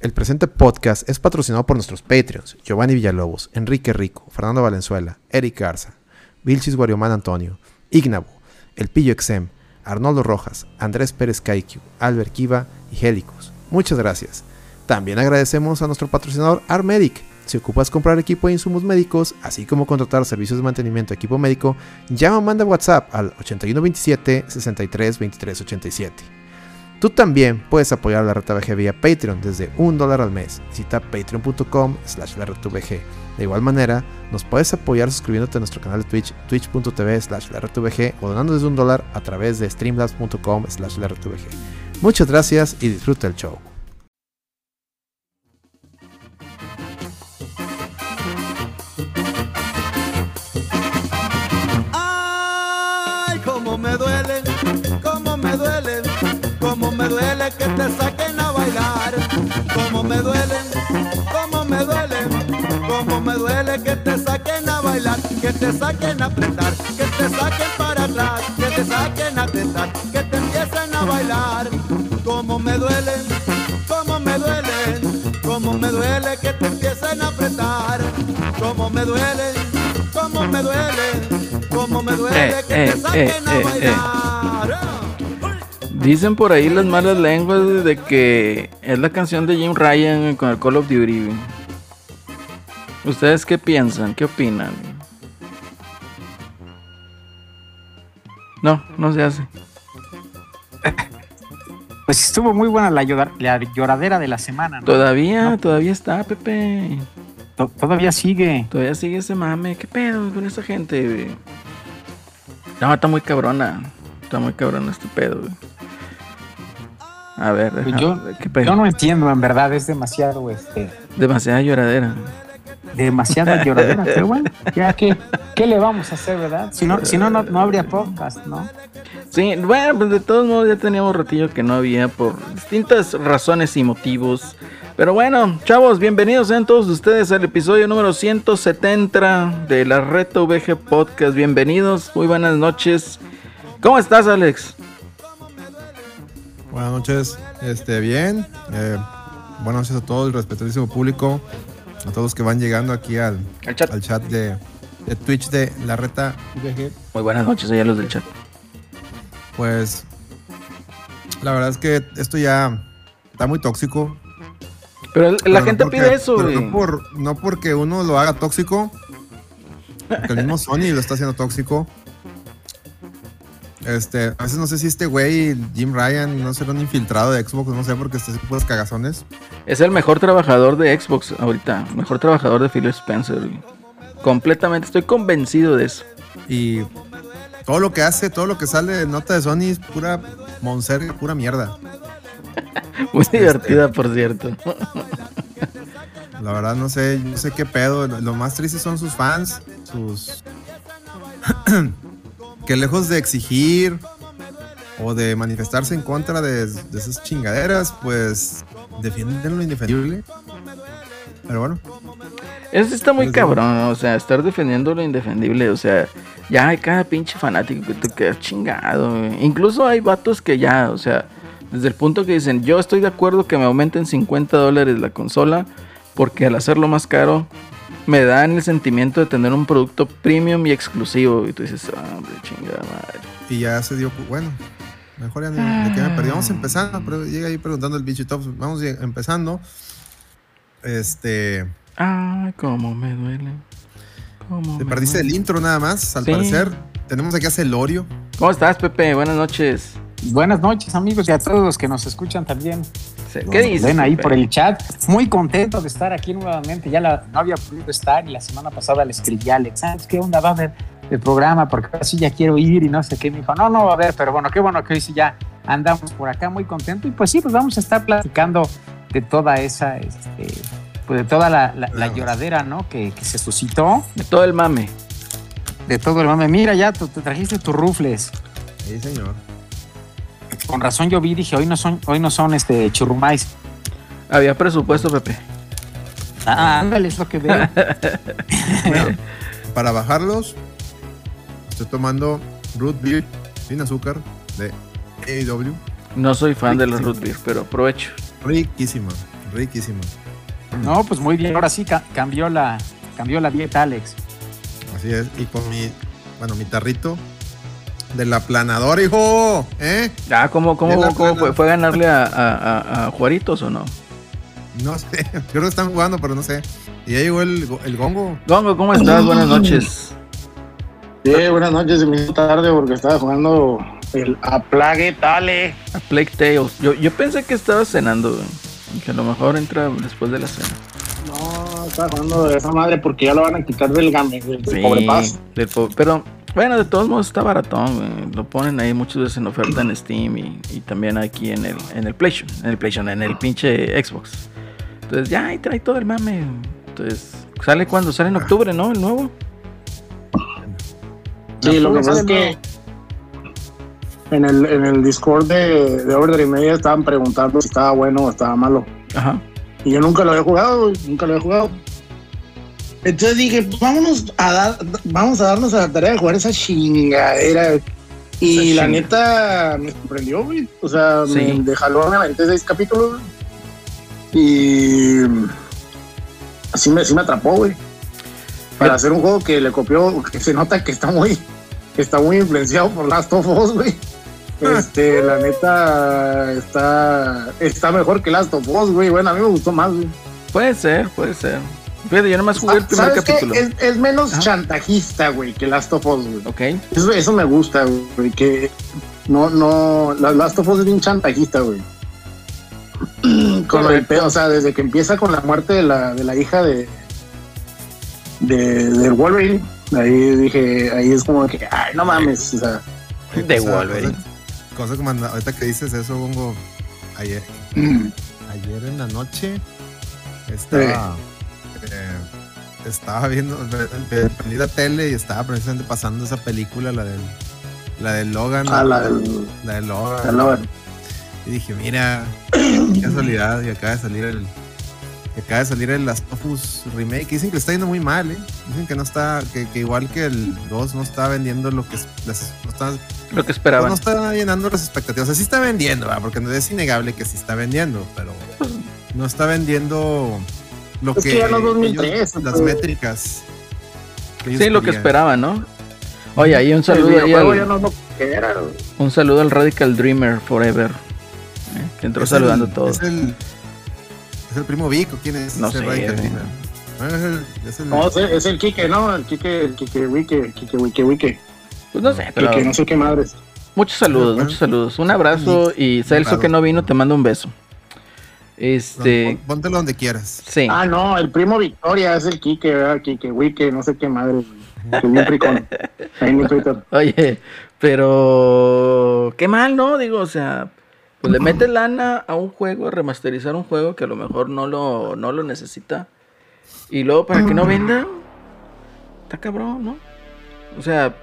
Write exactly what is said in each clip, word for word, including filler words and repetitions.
El presente podcast es patrocinado por nuestros Patreons: Giovanni Villalobos, Enrique Rico, Fernando Valenzuela, Eric Garza, Vilchis Guariomán Antonio, Ignabo, El Pillo Exem, Arnoldo Rojas, Andrés Pérez Caicu, Albert Kiva y Helicus. Muchas gracias. También agradecemos a nuestro patrocinador Armedic. Si ocupas comprar equipo e insumos médicos, así como contratar servicios de mantenimiento de equipo médico, llama o manda WhatsApp al ochenta y uno veintisiete sesenta y tres veintitrés ochenta y siete. Tú también puedes apoyar la R T V G vía Patreon desde un dólar al mes. Visita patreon punto com slash la R T V G. De igual manera, nos puedes apoyar suscribiéndote a nuestro canal de Twitch, twitch punto tv slash la R T V G, o donando desde un dólar a través de streamlabs punto com slash la R T V G. Muchas gracias y disfruta el show. ¡Ay, cómo me duelen! ¡Cómo me duelen! Cómo me duele que te saquen a bailar, cómo me duelen, cómo me duelen, cómo me duele que te saquen a bailar, que te saquen a apretar, que te saquen para atrás, que te saquen a tentar, que te empiecen a bailar, cómo me duelen, cómo me duelen, cómo me duele que te empiecen a apretar, cómo me duelen, cómo me duelen, cómo me duele que te saquen a bailar. Dicen por ahí las malas lenguas de que es la canción de Jim Ryan con el Call of Duty. ¿Ustedes qué piensan? ¿Qué opinan? No, no se hace. Pues estuvo muy buena la, llor- la lloradera de la semana, ¿no? Todavía, no. todavía está, Pepe. T- todavía sigue. Todavía sigue ese mame. ¿Qué pedo con esa gente, güey? No, está muy cabrona. Está muy cabrona este pedo, güey. A ver, deja, yo, yo no entiendo, en verdad, es demasiado, este... Demasiada lloradera. Demasiada lloradera, pero bueno, ya que, ¿qué le vamos a hacer, verdad? Si no, si no, no, no habría podcast, ¿no? Sí, bueno, pues de todos modos ya teníamos ratillo que no había por distintas razones y motivos. Pero bueno, chavos, bienvenidos sean todos ustedes al episodio número ciento setenta de la Reto V G Podcast. Bienvenidos, muy buenas noches. ¿Cómo estás, Alex? Buenas noches, este, bien, eh, buenas noches a todo el respetuoso público, a todos los que van llegando aquí al, al chat, al chat de, de Twitch de La Reta V G. Muy buenas noches allá los del chat. Pues, la verdad es que esto ya está muy tóxico. Pero la pero gente no porque, pide eso, güey. No, por, no porque uno lo haga tóxico, porque el mismo Sony lo está haciendo tóxico. Este, a veces no sé si este güey, Jim Ryan, no será un infiltrado de Xbox, no sé, porque está haciendo puros cagazones. Es el mejor trabajador de Xbox ahorita, mejor trabajador de Phil Spencer. Güey. Completamente, estoy convencido de eso. Y todo lo que hace, todo lo que sale de nota de Sony es pura monserga, pura mierda. Muy divertida, este, por cierto. La verdad no sé, no sé qué pedo. Lo más triste son sus fans, sus... que lejos de exigir o de manifestarse en contra de, de esas chingaderas, pues defienden lo indefendible. Pero bueno. Eso está muy cabrón, ¿no? O sea, estar defendiendo lo indefendible. O sea, ya hay cada pinche fanático que te queda chingado. Güey. Incluso hay vatos que ya, o sea, desde el punto que dicen, yo estoy de acuerdo que me aumenten cincuenta dólares la consola, porque al hacerlo más caro... me dan el sentimiento de tener un producto premium y exclusivo. Y tú dices, ah, hombre, chingada madre. Y ya se dio, bueno, mejor ya ah. de que me perdí. Vamos empezando, pero llega ahí preguntando el bicho top. Vamos empezando. Este. Ay, cómo me duele. Cómo te me perdiste duele. El intro nada más, al sí. parecer. Tenemos aquí a Celorio. ¿Cómo estás, Pepe? Buenas noches. Buenas noches, amigos, y a todos los que nos escuchan también. ¿Qué dices? Ven ahí por el chat. Muy contento de estar aquí nuevamente. Ya la, no había podido estar y la semana pasada le escribí a Alex, ¿sabes qué onda va a haber el programa? Porque así ya quiero ir y no sé qué. Me dijo, no, no va a haber, pero bueno, qué bueno que hoy sí ya andamos por acá muy contento. Y pues sí, pues vamos a estar platicando de toda esa, este, pues de toda la, la, la lloradera, ¿no? Que, que se suscitó. De todo el mame. De todo el mame. Mira, ya te, te trajiste tus rufles. Sí, señor. Con razón yo vi, dije, hoy no son, hoy no son este churrumais. Había presupuesto, Pepe. Ah, ándale, es lo que veo. Bueno, para bajarlos, estoy tomando root beer sin azúcar de A E W. No soy fan riquísima. De los root beer, pero aprovecho. Riquísima. riquísimo. No, pues muy bien, ahora sí ca- cambió la cambió la dieta, Alex. Así es, y con mi, bueno, mi tarrito del aplanador, hijo, ¿eh? Ya, ¿cómo, cómo, cómo fue, fue ganarle a, a, a Juaritos o no? No sé, yo creo que están jugando, pero no sé. Y ahí llegó el, el Gongo. Gongo, ¿cómo estás? Buenas noches. Sí, buenas noches, me hizo tarde porque estaba jugando el A Plague Tale. A Plague Tales. Yo, yo pensé que estaba cenando, que a lo mejor entra después de la cena. No, estaba jugando de esa madre porque ya lo van a quitar del game, del sí, pobre Paz. Del po- pero, bueno, de todos modos está baratón, güey. Lo ponen ahí muchas veces en oferta en Steam y, y también aquí en el, en el PlayStation, en el PlayStation, en el pinche Xbox. Entonces, ya ahí trae todo el mame. Entonces, ¿sale cuándo? Sale en octubre, ¿no? El nuevo. Sí, lo que pasa es que en el, en el Discord de, de Over y Media estaban preguntando si estaba bueno o estaba malo. Ajá. Y yo nunca lo había jugado, nunca lo había jugado. Entonces dije, vámonos a dar, vamos a darnos a la tarea de jugar esa chingadera. Y esa la chinga. Neta me sorprendió, güey. O sea, sí. me dejaló, me aventé seis capítulos. Y así me, así me atrapó, güey. Para hacer un juego que le copió, que se nota que está muy, que está muy influenciado por Last of Us, güey. Este, la neta está, está mejor que Last of Us, güey. Bueno, a mí me gustó más, güey. Puede ser, puede ser. Pero yo nomás jugué ah, el primer ¿sabes capítulo. Qué? Es, es menos ah. chantajista, güey, que Last of Us, güey. Okay. Eso, eso me gusta, güey. Que no, no, Last of Us es bien chantajista, güey. Con el pedo, o sea, desde que empieza con la muerte de la, de la hija de. De, de Wolverine, ahí dije, ahí es como que, ay, no mames, o sea, de Wolverine. Cosa, cosa como ahorita que dices eso, Bongo, ayer, mm. ayer en la noche estaba, sí. eh, estaba viendo, prendí la tele y estaba precisamente pasando esa película, la del, la de Logan, ah, la, la, del, la de Logan, la Logan, y dije, mira, qué casualidad, y acaba de salir el que acaba de salir el Last of Us Remake. Dicen que está yendo muy mal, ¿eh? Dicen que no está, que, que igual que el dos no está vendiendo lo que, las, no está, lo que esperaban. No está llenando las expectativas. O sea, sí está vendiendo, ¿verdad? Porque es innegable que sí está vendiendo, pero no está vendiendo lo es que, que ya no dos mil tres, ellos, pues. Las métricas. Que sí, querían. Lo que esperaban, ¿no? Oye, ahí un saludo. Ahí al, no, no un saludo al Radical Dreamer Forever, ¿eh? Que entró es saludando el, a todos. Es el, ¿Es el primo Vic o quién es? No sé. Es el Kike, ¿no? El Kike, el Kike, Wike, Kike, Wike, Wike. Pues no sé, pero... Kike, no sé qué madres. Muchos saludos, muchos saludos. Un abrazo y Celso que no vino, te mando un beso. Este... Póntelo donde quieras. Sí. Ah, no, el primo Victoria es el Kike, ¿verdad? Kike, Wike, no sé qué madres. Un tricón. Ahí en Twitter. Oye, pero... Qué mal, ¿no? Digo, o sea... Pues le metes lana a un juego, a remasterizar un juego que a lo mejor no lo, no lo necesita. Y luego para que no venda, está cabrón, ¿no? O sea,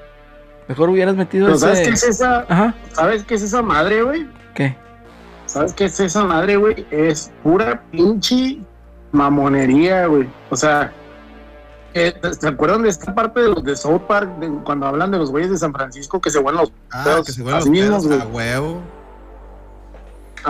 mejor hubieras metido ese... ¿Sabes qué es esa? Ajá. ¿Sabes qué es esa madre, güey? ¿Qué? ¿Sabes qué es esa madre, güey? Es pura pinche mamonería, güey. O sea, ¿se acuerdan de esta parte de los de South Park? De, cuando hablan de los güeyes de San Francisco que se vuelan los ah, pedos. Que se vuelan los mismos, pedos a huevo.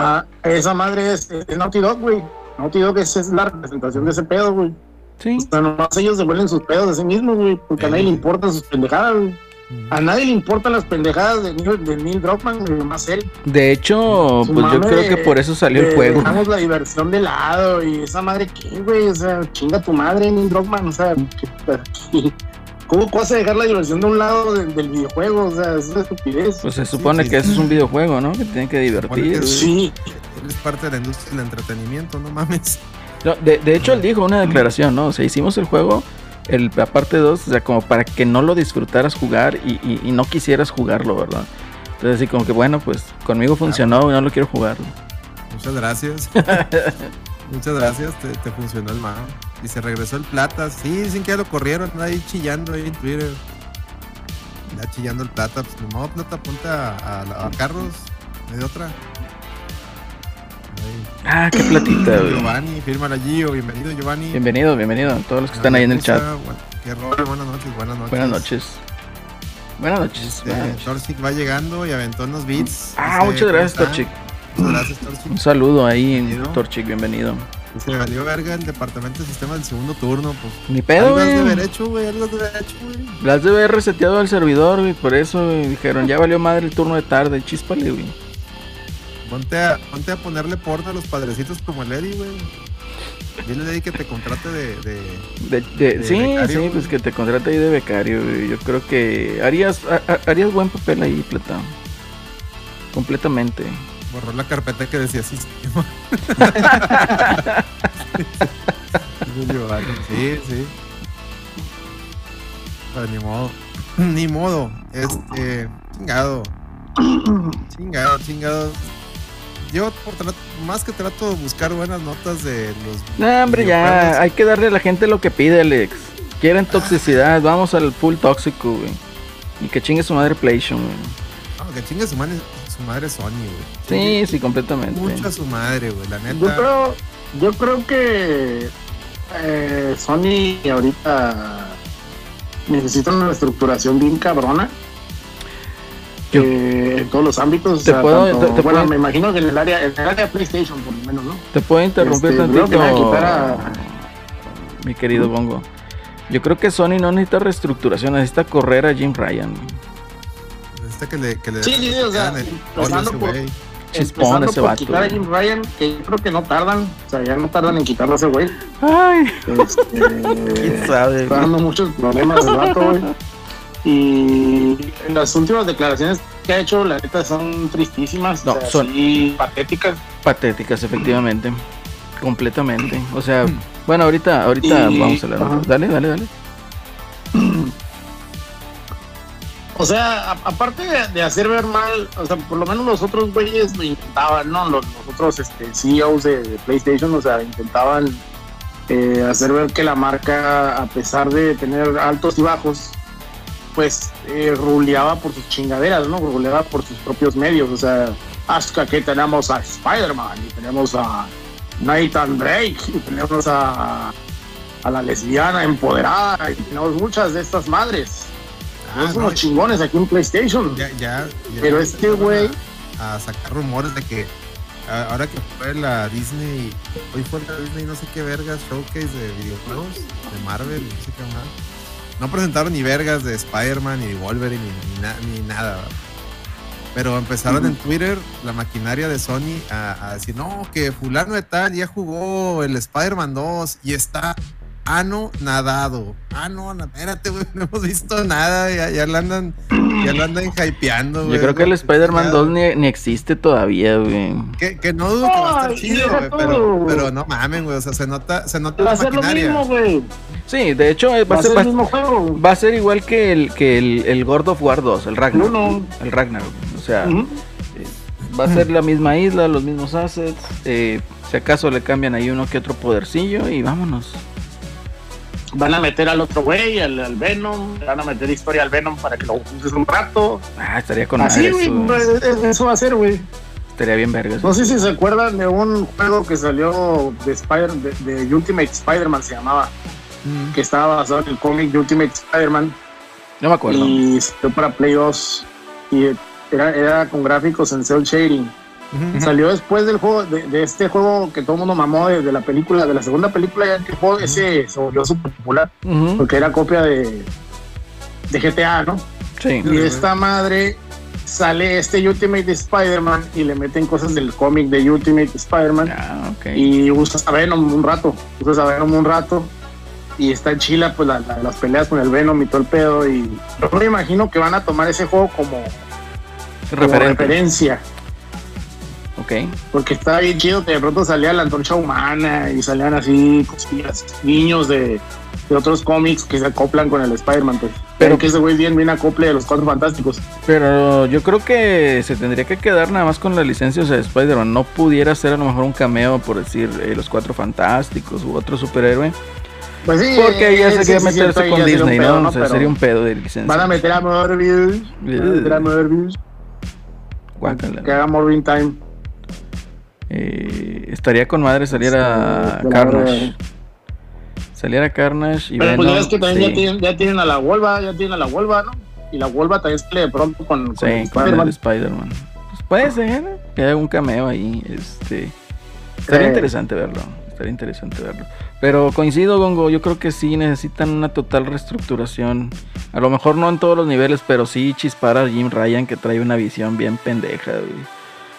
Ah, esa madre es, es Naughty Dog, güey. Naughty Dog es, es la representación de ese pedo, güey. Sí. O sea, nomás ellos se vuelven sus pedos a sí mismos, güey. Porque eh. a nadie le importan sus pendejadas, güey. Mm. A nadie le importan las pendejadas de Neil, de Neil Druckmann, güey, más él. De hecho, Su pues yo creo de, que por eso salió de, el juego. Dejamos la diversión de lado, y esa madre, ¿qué, güey? O sea, chinga tu madre, Neil Druckmann, o sea, ¿qué? ¿Cómo vas a dejar la diversión de un lado de, del videojuego? O sea, es una estupidez. Pues se supone sí, que sí. Eso es un videojuego, ¿no? Que tienen que divertir. Que sí. Es parte de la industria del entretenimiento, no mames. No, de, de hecho, él dijo una declaración, ¿no? O sea, hicimos el juego, el, la parte dos, o sea, como para que no lo disfrutaras jugar y, y, y no quisieras jugarlo, ¿verdad? Entonces, así como que, bueno, pues conmigo funcionó claro. Y no lo quiero jugar. Muchas gracias. Muchas gracias, te, te funcionó el mago. Y se regresó el plata. Sí, dicen que ya lo corrieron. Anda ahí chillando ahí en Twitter. Anda chillando el plata. Pues no, plata, ponte a, a, a Carlos. ¿Me de otra? Ahí. Ah, qué platita, güey. Giovanni, fírmala allí. Bienvenido, Giovanni. Bienvenido, bienvenido. A todos los que están ahí en el chat. Bueno, qué rollo. Buenas noches, buenas noches. Buenas noches. Buenas noches. Este, buenas noches. Torsic va llegando y aventó unos beats. Ah, no sé, muchas gracias, Torsic. Gracias, Torsic. Un saludo ahí, bienvenido. Torchic, bienvenido. Se valió verga el departamento de sistemas del segundo turno, pues. Ni pedo, güey. Algo has de haber hecho, güey. Algo has de haber hecho, güey. Las has de haber reseteado al servidor, güey. Por eso, güey, dijeron, ya valió madre el turno de tarde. Chíspale, güey. Ponte a, ponte a ponerle porno a los padrecitos como el Eddie, güey. Dile ahí que te contrate de... de, de, de, de sí, becario, sí, güey. Pues que te contrate ahí de becario, güey. Yo creo que harías, ha, harías buen papel ahí, Plata. Completamente. Borró la carpeta que decía sistema. Sí, sí. Pues ni modo. Ni modo. Este... Chingado. Chingado, chingado. Yo por trato, más que trato de buscar buenas notas de los... No, hombre, ya. Hay que darle a la gente lo que pide, Alex. Quieren toxicidad. Vamos al full tóxico, güey. Y que chingue su madre PlayStation, güey. No, que chingue su madre... Su madre Sony, güey. Sí, sí, completamente. Mucho a su madre, güey, la neta. Yo creo, yo creo que eh, Sony ahorita necesita una reestructuración bien cabrona. Yo, eh, en todos los ámbitos. Te o sea, puedo, tanto, te, te bueno, puedo... me imagino que en el área, en el área de PlayStation, por lo menos, ¿no? Te puedo interrumpir este, tantito, que a... mi querido Bongo. Yo creo que Sony no necesita reestructuración, necesita correr a Jim Ryan. Que le, que le sí, sí, o sea, empezando por, empezando por vato, quitar a Jim Ryan, que yo creo que no tardan, o sea, ya no tardan en quitarlo a ese güey. Ay, este, ¿quién sabe? Está dando muchos problemas el vato, güey. Y en las últimas declaraciones que ha hecho, la neta, son tristísimas, no, o sea, son sí, patéticas. Patéticas, efectivamente, completamente. O sea, bueno, ahorita, ahorita y, vamos a hablar. Uh-huh. Dale, dale, dale. O sea, a, aparte de, de hacer ver mal, o sea, por lo menos los otros güeyes lo intentaban, ¿no? Los, los otros este, C E Os de, de PlayStation, o sea, intentaban eh, hacer ver que la marca, a pesar de tener altos y bajos, pues eh, ruleaba por sus chingaderas, ¿no? Ruleaba por sus propios medios, o sea, hasta que tenemos a Spider-Man, y tenemos a Nathan Drake, y tenemos a, a la lesbiana empoderada, y tenemos muchas de estas madres. Ah, no son los chingones aquí en PlayStation. Ya, ya, ya pero este güey a, a sacar rumores de que a, ahora que fue la Disney, hoy fue la Disney no sé qué vergas showcase de videojuegos de Marvel, no sé qué más. No presentaron ni vergas de Spider-Man ni Wolverine ni, ni, na, ni nada, ¿verdad? Pero empezaron uh-huh. en Twitter la maquinaria de Sony a, a decir no, que fulano de tal ya jugó el Spider-Man dos y está ano nadado. Ah, no, espérate, güey, no hemos visto nada. Ya, ya lo andan, ya lo andan hypeando, güey. Yo creo que el Spider-Man dos ni, ni existe todavía, güey. Que, que no dudo que va a estar chido, güey, pero, pero no mamen, güey, o sea, se nota, se nota la maquinaria. Va a ser lo mismo, güey. Sí, de hecho, va, va a ser, ser el mismo juego. Va a ser igual que el, que el, el God of War dos, el Ragnarok. No, no. El Ragnarok, o sea, uh-huh. eh, va a ser la misma isla, los mismos assets. Eh, si acaso le cambian ahí uno que otro podercillo y vámonos. Van a meter al otro güey, al, al Venom, van a meter historia al Venom para que lo uses un rato. Ah, estaría con así, güey, eso va a ser, güey. Estaría bien verga. No sé si se acuerdan de un juego que salió de Spider de, de Ultimate Spider-Man, se llamaba, mm. que estaba basado en el cómic de Ultimate Spider-Man. No me acuerdo. Y salió para Play dos y era, era con gráficos en cel shading. Uh-huh. Salió después del juego de, de este juego que todo el mundo mamó de, de la película, de la segunda película, ya que el juego ese se volvió súper popular, uh-huh. porque era copia de, de G T A, ¿no? Sí. Y esta madre sale este Ultimate Spider-Man y le meten cosas del cómic de Ultimate Spider-Man. Ah, okay. Y usas a Venom un rato, usas a Venom un rato y está en chila pues la, la, las peleas con el Venom y todo el pedo. Y yo me imagino que van a tomar ese juego como, como referencia. Okay. Porque estaba bien chido que de pronto salía la antorcha humana y salían así cosillas, niños de, de otros cómics que se acoplan con el Spider-Man, pues. Pero, pero que ese güey bien bien acople de los Cuatro Fantásticos. Pero yo creo que se tendría que quedar nada más con la licencia de Spider-Man. No pudiera ser a lo mejor un cameo, por decir, eh, los Cuatro Fantásticos u otro superhéroe. Pues sí, porque ahí ya se quería meterse con Disney, ¿no? ¿no? O sea, pero sería un pedo de licencia. Van a meter a Morbius. Van a meter a Morbius. Guácala. Que haga Morbin Time. Eh, estaría con madre saliera sí, Carnage. Saliera Carnage y Pero Venom, pues ya es que también sí. ya, tienen, ya tienen a la Wolva, ya tienen a la Wolva, ¿no? Y la Wolva también sale de pronto con, con sí, Spider-Man. Spider-Man. Pues puede ser, ¿eh? Que haya un cameo ahí, este. Estaría sí. interesante verlo. estaría interesante verlo. Pero coincido, Gongo, yo creo que sí necesitan una total reestructuración. A lo mejor no en todos los niveles, pero sí chispar a Jim Ryan, que trae una visión bien pendeja, güey.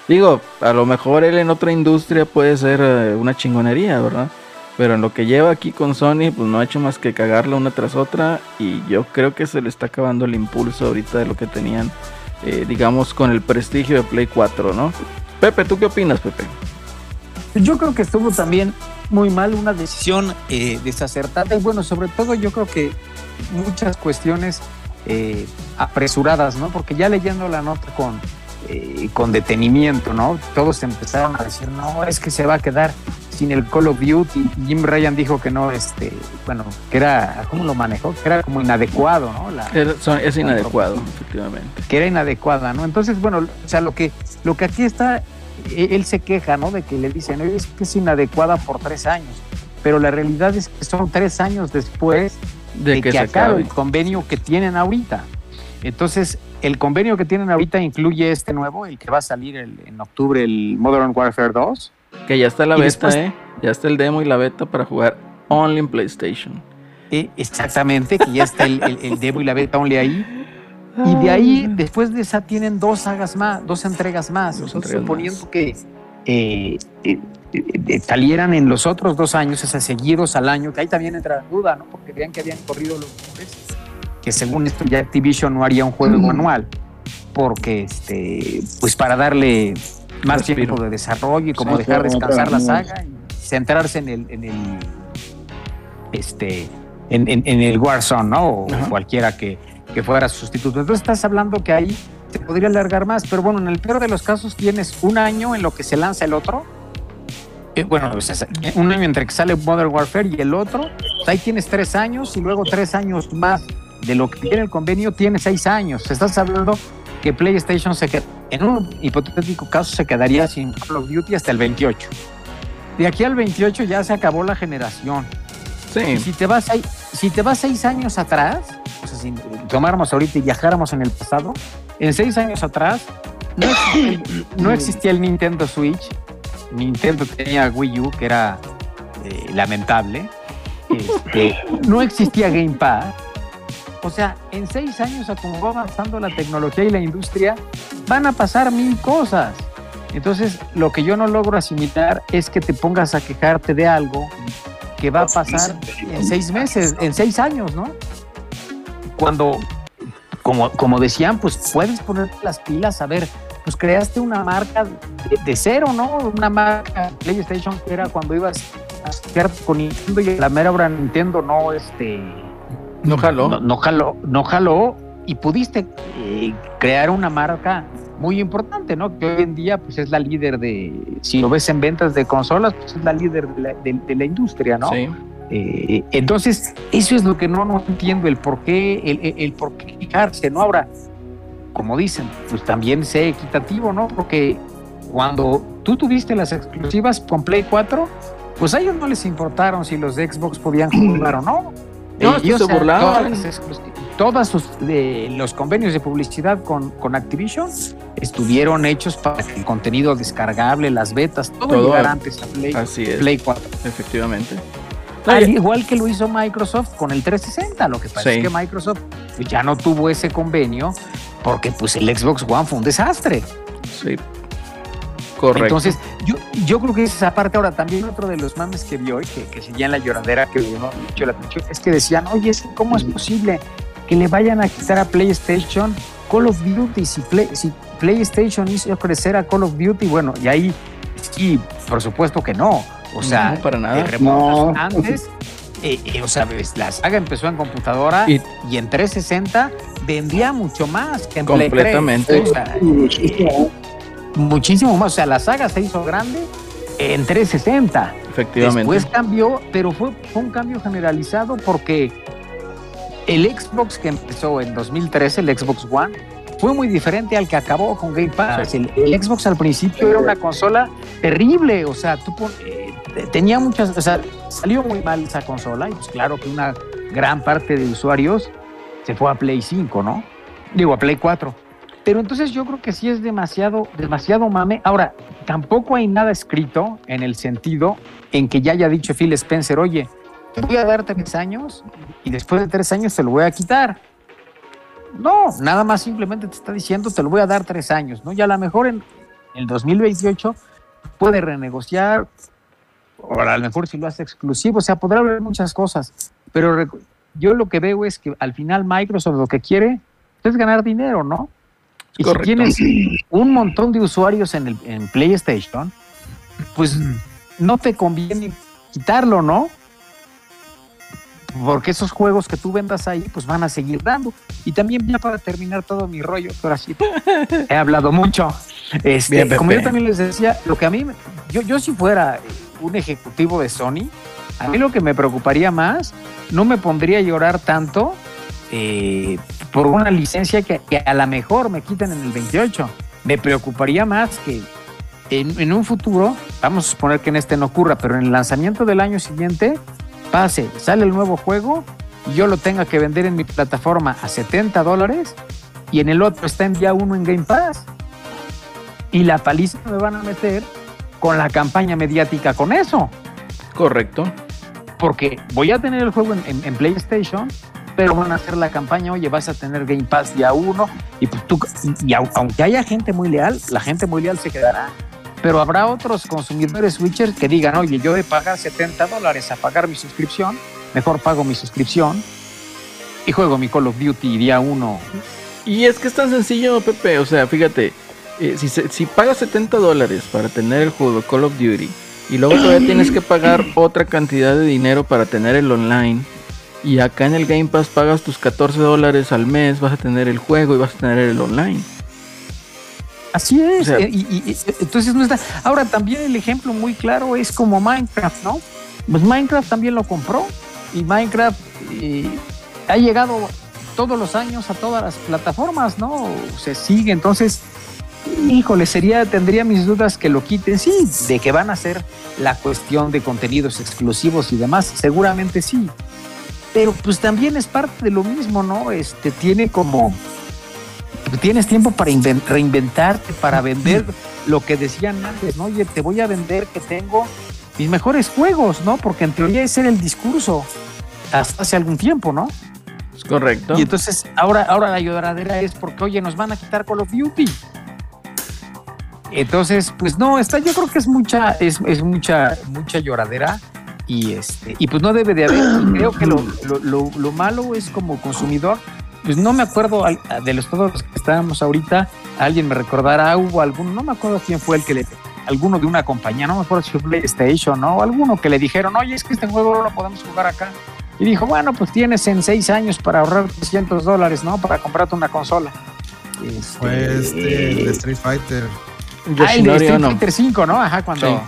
Digo, a lo mejor él en otra industria puede ser eh, una chingonería, ¿verdad? Pero en lo que lleva aquí con Sony, pues no ha hecho más que cagarla una tras otra. Y yo creo que se le está acabando el impulso ahorita de lo que tenían, eh, digamos, con el prestigio de Play cuatro, ¿no? Pepe, ¿tú qué opinas, Pepe? Yo creo que estuvo también muy mal, una decisión eh, desacertada. Y bueno, sobre todo yo creo que muchas cuestiones eh, apresuradas, ¿no? Porque ya leyendo la nota con, eh, con detenimiento, ¿no? Todos empezaron a decir, no, es que se va a quedar sin el Call of Duty. Jim Ryan dijo que no, este, bueno, que era, ¿cómo lo manejó? Que era como inadecuado, ¿no? La, era, son, es inadecuado, la, efectivamente. Que era inadecuada, ¿no? Entonces, bueno, o sea, lo que, lo que aquí está... Él se queja, ¿no? De que le dicen, es que es inadecuada por tres años, pero la realidad es que son tres años después de, de que, que acabe el convenio que tienen ahorita. Entonces, el convenio que tienen ahorita incluye este nuevo, el que va a salir el, en octubre, el Modern Warfare dos. Que ya está la beta, después, ¿eh? Ya está el demo y la beta para jugar only en PlayStation. Eh, exactamente, que ya está el, el, el demo y la beta only ahí. Y de ahí, después de esa, tienen dos sagas más, dos entregas más. Dos Entonces, entregas suponiendo más. que eh, eh, eh, salieran en los otros dos años, o sea, seguidos al año, que ahí también entra la duda, ¿no? Porque vean que habían corrido los meses, que según esto ya Activision no haría un juego mm. manual, porque, este, pues, para darle más Respiro. tiempo de desarrollo y como sí, dejar descansar la saga y centrarse en el, en el, este, en, en, en el Warzone, ¿no? O Ajá. cualquiera que que fuera sustituto. Entonces estás hablando que ahí se podría alargar más, pero bueno, en el peor de los casos tienes un año en lo que se lanza el otro, eh, bueno, o sea, un año entre que sale Modern Warfare y el otro, o sea, ahí tienes tres años y luego tres años más de lo que tiene el convenio, tienes seis años. Estás hablando que PlayStation se queda, en un hipotético caso se quedaría sin Call of Duty hasta el veintiocho. De aquí al veintiocho ya se acabó la generación. Sí. Si te vas ahí, si te vas seis años atrás, o sea, si tomáramos ahorita y viajáramos en el pasado, en seis años atrás no existía, no existía el Nintendo Switch. Nintendo tenía Wii U, que era eh, lamentable. Este, no existía Game Pass. O sea, en seis años, a como va avanzando la tecnología y la industria, van a pasar mil cosas. Entonces, lo que yo no logro asimilar es que te pongas a quejarte de algo que va a pasar en seis meses, en seis años, ¿no? Cuando, como, como decían, pues puedes poner las pilas. A ver, pues creaste una marca de, de cero, ¿no? Una marca PlayStation que era cuando ibas a hacer con Nintendo y la mera hora Nintendo no, este... No jaló. No, no jaló, no jaló y pudiste eh, crear una marca muy importante, ¿no? Que hoy en día pues es la líder de, si lo ves en ventas de consolas, pues es la líder de la, de, de la industria, ¿no? Sí. Eh, entonces, eso es lo que no, no entiendo, el por qué, el, el por qué fijarse, ¿no? Ahora, como dicen, pues también sé equitativo, ¿no? Porque cuando tú tuviste las exclusivas con Play cuatro, pues a ellos no les importaron si los de Xbox podían jugar o no. No, eh, se burlaban. Todos sus, eh, los convenios de publicidad con, con Activision estuvieron hechos para que el contenido descargable, las betas, todo, todo llegara antes a Play, Play cuatro. Efectivamente. Al igual que lo hizo Microsoft con el trescientos sesenta, lo que pasa sí. es que Microsoft ya no tuvo ese convenio porque pues el Xbox One fue un desastre. Sí, correcto. Entonces, yo, yo creo que esa parte. Ahora, también otro de los mames que vi hoy, que, que seguía en la lloradera, que me llamó mucho la atención, es que decían, oye, ¿cómo es posible que le vayan a quitar a PlayStation Call of Duty? Si, Play, si PlayStation hizo crecer a Call of Duty, bueno, y ahí sí, por supuesto que no. O sea, no, para nada. No. Antes, eh, eh, o sea, la saga empezó en computadora y, y en trescientos sesenta vendía mucho más que en Play tres. Completamente. O sea, eh, muchísimo más. O sea, la saga se hizo grande en trescientos sesenta. Efectivamente. Después cambió, pero fue, fue un cambio generalizado porque el Xbox que empezó en dos mil trece, el Xbox One, fue muy diferente al que acabó con Game Pass. El, el Xbox al principio era una consola terrible, o sea, tú pon, eh, tenía muchas, o sea, salió muy mal esa consola y pues claro que una gran parte de usuarios se fue a Play cinco, ¿no? Digo, a Play cuatro. Pero entonces yo creo que sí es demasiado, demasiado mame. Ahora, tampoco hay nada escrito en el sentido en que ya haya dicho Phil Spencer, oye, te voy a dar tres años y después de tres años te lo voy a quitar. No, nada más simplemente te está diciendo, te lo voy a dar tres años, ¿no? Y a lo mejor en el dos mil veintiocho puede renegociar, o a lo mejor si lo hace exclusivo, o sea, podrá haber muchas cosas. Pero yo lo que veo es que al final Microsoft lo que quiere es ganar dinero, ¿no? Y correcto. Si tienes un montón de usuarios en, el, en PlayStation, pues no te conviene quitarlo, ¿no? Porque esos juegos que tú vendas ahí, pues van a seguir dando. Y también ya para terminar todo mi rollo, que ahora sí he hablado mucho. Este, bien, como bien. Yo también les decía, lo que a mí, yo, yo si fuera un ejecutivo de Sony, a mí lo que me preocuparía más, no me pondría a llorar tanto eh, por una licencia que, que a lo mejor me quiten en el veintiocho. Me preocuparía más que en, en un futuro, vamos a suponer que en este no ocurra, pero en el lanzamiento del año siguiente pase, sale el nuevo juego y yo lo tenga que vender en mi plataforma a setenta dólares y en el otro está en día uno en Game Pass, y la paliza me van a meter con la campaña mediática con eso. Correcto. Porque voy a tener el juego en, en, en PlayStation, pero van a hacer la campaña, oye, vas a tener Game Pass día uno, y, pues tú, y, y aunque haya gente muy leal, la gente muy leal se quedará. Pero habrá otros consumidores Switchers que digan, oye, yo de pagar setenta dólares a pagar mi suscripción, mejor pago mi suscripción y juego mi Call of Duty día uno. Y es que es tan sencillo, Pepe, o sea, fíjate, eh, si, si pagas setenta dólares para tener el juego Call of Duty y luego todavía tienes que pagar otra cantidad de dinero para tener el online, y acá en el Game Pass pagas tus catorce dólares al mes, vas a tener el juego y vas a tener el online. Así es, o sea, y, y, y, entonces no está. Ahora también el ejemplo muy claro es como Minecraft, ¿no? Pues Minecraft también lo compró, y Minecraft eh, ha llegado todos los años a todas las plataformas, ¿no? Se sigue, entonces, híjole, sería, tendría mis dudas que lo quiten, sí, de que van a hacer la cuestión de contenidos exclusivos y demás, seguramente sí, pero pues también es parte de lo mismo, ¿no? Este tiene como... Tienes tiempo para invent- reinventarte, para vender lo que decían antes, ¿no? Oye, te voy a vender que tengo mis mejores juegos, ¿no? Porque en teoría ese era el discurso hasta hace algún tiempo, ¿no? Es correcto. Y entonces ahora, ahora la lloradera es porque, oye, nos van a quitar Call of Duty. Entonces, pues no, está, yo creo que es mucha, es, es mucha, mucha lloradera. Y este, y pues no debe de haber. Creo que lo, lo, lo, lo malo es como consumidor. Pues no me acuerdo de los todos los que estábamos ahorita, alguien me recordará, hubo alguno, no me acuerdo quién fue el que le, alguno de una compañía, no me acuerdo si fue PlayStation, ¿no? Alguno que le dijeron, oye, es que este juego no lo podemos jugar acá. Y dijo, bueno, pues tienes en seis años para ahorrar trescientos dólares, ¿no? Para comprarte una consola. Este... Fue este, el de Street Fighter. Ah, el de Street Fighter cinco, ¿no? Ajá, cuando... Sí.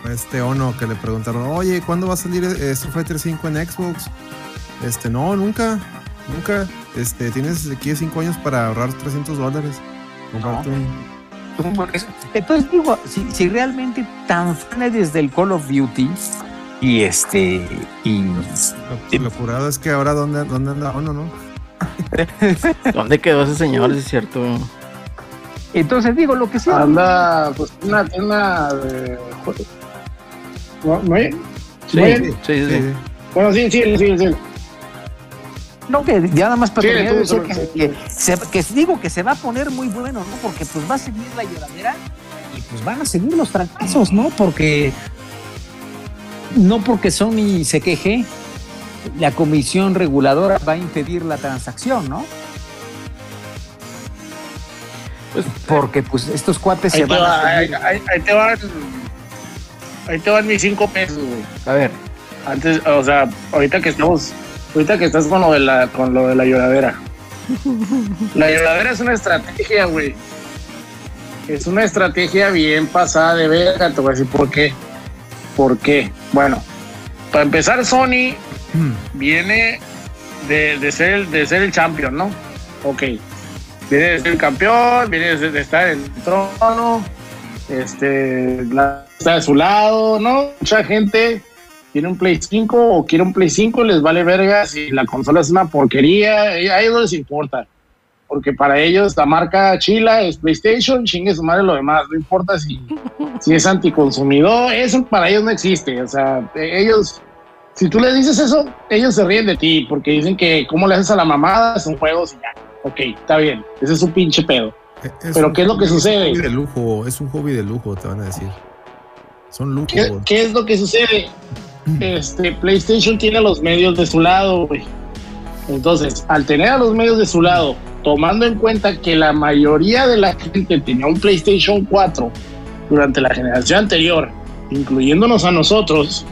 Fue este Ono que le preguntaron, oye, ¿cuándo va a salir eh, Street Fighter cinco en Xbox? Este, no, nunca, nunca... Este, tienes aquí cinco años para ahorrar trescientos dólares. No. Entonces digo, si, si realmente tan fan desde el Call of Duty y este y lo, lo curado es que ahora dónde, dónde anda Ono, ¿no? ¿Dónde quedó ese señor? Es cierto. Entonces digo, lo que sí anda pues una tienda de juegos. ¿No, no hay? Sí, ¿no hay? Sí, sí, sí, sí. Bueno, sí, sí, sí, sí. No, que ya nada más para sí, terminar, tú, tú, que, tú. Que, se, que digo que se va a poner muy bueno, ¿no? Porque pues va a seguir la lloradera y pues van a seguir los fracasos, ¿no? Porque no porque Sony se queje, la comisión reguladora va a impedir la transacción, ¿no? Pues, porque pues estos cuates se van va, a... Ahí, ahí, ahí te van ahí te van mis cinco pesos, güey. A ver, antes, o sea, ahorita que estamos... Ahorita que estás con lo de la, con lo de la lloradera. La lloradera es una estrategia, güey. Es una estrategia bien pasada de verga, te voy a decir por qué. ¿Por qué? Bueno, para empezar, Sony viene de, de, ser, el, de ser el champion, ¿no? Ok. Viene de ser el campeón, viene de, de estar en el trono, este, la, está de su lado, ¿no? Mucha gente... Tiene un Play cinco o quiere un Play cinco, les vale verga si la consola es una porquería, a ellos les importa. porque para ellos la marca chila es PlayStation, chingue su madre lo demás, no importa si, si es anticonsumidor, eso para ellos no existe. O sea, ellos, si tú les dices eso, ellos se ríen de ti, porque dicen que cómo le haces a la mamada, son juegos y ya. Ok, está bien, ese es un pinche pedo. Es pero ¿qué es lo que sucede? Es un hobby de lujo, es un hobby de lujo, te van a decir. Son lujos. ¿Qué, qué es lo que sucede? Este, PlayStation tiene a los medios de su lado, güey. Entonces, al tener a los medios de su lado, tomando en cuenta que la mayoría de la gente tenía un PlayStation cuatro durante la generación anterior, incluyéndonos a nosotros,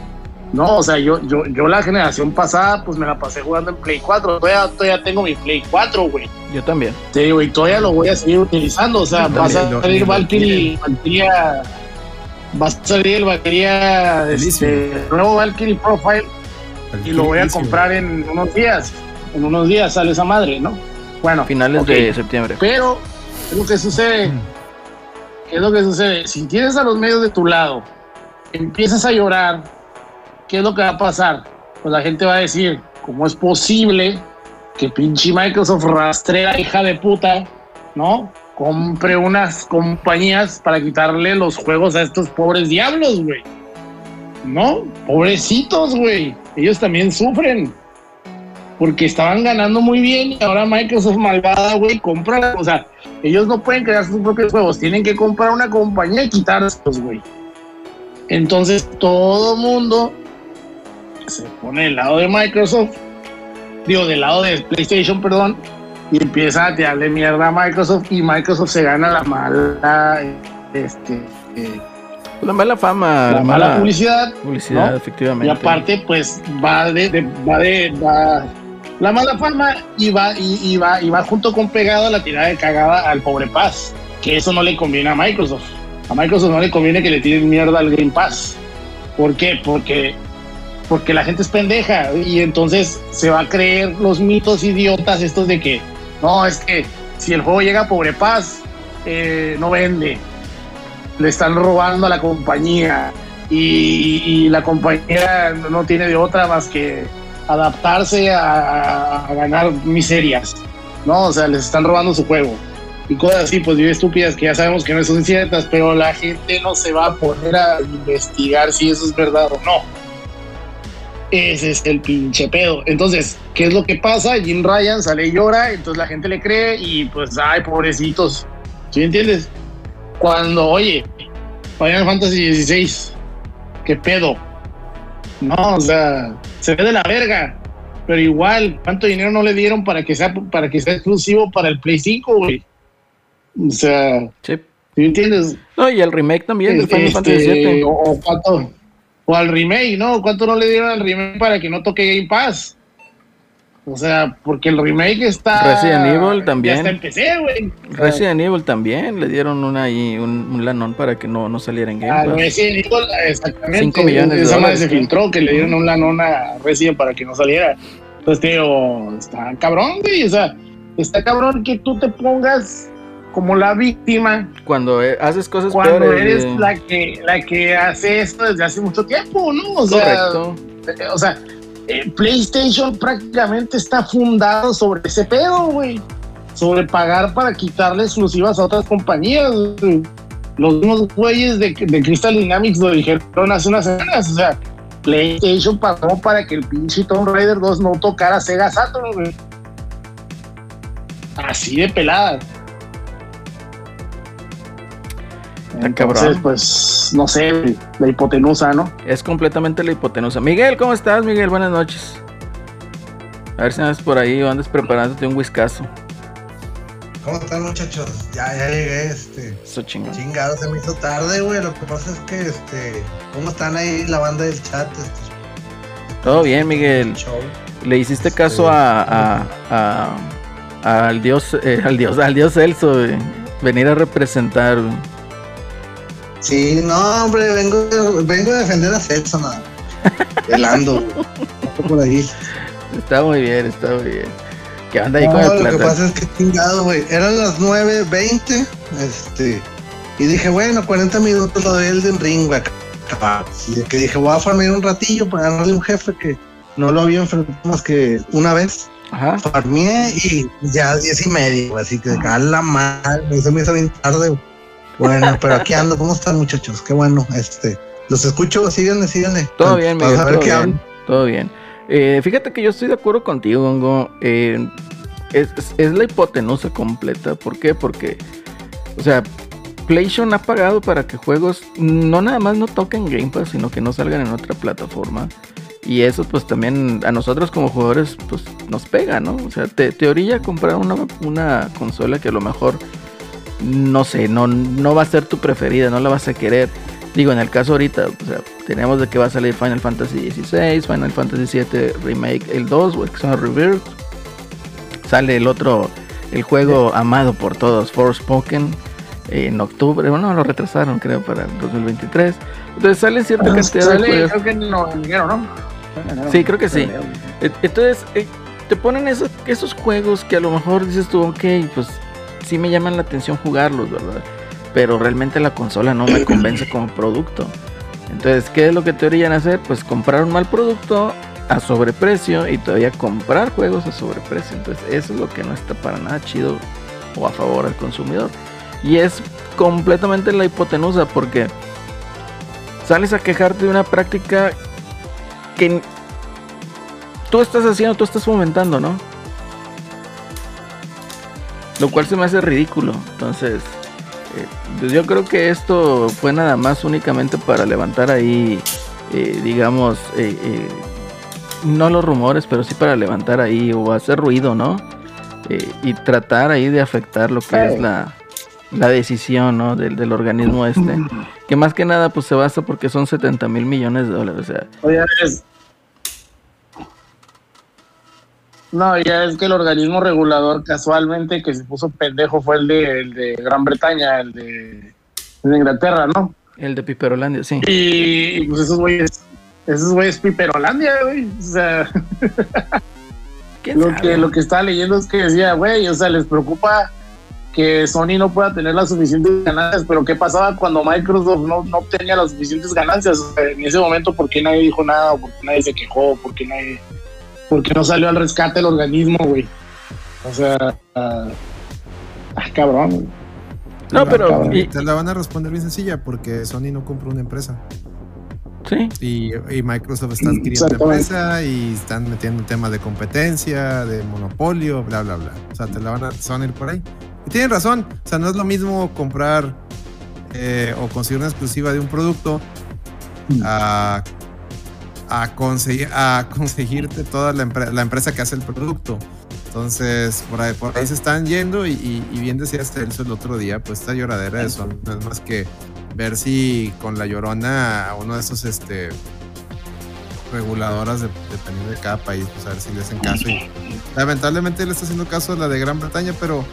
no, o sea, yo, yo, yo la generación pasada, pues me la pasé jugando en Play cuatro, todavía, todavía tengo mi Play cuatro, güey. Yo también. Sí, güey, todavía lo voy a seguir utilizando, o sea, va a salir Valkyrie, Valkyrie, va a salir el Valkyrie, este, nuevo Valkyrie Profile, y lo voy a comprar en unos días, en unos días sale esa madre, ¿no? Bueno, finales okay. de septiembre. Pero, ¿qué es lo que sucede? ¿Qué es lo que sucede? Si tienes a los medios de tu lado, empiezas a llorar, ¿qué es lo que va a pasar? Pues la gente va a decir, ¿cómo es posible que pinche Microsoft, rastrera hija de puta, ¿no?, compre unas compañías para quitarle los juegos a estos pobres diablos, güey? ¿No? Pobrecitos, güey. Ellos también sufren. Porque estaban ganando muy bien y ahora Microsoft malvada, güey, compra. O sea, ellos no pueden crear sus propios juegos. Tienen que comprar una compañía y quitarlos, güey. Entonces todo mundo se pone del lado de Microsoft, digo, del lado de PlayStation, perdón, y empieza a tirarle mierda a Microsoft, y Microsoft se gana la mala, este, eh, la mala fama, la mala, mala publicidad, publicidad, ¿no? Efectivamente. Y aparte, pues va de, de, va de, va la mala fama y va y, y va y va junto con pegado la tirada de cagada al pobre Paz, que eso no le conviene a Microsoft. A Microsoft no le conviene que le tiren mierda al Game Pass. ¿Por qué? Porque porque la gente es pendeja y entonces se va a creer los mitos idiotas estos de que no, es que si el juego llega a Pobre Paz, eh, no vende, le están robando a la compañía y, y la compañía no tiene de otra más que adaptarse a, a ganar miserias, no, o sea, les están robando su juego y cosas así, pues bien estúpidas que ya sabemos que no son ciertas, pero la gente no se va a poner a investigar si eso es verdad o no. Ese es el pinche pedo. Entonces, ¿qué es lo que pasa? Jim Ryan sale y llora, entonces la gente le cree y pues, ay, pobrecitos. ¿Sí entiendes? Cuando, oye, Final Fantasy dieciséis, ¿qué pedo? No, o sea, se ve de la verga, pero igual, ¿cuánto dinero no le dieron para que sea, para que sea exclusivo para el Play cinco, güey? O sea, sí. ¿Sí entiendes? No, y el remake también, este, de Final Fantasy siete. O, o cuánto... O al remake, ¿no? ¿Cuánto no le dieron al remake para que no toque Game Pass? O sea, porque el remake está... Resident Evil también. Hasta empecé, güey. Resident Evil también. Le dieron una y un, un lanón para que no, no saliera en Game Pass. A Resident Evil, exactamente. cinco millones de esa dólares. Esa madre se filtró, que le dieron un lanón a Resident para que no saliera. Entonces, tío, está cabrón, güey. O sea, está cabrón que tú te pongas... como la víctima cuando haces cosas cuando peores, eres eh. la que la que hace esto desde hace mucho tiempo, ¿no? O Correcto. sea, o sea, eh, PlayStation prácticamente está fundado sobre ese pedo, güey, sobre pagar para quitarle exclusivas a otras compañías. Wey. Los mismos güeyes de, de Crystal Dynamics lo dijeron hace unas semanas, o sea, PlayStation pagó para que el pinche Tomb Raider dos no tocara Sega Saturn, güey. Así de pelada. Entonces, cabrón. Pues, no sé, la hipotenusa, ¿no? Es completamente la hipotenusa. Miguel, ¿cómo estás, Miguel? Buenas noches. A ver si andas por ahí o andas preparándote un whiskazo. ¿Cómo están, muchachos? Ya, ya llegué, este... Eso chingado. Chingado, se me hizo tarde, güey. Lo que pasa es que, este... ¿Cómo están ahí la banda del chat? Este... Todo bien, Miguel. ¿Le hiciste caso sí. a, a, a... al dios... Eh, al dios... al dios Celso, güey? Venir a representar, güey. Sí, no, hombre, vengo, vengo a defender a Celso, nada. Velando. Por ahí. Está muy bien, está muy bien. ¿Qué onda ahí no, con el plata? Lo que pasa es que chingado, güey. Eran las nueve veinte, este, y dije, bueno, cuarenta minutos lo doy el de ring, güey. Y que dije, voy a farmear un ratillo para ganarle un jefe que no lo había enfrentado más que una vez. Ajá. Dormí y ya diez y medio, así que a la madre, se me hizo bien tarde. Bueno, pero aquí ando. ¿Cómo están, muchachos? Qué bueno, este, los escucho, síganme, síganme. Todo bien, Miguel, todo bien, todo bien. Eh, fíjate que yo estoy de acuerdo contigo, Gongo. Eh, es, es, es la hipotenusa completa. ¿Por qué? Porque, o sea, PlayStation ha pagado para que juegos no nada más no toquen Game Pass, sino que no salgan en otra plataforma. Y eso pues también a nosotros como jugadores pues nos pega, ¿no? O sea, te, te orilla a comprar una, una consola que a lo mejor, no sé, no, no va a ser tu preferida, no la vas a querer. Digo, en el caso ahorita, o sea, tenemos de que va a salir Final Fantasy dieciséis, Final Fantasy siete Remake, el dos, o que son Rebirth. Sale el otro, el juego amado por todos, Forspoken, eh, en octubre. Bueno, lo retrasaron, creo, para el dos mil veintitrés. Entonces sale cierta ah, cantidad sale, de juegos. Creo que en enero, ¿no? Sí, creo que sí. Entonces, eh, te ponen esos, esos juegos que a lo mejor dices tú, ok, pues sí me llaman la atención jugarlos, ¿verdad? Pero realmente la consola no me convence como producto. Entonces, ¿qué es lo que te orillan a hacer? Pues comprar un mal producto a sobreprecio y todavía comprar juegos a sobreprecio. Entonces, eso es lo que no está para nada chido o a favor al consumidor. Y es completamente la hipotenusa, porque sales a quejarte de una práctica que tú estás haciendo, tú estás fomentando, ¿no? Lo cual se me hace ridículo. Entonces, yo creo que esto fue nada más únicamente para levantar ahí, eh, digamos, eh, eh, no los rumores, pero sí para levantar ahí o hacer ruido, ¿no? Eh, y tratar ahí de afectar lo que es la, la decisión, ¿no? Del, del organismo este. Que más que nada, pues se basa porque son setenta mil millones de dólares, o sea. Oye, es... No, ya es que el organismo regulador casualmente que se puso pendejo fue el de, el de Gran Bretaña, el de, el de Inglaterra, ¿no? El de Piperolandia, sí. Y, y pues esos güeyes, esos güeyes Piperolandia, güey. O sea, lo que, lo que estaba leyendo es que decía, güey, o sea, les preocupa que Sony no pueda tener las suficientes ganancias, pero ¿qué pasaba cuando Microsoft no, no obtenía las suficientes ganancias? O sea, en ese momento, ¿por qué nadie dijo nada? ¿O por qué nadie se quejó? ¿Por qué nadie...? Porque no salió al rescate el organismo, güey. O sea, uh, ah, cabrón, güey. No, pero... Cabrón. Y, te la van a responder bien sencilla, porque Sony no compró una empresa. Sí. Y, y Microsoft está adquiriendo una empresa y están metiendo temas de competencia, de monopolio, bla, bla, bla. O sea, te la van a sonar por ahí. Y tienen razón. O sea, no es lo mismo comprar eh, o conseguir una exclusiva de un producto a... Mm. Uh, A, conseguir, a conseguirte toda la, empre- la empresa que hace el producto. Entonces por ahí, por ahí se están yendo y, y, y bien decías Celso el otro día, pues esta lloradera de eso no es más que ver si con la llorona uno de esos este, reguladoras de, dependiendo de cada país, pues a ver si le hacen caso. Y lamentablemente le está haciendo caso a la de Gran Bretaña, pero,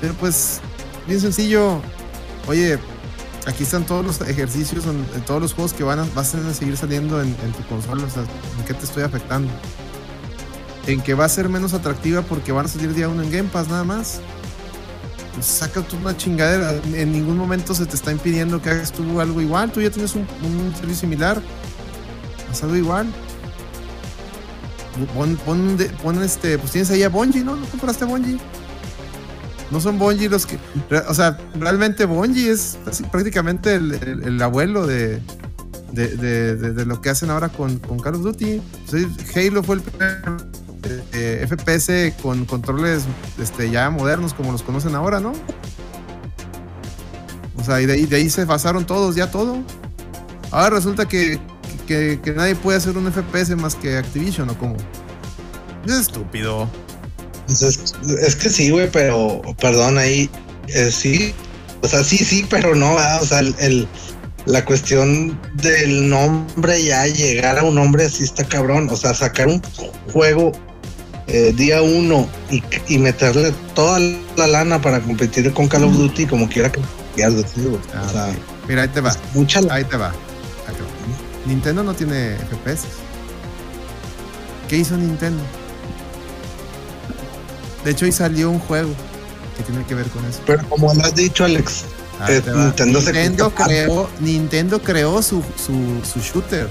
pero pues bien sencillo, oye, aquí están todos los ejercicios, en, en todos los juegos que van a, vas a seguir saliendo en, en tu consola. O sea, ¿en qué te estoy afectando? En que va a ser menos atractiva porque van a salir día uno en Game Pass nada más. Pues saca tú una chingadera. En ningún momento se te está impidiendo que hagas tú algo igual. Tú ya tienes un, un servicio similar. Haz algo igual. Pon, pon, pon este, pues tienes ahí a Bungie, ¿no? ¿No compraste a Bungie? No son Bungie los que... O sea, realmente Bungie es prácticamente el, el, el abuelo de de, de, de de lo que hacen ahora con, con Call of Duty. Entonces, Halo fue el primer eh, F P S con controles este, ya modernos como los conocen ahora, ¿no? O sea, y de, y de ahí se basaron todos, ya todo. Ahora resulta que, que, que nadie puede hacer un F P S más que Activision, ¿o cómo? Es estúpido. Es, es que sí, güey, pero perdón, ahí eh, sí, o sea, sí, sí, pero no, ¿verdad? O sea, el, el, la cuestión del nombre, ya llegar a un nombre así está cabrón. O sea, sacar un juego eh, día uno y, y meterle toda la lana para competir con Call of Duty como quiera que quieras decir, güey. Ah, o sea, mira, ahí te va, mucha la... ahí te va, ahí te va. Nintendo no tiene F P S. ¿Qué hizo Nintendo? De hecho, ahí salió un juego que tiene que ver con eso. Pero como lo has dicho, Alex, ah, eh, Nintendo, Nintendo, creó, Nintendo creó su, su, su shooter.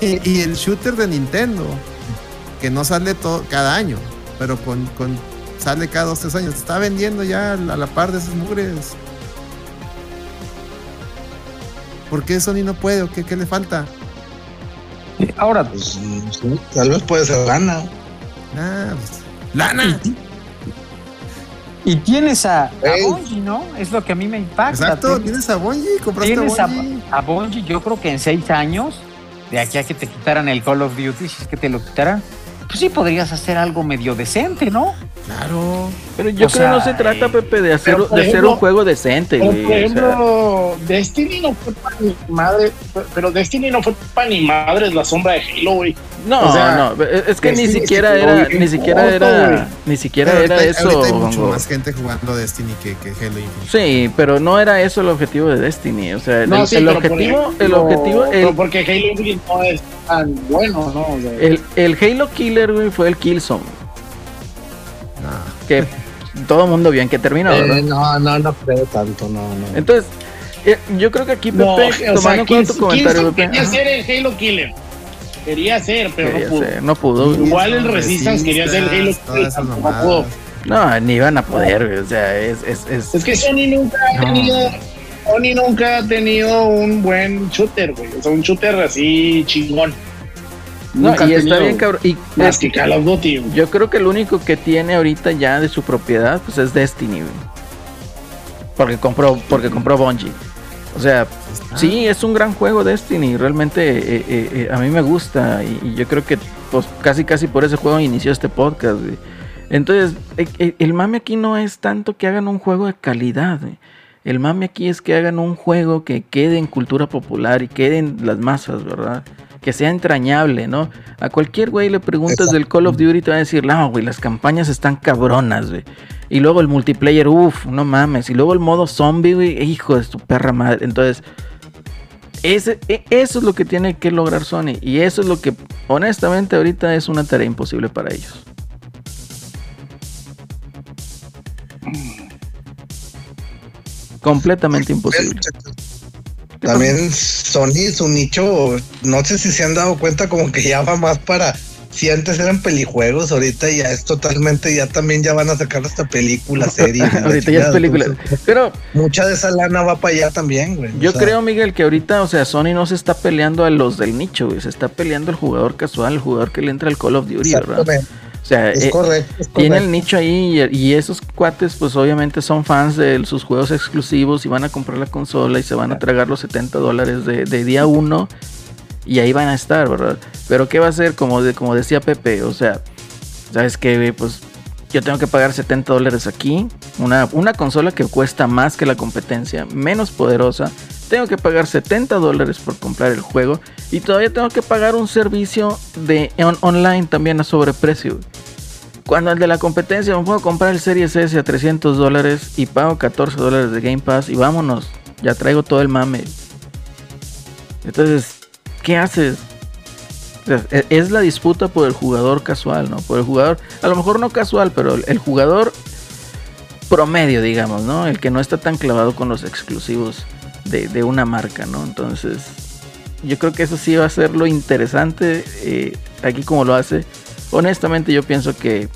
Y el shooter de Nintendo, que no sale todo, cada año, pero con, con sale cada dos, tres años. Se está vendiendo ya a la par de esos mugres. ¿Por qué Sony no puede o qué, qué le falta? Ahora, pues, tal vez puede ser lana. Ah, pues, ¡lana! Y tienes a, hey. a Bungie, ¿no? Es lo que a mí me impacta. Exacto, tienes a Bungie, compraste ¿Tienes a Bungie. A, a Bungie, yo creo que en seis años, de aquí a que te quitaran el Call of Duty, si es que te lo quitaran, pues sí podrías hacer algo medio decente, ¿no? Claro. Pero yo o creo que no se trata, eh, Pepe, de hacer, de hacer ejemplo, un juego decente. Por güey, ejemplo, o sea. Destiny no fue para ni madre, pero Destiny no fue para ni madre, es la sombra de Halo, güey. No, o sea, no, es que Destiny ni siquiera era, ni siquiera era, ni siquiera pero era ahorita, eso. Ahorita hay mucho Bongo. más gente jugando Destiny que, que Halo Infinite. Sí, pero no era eso el objetivo de Destiny, o sea, no, el, sí, el, objetivo, el, el objetivo, el objetivo, porque Halo Infinite no es tan bueno, ¿no? O sea, el, el Halo Killer, güey, fue el Killzone. No. Que todo el mundo bien que terminó, eh, ¿verdad? No, no, no creo tanto, no, no. Entonces, eh, yo creo que aquí, Pepe, no, tomando sea, en cuenta tu comentario, Pepe. Quería ser el Halo Killer. Quería ser, pero quería no, pudo. Ser, no pudo. Igual el Resistance quería hacer el Halo Killer, tampoco no pudo. No, ni van a poder, güey. O sea, es, es, es. Es que Sony nunca no. ha tenido. Sony nunca ha tenido un buen shooter, güey. O sea, un shooter así chingón. No, y está bien cabrón. Y más que Call of Duty. Yo creo que el único que tiene ahorita ya de su propiedad pues es Destiny, güey. Porque compró, porque compró Bungie. O sea, sí, es un gran juego Destiny. Realmente eh, eh, eh, a mí me gusta. Y, y yo creo que pues, casi casi por ese juego inició este podcast, güey. Entonces, eh, eh, el mame aquí no es tanto que hagan un juego de calidad, güey. El mame aquí es que hagan un juego que quede en cultura popular y quede en las masas, ¿verdad? Que sea entrañable, ¿no? A cualquier güey le preguntas del Call of Duty y te va a decir, no, güey, las campañas están cabronas, güey. Y luego el multiplayer, uff, no mames. Y luego el modo zombie, güey, hijo de su perra madre. Entonces, ese, eso es lo que tiene que lograr Sony. Y eso es lo que, honestamente, ahorita es una tarea imposible para ellos. Completamente imposible. También Sony, su nicho, no sé si se han dado cuenta, como que ya va más para, si antes eran pelijuegos, ahorita ya es totalmente, ya también ya van a sacar hasta películas, series. Ahorita ya es películas, pero mucha de esa lana va para allá también, güey. Yo o sea. creo, Miguel, que ahorita, o sea, Sony no se está peleando a los del nicho, güey, se está peleando al jugador casual, el jugador que le entra al Call of Duty, ¿verdad? O sea, es eh, correcto, es correcto. Tiene el nicho ahí y, y esos cuates pues obviamente son fans de sus juegos exclusivos y van a comprar la consola y se van a tragar los setenta dólares de, de día uno y ahí van a estar, ¿verdad? Pero ¿qué va a ser? Como, de, como decía Pepe, o sea, ¿sabes qué? Pues yo tengo que pagar setenta dólares aquí, una, una consola que cuesta más que la competencia, menos poderosa, tengo que pagar setenta dólares por comprar el juego y todavía tengo que pagar un servicio de on- online también a sobreprecio. Cuando el de la competencia me puedo comprar el Series S a trescientos dólares y pago catorce dólares de Game Pass y vámonos, ya traigo todo el mame. Entonces, ¿qué haces? Es la disputa por el jugador casual, ¿no? Por el jugador, a lo mejor no casual, pero el jugador promedio, digamos, ¿no? El que no está tan clavado con los exclusivos de, de una marca, ¿no? Entonces, yo creo que eso sí va a ser lo interesante eh, aquí como lo hace. Honestamente, yo pienso que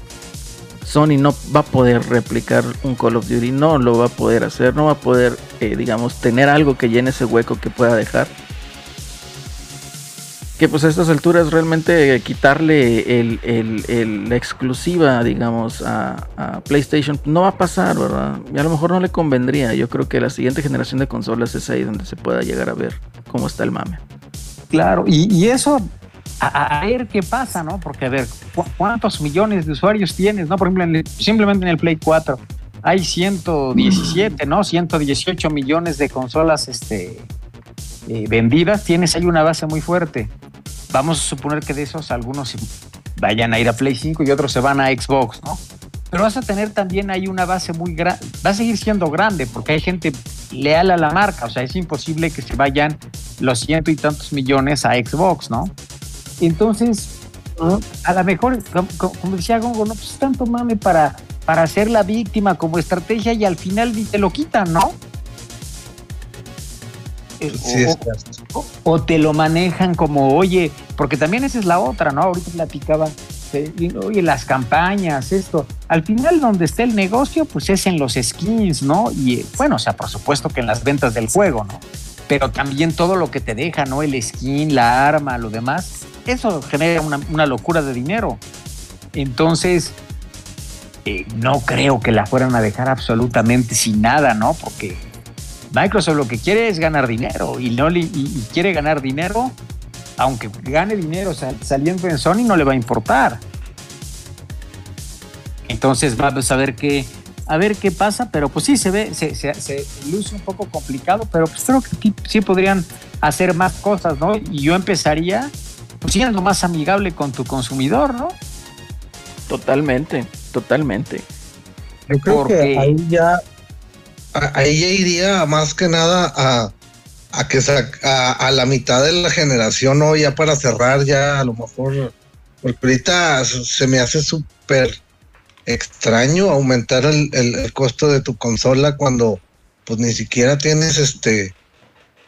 Sony no va a poder replicar un Call of Duty, no lo va a poder hacer, no va a poder, eh, digamos, tener algo que llene ese hueco que pueda dejar. Que pues a estas alturas realmente eh, quitarle el, el, el, la exclusiva, digamos, a, a PlayStation no va a pasar, ¿verdad? Y a lo mejor no le convendría. Yo creo que la siguiente generación de consolas es ahí donde se pueda llegar a ver cómo está el mame. Claro, y, y eso, a, a ver qué pasa, ¿no? Porque a ver, cu- ¿cuántos millones de usuarios tienes, no? Por ejemplo, en el, simplemente en el Play cuatro hay ciento diecisiete, ¿no? ciento dieciocho millones de consolas este, eh, vendidas. Tienes ahí una base muy fuerte. Vamos a suponer que de esos algunos vayan a ir a Play cinco y otros se van a Xbox, ¿no? Pero vas a tener también ahí una base muy grande, va a seguir siendo grande porque hay gente leal a la marca, o sea, es imposible que se vayan los ciento y tantos millones a Xbox, ¿no? Entonces, a lo mejor, como decía Gongo, no, pues tanto mame para, para ser la víctima como estrategia y al final te lo quitan, ¿no? O, o te lo manejan como, oye, porque también esa es la otra, ¿no? Ahorita platicaba este, y, oye, las campañas, esto. Al final, donde está el negocio, pues es en los skins, ¿no? Y bueno, o sea, por supuesto que en las ventas del juego, ¿no? Pero también todo lo que te deja, ¿no? El skin, la arma, lo demás, eso genera una, una locura de dinero. Entonces, eh, no creo que la fueran a dejar absolutamente sin nada, ¿no? Porque Microsoft lo que quiere es ganar dinero y, no le, y, y quiere ganar dinero, aunque gane dinero sal, saliendo en Sony no le va a importar. Entonces vamos a ver qué, a ver qué pasa, pero pues sí se ve, se, se, se luce un poco complicado, pero pues creo que aquí sí podrían hacer más cosas, ¿no? Y yo empezaría pues, siendo más amigable con tu consumidor, ¿no? Totalmente, totalmente. Yo creo Porque... que ahí ya Ahí ya iría más que nada a, a que sa- a, a la mitad de la generación, ¿no? Ya para cerrar, ya a lo mejor, porque ahorita se me hace súper extraño aumentar el, el, el costo de tu consola cuando pues ni siquiera tienes este,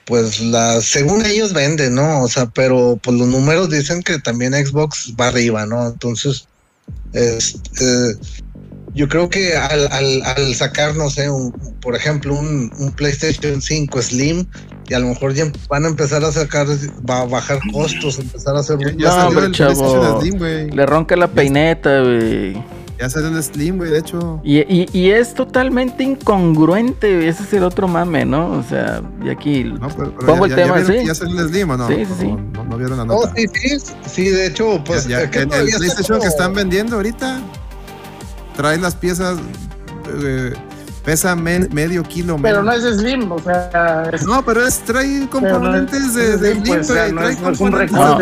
pues la, según ellos venden, ¿no? O sea, pero pues los números dicen que también Xbox va arriba, ¿no? Entonces, este... Yo creo que al, al, al sacar, no sé, un, por ejemplo, un, un PlayStation cinco Slim, y a lo mejor ya van a empezar a sacar, va a bajar costos, empezar a hacer... Ya, ya no, hombre, chavo, Slim, le ronca la ya peineta, güey. Ya salió el Slim, güey, de hecho. Y, y, y es totalmente incongruente, ese es el otro mame, ¿no? O sea, y aquí no, pero, pero pongo ya, el ya, tema, ya vieron, ¿sí? ¿Ya salió el Slim o no? Sí, sí, sí. No, no, no vieron la nota. No, sí, sí, sí, de hecho, pues... Ya, ya, que el, no, el PlayStation como... que están vendiendo ahorita... Trae las piezas, eh, pesa men, medio kilo. Pero menos. No es Slim, o sea... Es, no, pero es trae componentes de Slim, pero trae componentes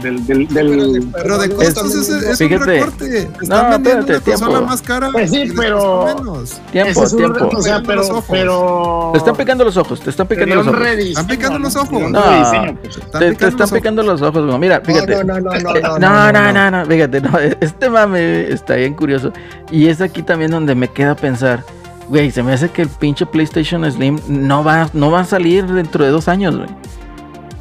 del... Pero de costos es, es, es un recorte. Están no, vendiendo espérate, una consola más cara. Pues sí, pero... Menos. Tiempo, es tiempo. Re, o sea, pero, pero... Te están picando los ojos, te están picando los ojos. Están picando los ojos. No, te están picando los ojos. Mira, fíjate. No, no, no, no, no, no, fíjate, no, este mame está bien curioso. Y es aquí también donde me queda pensar, güey, se me hace que el pinche PlayStation Slim no va, no va a salir dentro de dos años, güey.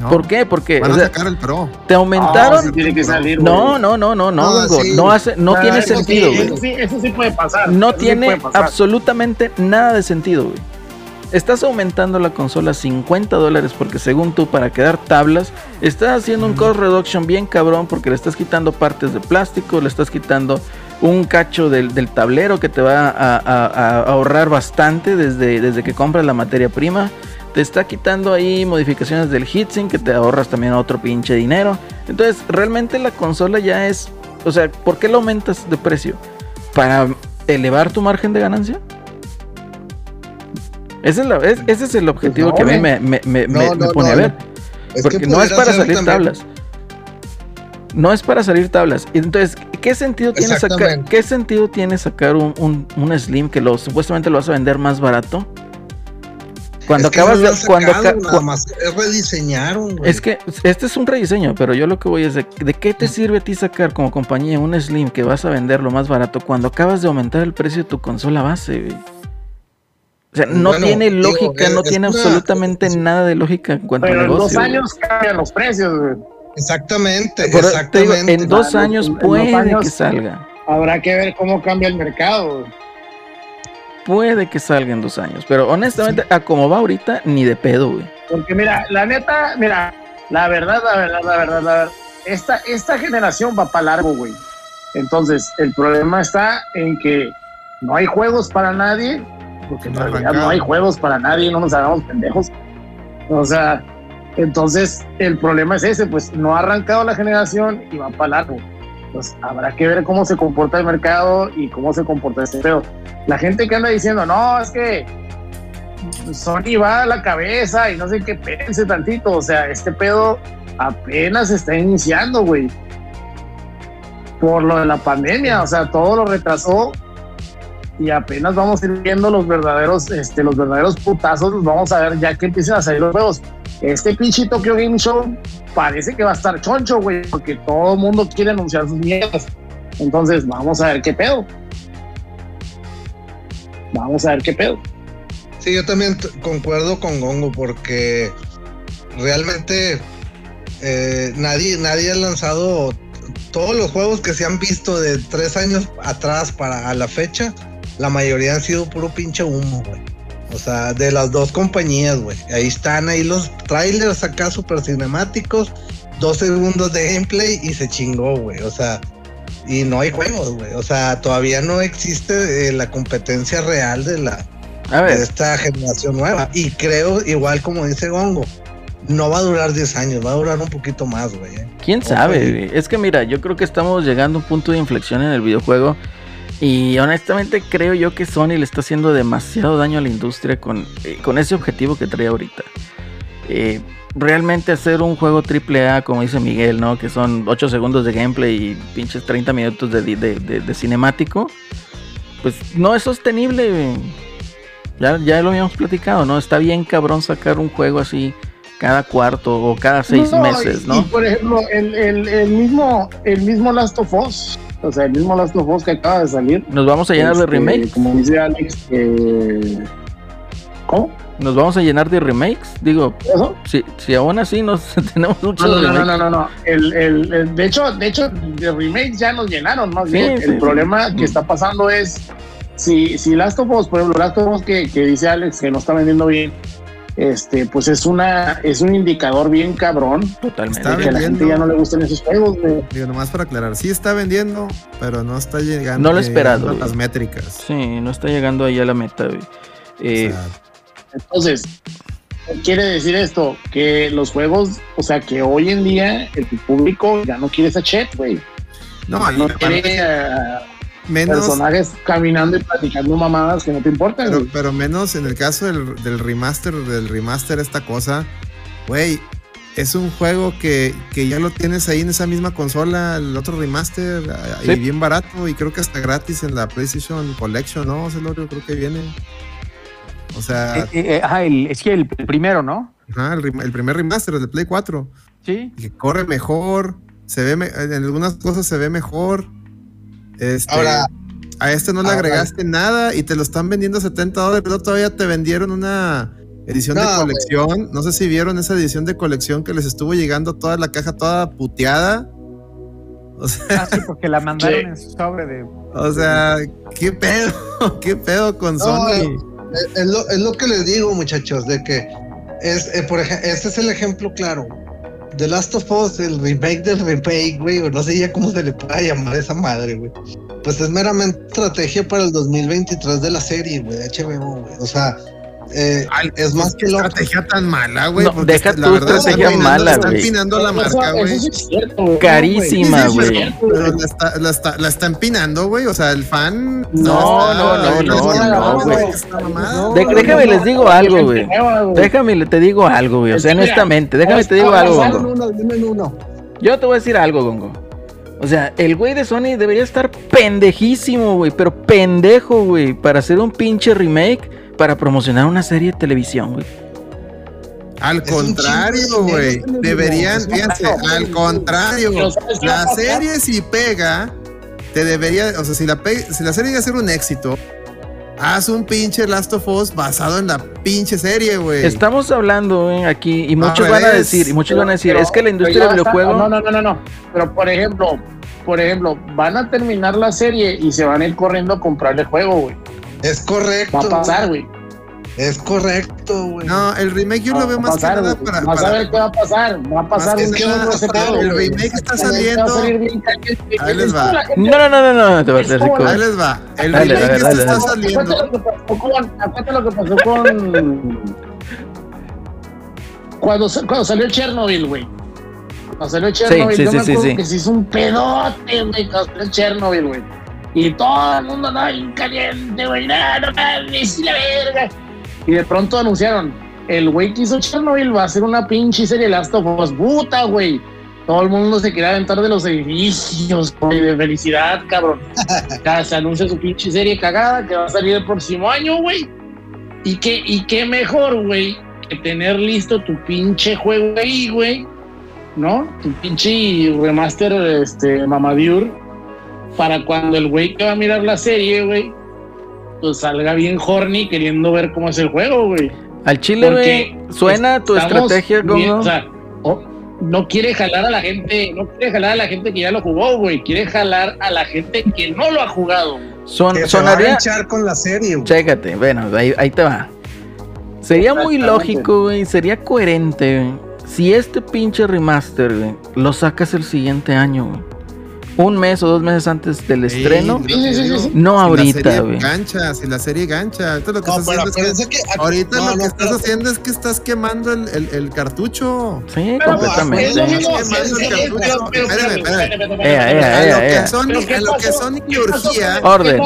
No, ¿por qué? Porque van a o sea, sacar el Pro. Te aumentaron. Oh, sí tiene que salir, no, no, no, no, no, ah, sí. no hace, no ah, tiene eso sentido, sí, güey. Eso sí, eso sí puede pasar. No tiene sí pasar. absolutamente nada de sentido, güey. Estás aumentando la consola a cincuenta dólares porque según tú, para quedar tablas, estás haciendo un cost reduction bien cabrón porque le estás quitando partes de plástico, le estás quitando un cacho del, del tablero que te va a, a, a ahorrar bastante desde, desde que compras la materia prima. Te está quitando ahí modificaciones del heatsink que te ahorras también otro pinche dinero. Entonces, realmente la consola ya es... O sea, ¿por qué la aumentas de precio? ¿Para elevar tu margen de ganancia? Ese es, la, es, ese es el objetivo pues no, que a mí me, me, me, no, me, me no, pone no, a ver. Es porque no es para salir también. tablas. No es para salir tablas. Entonces, ¿qué sentido tiene sacar, ¿qué sentido tiene sacar un, un, un Slim que lo, supuestamente lo vas a vender más barato? Cuando es que acabas no lo de. Cuando sacado, ca- nada más. Rediseñaron, güey. Es que este es un rediseño, pero yo lo que voy es: de, ¿de qué te sirve a ti sacar como compañía un Slim que vas a vender lo más barato cuando acabas de aumentar el precio de tu consola base, güey? O sea, no bueno, tiene lógica, digo, no tiene una, absolutamente es, nada de lógica en cuanto a negocio. Pero en dos años cambian los precios, güey. Exactamente, pero, exactamente. Digo, en dos ah, años en puede dos años que salga. Habrá que ver cómo cambia el mercado, güey. Puede que salga en dos años, pero honestamente, sí. a como va ahorita, ni de pedo, güey. Porque mira, la neta, mira, la verdad, la verdad, la verdad, la verdad, esta, esta generación va para largo, güey. Entonces, el problema está en que no hay juegos para nadie, porque en realidad no hay juegos para nadie, no nos hagamos pendejos. O sea, entonces, el problema es ese, pues no ha arrancado la generación y va para largo. Pues habrá que ver cómo se comporta el mercado y cómo se comporta este pedo. La gente que anda diciendo, no, es que Sony va a la cabeza y no sé qué, pense tantito. O sea, este pedo apenas está iniciando, güey. Por lo de la pandemia, o sea, todo lo retrasó y apenas vamos a ir viendo los verdaderos, este, los verdaderos putazos, los vamos a ver ya que empiecen a salir los juegos. Este pinche Tokyo Game Show parece que va a estar choncho, güey, porque todo el mundo quiere anunciar sus mierdas. Entonces, vamos a ver qué pedo. Vamos a ver qué pedo. Sí, yo también t- concuerdo con Gongo, porque realmente eh, nadie, nadie ha lanzado todos los juegos que se han visto de tres años atrás para a la fecha, la mayoría han sido puro pinche humo, güey. O sea, de las dos compañías, güey. Ahí están, ahí los trailers acá super cinemáticos, dos segundos de gameplay y se chingó, güey. O sea, y no hay juegos, güey. O sea, todavía no existe eh, la competencia real de la a ver. de esta generación nueva. Y creo, igual como dice Gongo, no va a durar diez años, va a durar un poquito más, güey. ¿eh? ¿Quién sabe? Güey. Es que mira, yo creo que estamos llegando a un punto de inflexión en el videojuego. Y honestamente creo yo que Sony le está haciendo demasiado daño a la industria con, eh, con ese objetivo que trae ahorita. Eh, realmente hacer un juego triple A, como dice Miguel, ¿no? Que son ocho segundos de gameplay y pinches treinta minutos de, de, de, de cinemático. Pues no es sostenible. Ya, ya lo habíamos platicado, ¿no? Está bien cabrón sacar un juego así cada cuarto o cada seis no, meses, ¿no? Y por ejemplo, el, el, el, mismo, el mismo Last of Us. O sea, el mismo Last of Us que acaba de salir. Nos vamos a llenar este, de remakes. Como dice Alex, eh... ¿cómo? Nos vamos a llenar de remakes. Digo, ¿eso? Si, si aún así nos tenemos muchos no, no, remakes. No, no, no, no. El, el, el, de hecho, de hecho, de remakes ya nos llenaron, ¿no? Sí, sí, el sí, problema sí. que está pasando es si, si Last of Us, por ejemplo, Last of Us que, que dice Alex que no está vendiendo bien. Este, pues es una es un indicador bien cabrón. Totalmente. De que la gente ya no le gustan esos juegos, güey. Digo, nomás para aclarar, sí está vendiendo, pero no está llegando, no lo esperado, llegando a las métricas. Sí, no está llegando ahí a la meta, güey. Eh, entonces, ¿qué quiere decir esto? Que los juegos, o sea, que hoy en día el público ya no quiere esa chat, güey. No, no quiere a menos personajes caminando y platicando mamadas que no te importan, pero, pero menos en el caso del, del remaster del remaster esta cosa, güey, es un juego que, que ya lo tienes ahí en esa misma consola, el otro remaster, sí. Y bien barato, y creo que hasta gratis en la PlayStation Collection, ¿no? O sea, yo creo que viene, o sea, eh, eh, ajá, el, es que el primero, ¿no? Ajá, el, el primer remaster de Play cuatro, sí, que corre mejor, se ve me, en algunas cosas se ve mejor. Este, ahora, a este no le ahora, agregaste nada y te lo están vendiendo a setenta dólares, pero todavía te vendieron una edición no, de colección. Wey. No sé si vieron esa edición de colección que les estuvo llegando toda la caja toda puteada. O sea, ah, sí, porque la mandaron ¿qué? En su sobre de. O sea, qué pedo, qué pedo con no, Sony. Es, es, lo, es lo que les digo, muchachos, de que es, eh, por ejemplo, este es el ejemplo claro. The Last of Us, el remake del remake, güey, no sé ya cómo se le pueda llamar a esa madre, güey. Pues es meramente estrategia para el dos mil veintitrés de la serie, güey, de H B O, güey. O sea, eh, Ay, es más que loco. Estrategia tan mala, güey. No, deja tu estrategia mala, güey. Están empinando la marca, güey. Carísima, güey. Pero la está, la está, la está empinando, güey. O sea, el fan. No, no, no, no, no, güey. Déjame les digo algo, güey. Déjame te digo algo, güey. O sea, honestamente, déjame te digo algo, Gongo. Yo te voy a decir algo, Gongo. O sea, el güey de Sony debería estar pendejísimo, güey. Pero pendejo, güey. Para hacer un pinche remake. Para promocionar una serie de televisión, güey. Al contrario, güey. Deberían, fíjense, al contrario. La serie si pega, te debería, o sea, si la, pe- si la serie llega a ser un éxito, haz un pinche Last of Us basado en la pinche serie, güey. Estamos hablando, güey, aquí, y muchos van a decir, y muchos pero, van a decir, pero, es que la industria del videojuego... No, no, no, no, no, pero por ejemplo, por ejemplo, van a terminar la serie y se van a ir corriendo a comprar el juego, güey. Es correcto. Va a pasar, güey. Es correcto, güey. No, el remake yo va, lo veo más pasar, que nada para... Vas a ver qué va a pasar. Va a pasar un tiempo separado. El remake está saliendo... Ahí les va. No, no, no, no, no te va a hacer rico. Ahí les va. El dale, remake dale, dale, está dale. saliendo... Acuérdate lo que pasó con... cuando, cuando salió Chernobyl, güey. Cuando salió Chernobyl, sí, sí, yo sí, me sí, acuerdo sí. que se hizo un pedote, güey, cuando salió Chernobyl, güey. Y todo el mundo andaba bien caliente, güey, no, no mames, la verga. Y de pronto anunciaron, el güey que hizo Chernobyl va a hacer una pinche serie Last of Us, puta, güey. Todo el mundo se quería aventar de los edificios, güey, de felicidad, cabrón. Ya se anuncia su pinche serie cagada que va a salir el próximo año, güey. Y qué, y qué mejor, güey, que tener listo tu pinche juego ahí, güey, ¿no? Tu pinche remaster, este, Mamadur. Para cuando el güey que va a mirar la serie, güey, pues salga bien horny queriendo ver cómo es el juego, güey. Al chile, güey, suena tu estrategia, Gongo. O sea, oh, no quiere jalar a la gente, no quiere jalar a la gente que ya lo jugó, güey, quiere jalar a la gente que no lo ha jugado. Son, que sonaría, se va a hinchar con la serie, güey. Chécate, bueno, ahí, ahí te va. Sería muy lógico, güey, sería coherente, güey, si este pinche remaster, güey, lo sacas el siguiente año, güey. Un mes o dos meses antes del sí, estreno. Sí, sí, sí. No ahorita, güey. Si gancha, si la serie gancha. Ahorita lo que no, estás pero, haciendo es que, que ahorita no, lo no, que estás pero, haciendo es que estás quemando el, el, el cartucho. Sí, pero, completamente. Pero, espérame, espérame. Ea, ea, ea, ea. A lo que Sonic le urgía. Orden.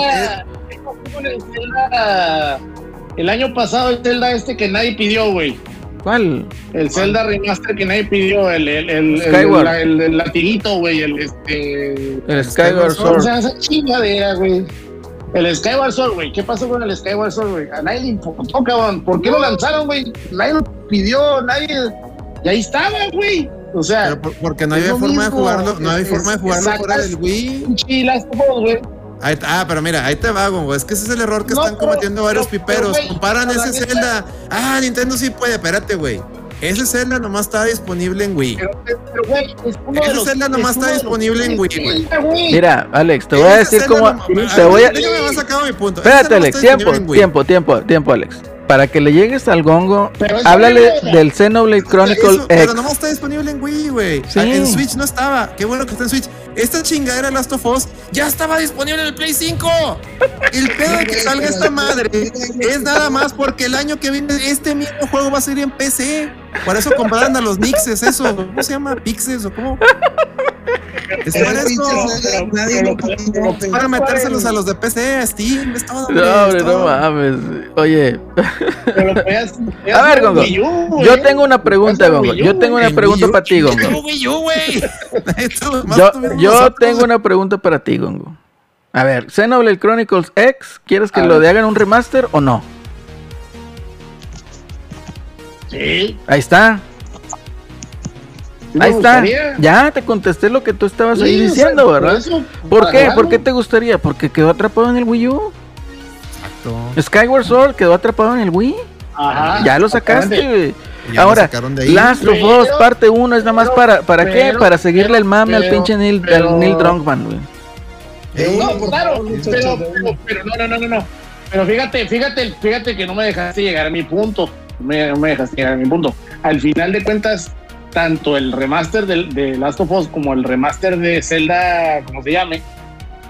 El año pasado el Zelda este que nadie pidió, güey. ¿Cuál? El Zelda Remaster que nadie pidió, el el el Skyward. el, el, el latiguito, güey, el este el Skyward Sword. O sea, esa chingadera, güey. El Skyward Sword, güey. ¿Qué pasó con el Skyward Sword, güey? A nadie le importó, cabrón. ¿Por qué lo lanzaron, güey? Nadie lo pidió, nadie. Y ahí estaba, güey. O sea, pero por, porque no había forma de jugarlo, no había forma de jugarlo fuera del Wii. Sí, las dos, güey. Ahí, ah, pero mira, ahí te va, güey. Es que ese es el error que no, están pero, cometiendo varios pero, piperos. Pero, wey, comparan ese Zelda. Ah, Nintendo sí puede, espérate, güey. Ese Zelda nomás estaba disponible en Wii. Pero, güey, ese Zelda nomás estaba disponible en Wii, güey. Mira, Alex, te voy a decir cómo. No, te voy a. Déjame más acabo mi punto. Espérate, Alex, tiempo, tiempo, tiempo, tiempo, Alex. Para que le llegues al gongo, háblale del Xenoblade Chronicles X. Pero no está disponible en Wii, güey. Sí. En Switch no estaba. Qué bueno que está en Switch. Esta chingadera Last of Us ya estaba disponible en el Play cinco. El pedo de que salga esta madre es nada más porque el año que viene este mismo juego va a salir en P C. Por eso compraron a los Nixes, eso. ¿Cómo se llama? ¿Pixes o cómo? Es por eso. Nadie lo pidió. Para metérselos a los de P C, Steam. No, hombre, no mames. Oye. A ver, Gongo. Yo tengo una pregunta, Gongo. Yo tengo una pregunta para ti, Gongo. Yo, yo tengo una pregunta para ti, Gongo. A ver, Xenoblade Chronicles X, ¿quieres que lo hagan un remaster o no? Sí. Ahí está. Ahí está. Ya te contesté lo que tú estabas sí, ahí diciendo, o sea, ¿verdad? Eso, ¿Por qué? Claro. ¿Por qué te gustaría? Porque quedó atrapado en el Wii U. Exacto. Skyward Sword quedó atrapado en el Wii. Ajá. Ya lo sacaste. Ya ahora, Last of Us parte uno es nada más para para pero, qué? Para seguirle pero, el mame pero, al pinche Neil, pero, al Neil Druckmann, güey. Eh, no, claro, pero, pero, pero no, no, no, no. Pero fíjate, fíjate, fíjate que no me dejaste llegar a mi punto. Me, me dejaste llegar a mi punto. Al final de cuentas, tanto el remaster de, de Last of Us como el remaster de Zelda, como se llame,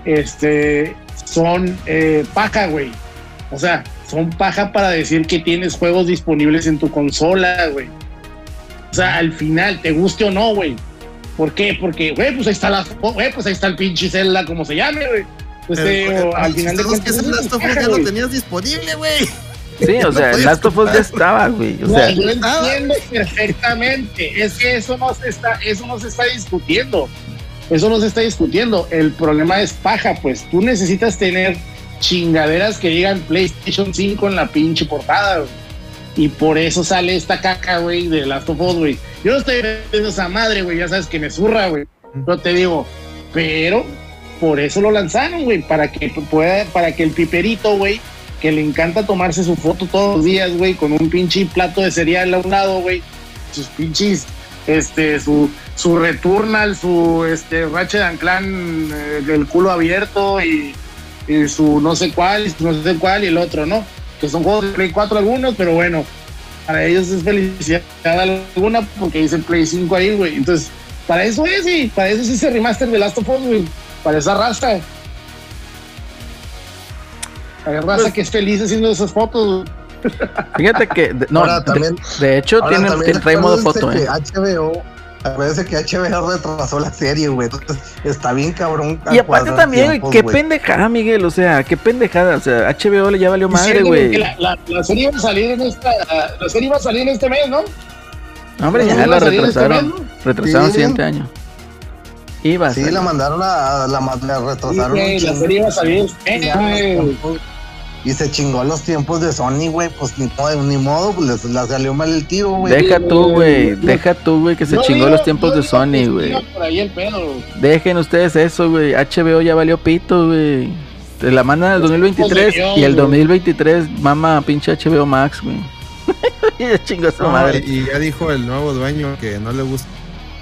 este, son eh, paja, güey. O sea, son paja para decir que tienes juegos disponibles en tu consola, güey. O sea, al final, te guste o no, güey. ¿Por qué? Porque, güey, pues ahí está Last of Us, güey, pues ahí está el pinche Zelda, como se llame, güey. Pues, eh, eh, al final de cuentas, el Last of Us ya lo tenías disponible, güey. Sí, o sea, el Last of Us ya estaba, güey. O no, sea, yo entiendo perfectamente. Es que eso no se está, eso no se está discutiendo. Eso no se está discutiendo. El problema es paja, pues. Tú necesitas tener chingaderas que digan PlayStation cinco en la pinche portada, güey. Y por eso sale esta caca, güey, de Last of Us, güey. Yo no estoy viendo esa madre, güey. Ya sabes que me zurra, güey. Yo te digo, pero por eso lo lanzaron, güey, para que pueda, para que el piperito, güey, que le encanta tomarse su foto todos los días, güey, con un pinche plato de cereal a un lado, güey, sus pinches, este, su, su Returnal, su, este, Ratchet and Clank, eh, del culo abierto y, y su no sé cuál, no sé cuál y el otro, ¿no? Que son juegos de Play cuatro algunos, pero bueno, para ellos es felicidad alguna porque dicen Play cinco ahí, güey, entonces, para eso es, sí, para eso es ese remaster de Last of Us, güey, para esa raza, la raza pues, que es feliz haciendo esas fotos. Fíjate que, no, ahora, también, de, de hecho tiene trae modo foto, eh. H B O, parece que H B O retrasó la serie, güey. Entonces, está bien cabrón. Y aparte también, tiempos, qué wey. pendejada, Miguel, o sea, qué pendejada, o sea, H B O le ya valió madre, güey. La, la, la serie iba a salir en esta, la serie iba a salir en este mes, ¿no? Hombre, ya, ya la retrasaron, este mes, ¿no? Retrasaron siguiente sí, año. Iba a sí, salir. La mandaron a la, la, la retrasaron. Sí, wey, la serie iba a salir este mes, güey. Y se chingó los tiempos de Sony, güey, pues ni, ni modo, pues les salió mal el tiro, güey. Deja tú, güey, deja tú, güey, que se no chingó digo, los tiempos no de Sony, güey. Dejen ustedes eso, güey, H B O ya valió pito, güey. Te la mandan al dos mil veintitrés y el dos mil veintitrés mama pinche H B O Max, güey. Y ya chingó a su no, madre. Y ya dijo el nuevo dueño que no le gusta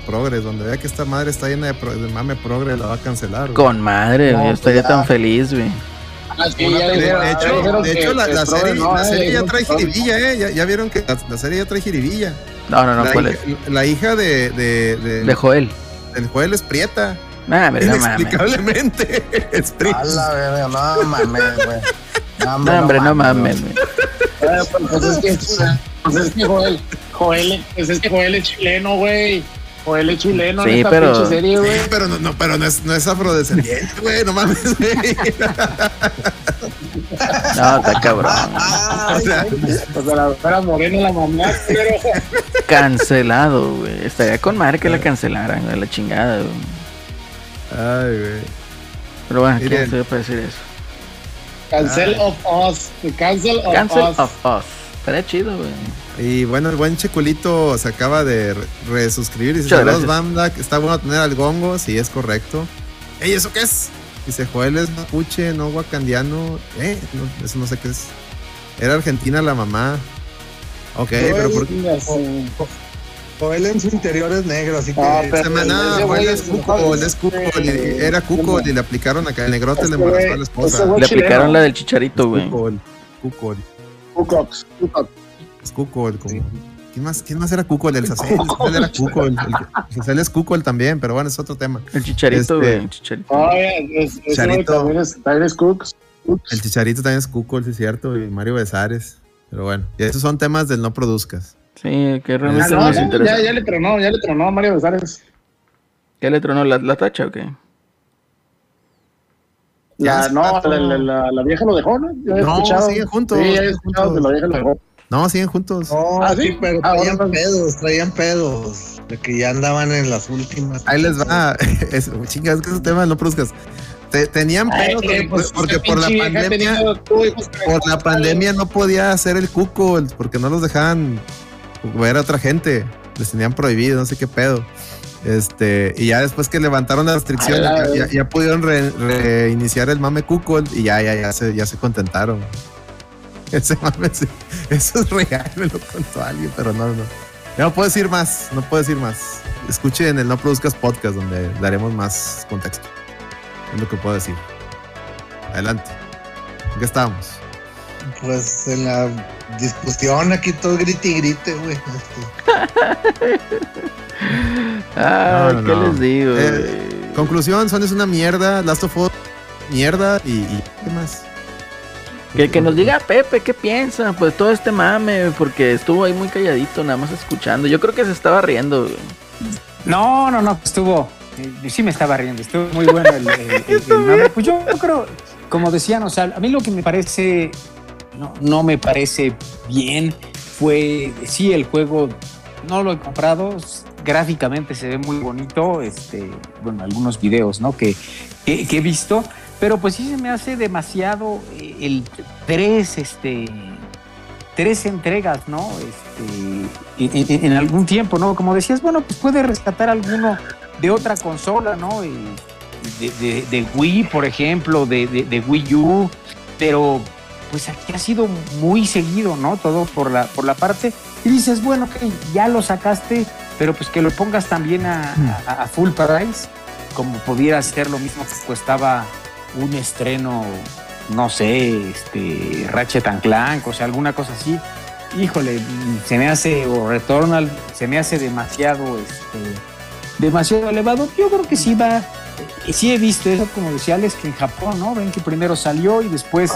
progres, donde vea que esta madre está llena de, pro, de mame progres, la va a cancelar, güey. Con madre, no, yo estaría ya tan feliz, güey. Ah, sí, de, de, de hecho, de hecho la, la serie, no, la serie eh, ya trae jiribilla, eh. Ya, ya vieron que la, la serie ya trae jiribilla. No, no, no, la ¿cuál hija, es? La hija de, de, de, de Joel. El Joel es prieta. Nah, inexplicablemente. Es prieta. A la verga, no mames, güey. No, no, hombre, no mames, güey. No, pues es que, pues es que Joel, Joel, pues es que Joel es chileno, güey. Joel es chileno, sí, en esta pero, pinche serie, güey. Sí, pero no, no, pero no es, no es afrodescendiente, güey, no mames, güey. No, está cabrón. Ay, o sea, pues a la fuera morena la mamá, pero... Cancelado, güey. Estaría con madre que la cancelaran, güey, la chingada, güey. Ay, güey. Pero bueno, ¿quién Miren. se va a decir eso? Cancel ah. of Us. Cancel of Cancel Us. Cancel of Us. Estaría chido, güey. Y bueno, el buen Checulito se acaba de resuscribir. Dice: saludos, banda. Está bueno tener al Gongo, si es correcto. Ey, ¿eso qué es? Dice: Joel es mapuche, no wakandiano. Eh, no, eso no sé qué es. Era argentina la mamá. Ok, Joel, pero ¿por qué? Joel en su interior es negro, así que. Ah, Semana, no, Joel es cuco, Joel es cuco. Le, era cuco y le aplicaron acá. El negrote este le embarazó a la esposa. Le chileno. aplicaron la del chicharito, güey. Cucol. Cucol. Cucox. Cucox. Es Cuco, el como. ¿Quién más, ¿Quién más era Cuco? El del Sacel. El era Cuco. El Sacel es Cuco también, pero bueno, es otro tema. El chicharito, güey. Este, el chicharito. Oh, es, es, chicharito. También es, también es Cooks. El chicharito también es Cuco, sí, es cierto. Y Mario Besares. Pero bueno, y esos son temas del no produzcas. Sí, que realmente ya, no, nos no, ya, ya le tronó, ya le tronó Mario Besares. ¿Qué le tronó? ¿La, la tacha o qué? La, no, la, la, la, la vieja lo dejó, ¿no? Yo no, escuchado, siguen juntos. Sí, he escuchado juntos. Que la vieja lo dejó. No, siguen juntos. No, ah, sí, pero ah, traían bueno, pedos, traían pedos. De que ya andaban en las últimas. Ahí les va. Es, chingas, que ese tema no produzcas. Te, tenían pedos eh, pues, porque por la pandemia. Tú, pues, por la pandemia no podía hacer el cuco, porque no los dejaban ver a otra gente. Les tenían prohibido, no sé qué pedo. Este, y ya después que levantaron las restricciones, ay, ya, ya pudieron re, reiniciar el mame cuco y ya, ya, ya, se, ya se contentaron. Ese mame, eso es real, me lo contó alguien, pero no, no. Ya no puedo decir más, no puedo decir más. Escuchen el No Produzcas Podcast, donde daremos más contexto. Es lo que puedo decir. Adelante. ¿En qué estábamos? Pues en la discusión, aquí todo grite y grite, güey. Ah, no, no, ¿qué no. les digo? Eh, conclusión, Sony es una mierda, Last of Us, mierda, y, y ¿qué más? Que, que nos diga Pepe qué piensa, pues todo este mame, porque estuvo ahí muy calladito, nada más escuchando. Yo creo que se estaba riendo. No, no, no, estuvo. Eh, sí me estaba riendo, estuvo muy bueno el, el, el, el mame. Pues yo creo, como decían, o sea, a mí lo que me parece, no, no me parece bien fue, sí, el juego, no lo he comprado, gráficamente se ve muy bonito, este, bueno, algunos videos, ¿no? Que, que, que he visto. Pero pues sí se me hace demasiado el tres, este, tres entregas, ¿no? Este, en, en, en algún tiempo, ¿no? Como decías, bueno, pues puede rescatar alguno de otra consola, ¿no? De, de, de Wii, por ejemplo, de, de, de Wii U, pero pues aquí ha sido muy seguido, ¿no? Todo por la, por la parte. Y dices, bueno, que ya lo sacaste, pero pues que lo pongas también a, a, a full price, como pudiera ser lo mismo que costaba un estreno, no sé, este, Ratchet and Clank, o sea, alguna cosa así. Híjole, se me hace, o Returnal, se me hace demasiado, este, demasiado elevado. Yo creo que sí va, sí he visto eso, como decía Alex, que en Japón, ¿no? Ven que primero salió y después,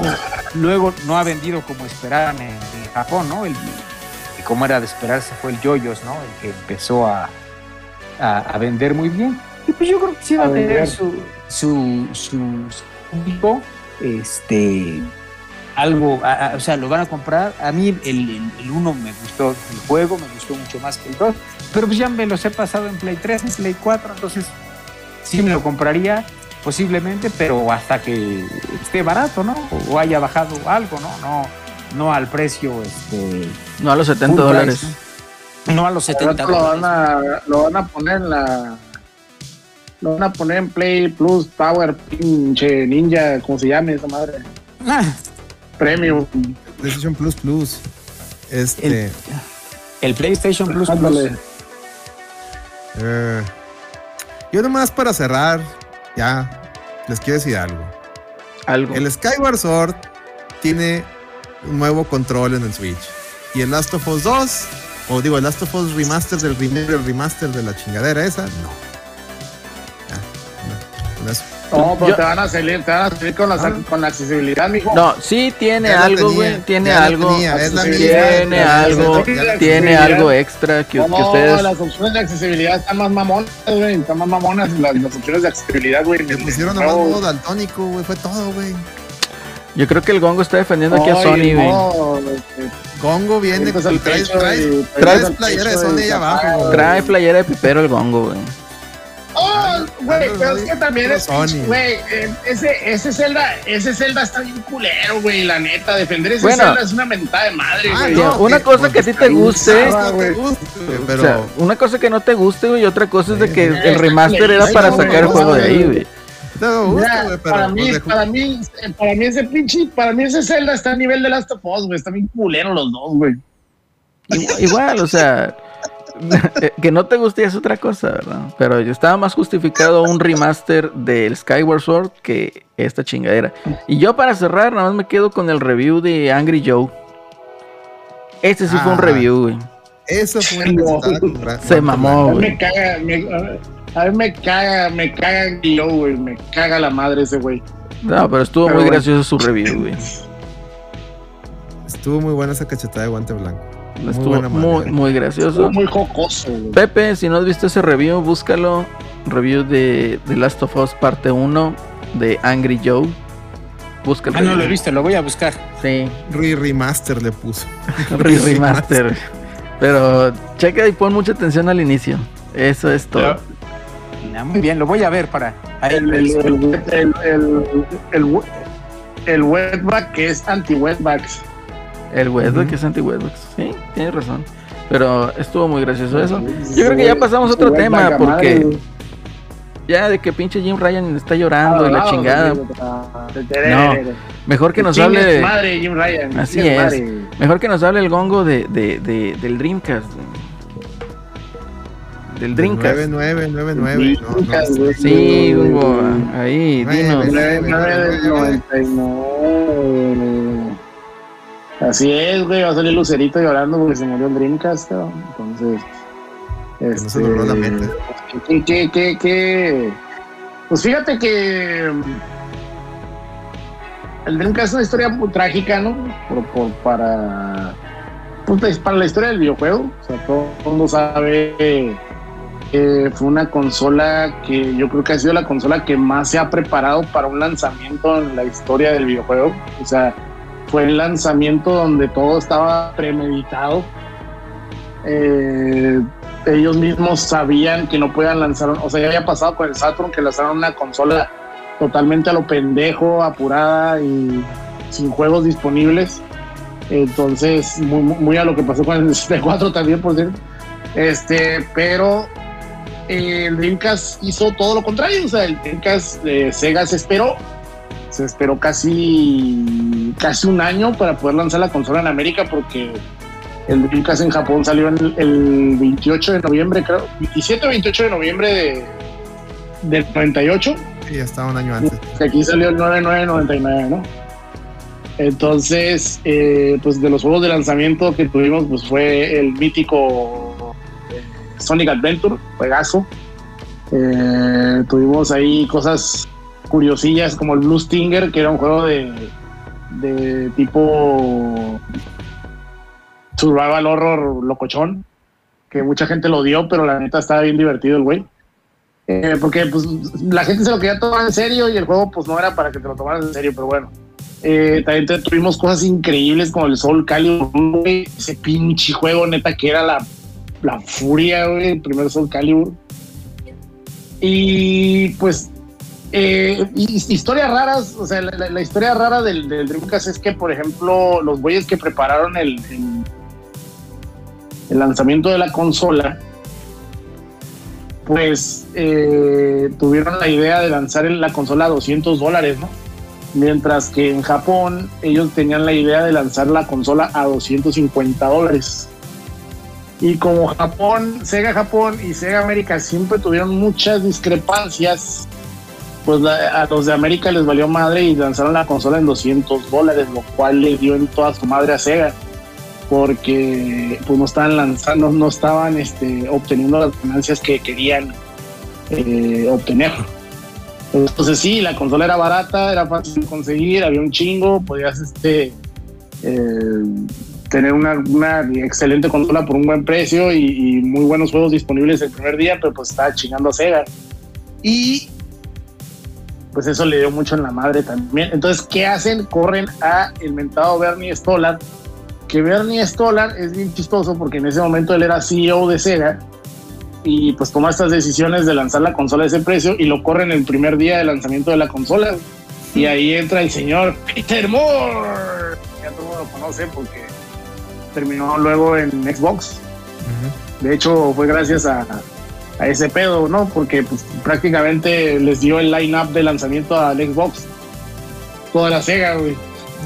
luego no ha vendido como esperaban en, en Japón, ¿no? El, como era de esperarse fue el Yoyos, ¿no? El que empezó a, a, a vender muy bien. Y pues yo creo que sí va a, a tener su... Su, su, su público, este, algo, a, a, o sea, lo van a comprar. A mí el uno me gustó el juego, me gustó mucho más que el dos, pero pues ya me los he pasado en Play tres, en Play cuatro, entonces sí me lo compraría posiblemente, pero hasta que esté barato, ¿no? O haya bajado algo, ¿no? No, no al precio, este, no a los setenta dólares. Price, ¿no? No a los setenta dólares. Lo van a, lo van a poner en la... Lo van a poner en Play Plus, Power, pinche Ninja, como se llame esa madre. Ah. Premium. PlayStation Plus Plus. Este. El, el PlayStation Plus Plus. Eh, yo nomás para cerrar, ya, les quiero decir algo. Algo. El Skyward Sword tiene un nuevo control en el Switch. Y el Last of Us dos, o digo, el Last of Us Remaster del Remake, el remaster de la chingadera esa, no. Ya, no, no es... No, pero yo, te van a salir, te van a salir con la, ah, con la accesibilidad, mijo. No, sí tiene algo, güey, tiene algo, tiene algo, tiene algo extra que, no, que ustedes. No, las opciones de accesibilidad están más mamonas, güey, están más mamonas las, las opciones de accesibilidad, güey. Le pusieron nomás modo daltónico, güey, fue todo, güey. Yo creo que el Gongo está defendiendo aquí a Sony, güey. No, Gongo viene con el trae, trae, trae playera de Sony allá abajo. Trae playera de pipero el Gongo, güey. Oh, güey, pero es que también es, güey, ese, ese Zelda, ese Zelda está bien culero, güey, la neta, defender ese bueno, Zelda es una mentada de madre, güey. Ah, no, una que, cosa que a ti te guste, usaba, te guste pero... o sea, una cosa que no te guste, güey, y otra cosa es de que eh, el remaster era para no, sacar no, el juego de ahí, güey. No, gusta, wey, pero para mí, para mí, para mí ese pinche, para mí ese Zelda está a nivel de Last of Us, güey, está bien culero los dos, güey. Igual, igual, o sea... que no te guste es otra cosa, ¿verdad? Pero yo estaba más justificado un remaster del Skyward Sword que esta chingadera. Y yo para cerrar, nada más me quedo con el review de Angry Joe. Este sí ah, fue un review, güey. Eso fue no. el Se mamó, güey. Me caga, me, a mí me caga, me caga Angry Joe, güey. Me caga la madre ese güey. No, pero estuvo pero muy bueno. gracioso su review, güey. Estuvo muy buena esa cachetada de guante blanco. Muy estuvo muy, muy gracioso. Estuvo muy jocoso, güey. Pepe, si no has visto ese review, búscalo. Review de The Last of Us parte uno de Angry Joe. Búscalo. Ah, no lo he visto, lo voy a buscar. Sí. Re-remaster le puso. Re-remaster. Pero checa y pon mucha atención al inicio. Eso es todo. Pero, muy bien, lo voy a ver para. El, el, el, el, el, el, el wetback que es anti-wetbacks. El Westbrook uh-huh. que es anti-Westbrook, sí, tienes razón. Pero estuvo muy gracioso eso. Yo creo que ya pasamos a otro tema porque ya de que pinche Jim Ryan está llorando de ah, la ah, chingada. No, mejor que nos hable. Madre, Jim Ryan. Así es. Madre. Mejor que nos hable el Gongo de, de, de del Dreamcast. Del Dreamcast. nueve nueve nueve nueve Dreamcast, no, no, sí, Gongo. Ahí, dinos. nueve nueve nueve nueve Así es, güey, va a salir Lucerito llorando porque se murió en Dreamcast, ¿no? Entonces, este, no se logró la mente. ¿Qué, qué, qué, qué? Pues fíjate que el Dreamcast es una historia muy trágica, ¿no? Por, por, para, pues, para la historia del videojuego, o sea, todo el mundo sabe que fue una consola que yo creo que ha sido la consola que más se ha preparado para un lanzamiento en la historia del videojuego, o sea, fue el lanzamiento donde todo estaba premeditado. Eh, ellos mismos sabían que no podían lanzar, o sea, ya había pasado con el Saturn que lanzaron una consola totalmente a lo pendejo, apurada y sin juegos disponibles. Entonces, muy, muy a lo que pasó con el sesenta y cuatro también, por cierto. Este, pero eh, el Dreamcast hizo todo lo contrario, o sea, el Dreamcast eh, Sega se esperó. Se esperó casi, casi un año para poder lanzar la consola en América porque el Dreamcast en Japón salió el, el veintiocho de noviembre, creo, veintisiete o veintiocho de noviembre de, del noventa y ocho. Y estaba un año antes. Aquí salió el nueve nueve noventa y nueve, ¿no? Entonces, eh, pues de los juegos de lanzamiento que tuvimos, pues fue el mítico Sonic Adventure, juegazo. Eh, tuvimos ahí cosas curiosillas como el Blue Stinger, que era un juego de, de tipo survival horror locochón, que mucha gente lo odió, pero la neta estaba bien divertido el güey, eh, porque pues la gente se lo quería tomar en serio y el juego pues no era para que te lo tomaras en serio, pero bueno. Eh, también tuvimos cosas increíbles como el Soul Calibur, güey, ese pinche juego neta que era la, la furia, güey, el primer Soul Calibur. Y pues Eh, historias raras, o sea, la, la historia rara del, del Dreamcast es que, por ejemplo, los güeyes que prepararon el, el, el lanzamiento de la consola, pues eh, tuvieron la idea de lanzar la consola a doscientos dólares, ¿no? Mientras que en Japón ellos tenían la idea de lanzar la consola a doscientos cincuenta dólares. Y como Japón, Sega Japón y Sega América siempre tuvieron muchas discrepancias, pues la, a los de América les valió madre y lanzaron la consola en doscientos dólares, lo cual le dio en toda su madre a Sega, porque pues no estaban lanzando, no estaban este, obteniendo las ganancias que querían eh, obtener. Entonces sí, la consola era barata, era fácil de conseguir, había un chingo, podías este eh, tener una, una excelente consola por un buen precio y, y muy buenos juegos disponibles el primer día, pero pues estaba chingando a Sega y pues eso le dio mucho en la madre también. Entonces, ¿qué hacen? Corren a el mentado Bernie Stolar, que Bernie Stolar es bien chistoso porque en ese momento él era C E O de Sega y pues toma estas decisiones de lanzar la consola a ese precio y lo corren el primer día de lanzamiento de la consola, y ahí entra el señor Peter Moore, ya todo el mundo lo conoce porque terminó luego en Xbox. Uh-huh. De hecho fue gracias a, a ese pedo, ¿no? Porque pues, prácticamente les dio el line-up de lanzamiento al Xbox toda la Sega, güey.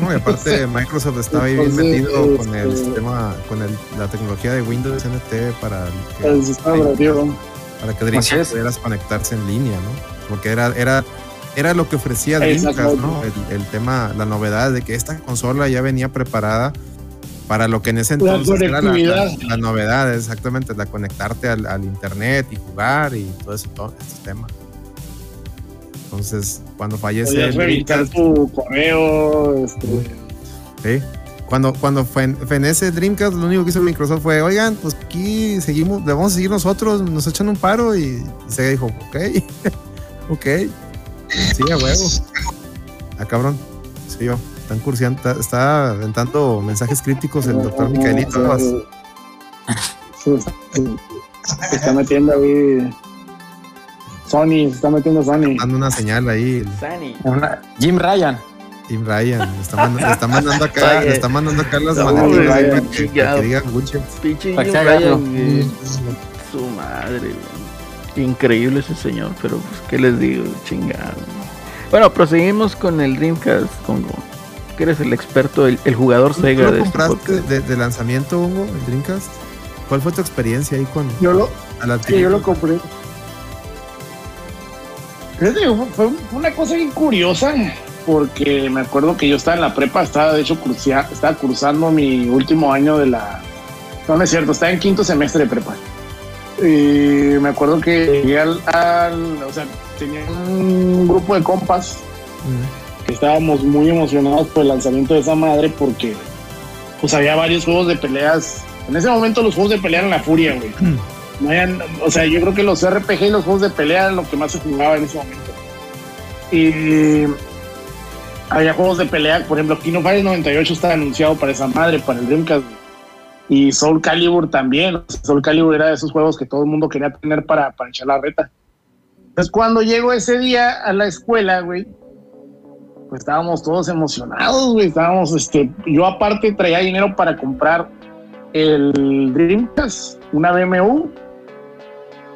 No, y aparte Microsoft estaba ahí bien metido con el sistema, con el, la tecnología de Windows N T para que, el sistema operativo, para que Dreamcast pudieras conectarse en línea, ¿no? Porque era, era, era lo que ofrecía Dreamcast, ¿no? El, el tema, la novedad de que esta consola ya venía preparada para lo que en ese entonces era la, la, la novedad, exactamente, la conectarte al, al internet y jugar y todo ese todo este tema. Entonces, cuando fallece... Podías revisar tu correo... Este. Sí. Cuando, cuando fenece Dreamcast, lo único que hizo Microsoft fue, oigan, pues aquí seguimos, debemos seguir nosotros, nos echan un paro, y, y Sega dijo, ok, ok, sí, a huevo. Ah, cabrón, soy yo. Están cursiando, está aventando mensajes críticos el doctor Micaelito. No, no, no, no. Se está metiendo ahí... Sony, se está metiendo Sony. Dando una señal ahí. Sony. Una, Jim Ryan. Jim Ryan. Le está, mand- le está mandando acá, le está mandando acá las manetas para que, para que digan Gucci. Pinche Jim Ryan. Su madre, güey. Increíble ese señor, pero pues, ¿qué les digo? Chingado. Bueno, proseguimos con el Dreamcast, con que eres el experto, el, el jugador Sega. ¿Tú lo compraste de, de lanzamiento, Hugo, el Dreamcast? ¿Cuál fue tu experiencia ahí con? Yo lo, a la sí, yo lo compré. Fue una cosa bien curiosa, porque me acuerdo que yo estaba en la prepa, estaba de hecho cursia, estaba cursando mi último año de la... No, no es cierto, estaba en quinto semestre de prepa. Y me acuerdo que llegué al... al o sea, tenía un grupo de compas uh-huh. que estábamos muy emocionados por el lanzamiento de esa madre, porque pues había varios juegos de peleas. En ese momento los juegos de pelea eran la furia, güey. Uh-huh. O sea, yo creo que los R P G y los juegos de pelea eran lo que más se jugaba en ese momento. Y había juegos de pelea, por ejemplo, King of Fighters noventa y ocho estaba anunciado para esa madre, para el Dreamcast. Y Soul Calibur también. O sea, Soul Calibur era de esos juegos que todo el mundo quería tener para, para echar la reta. Entonces, cuando llego ese día a la escuela, güey, pues estábamos todos emocionados, güey. Estábamos, este, yo aparte traía dinero para comprar el Dreamcast, una B M W.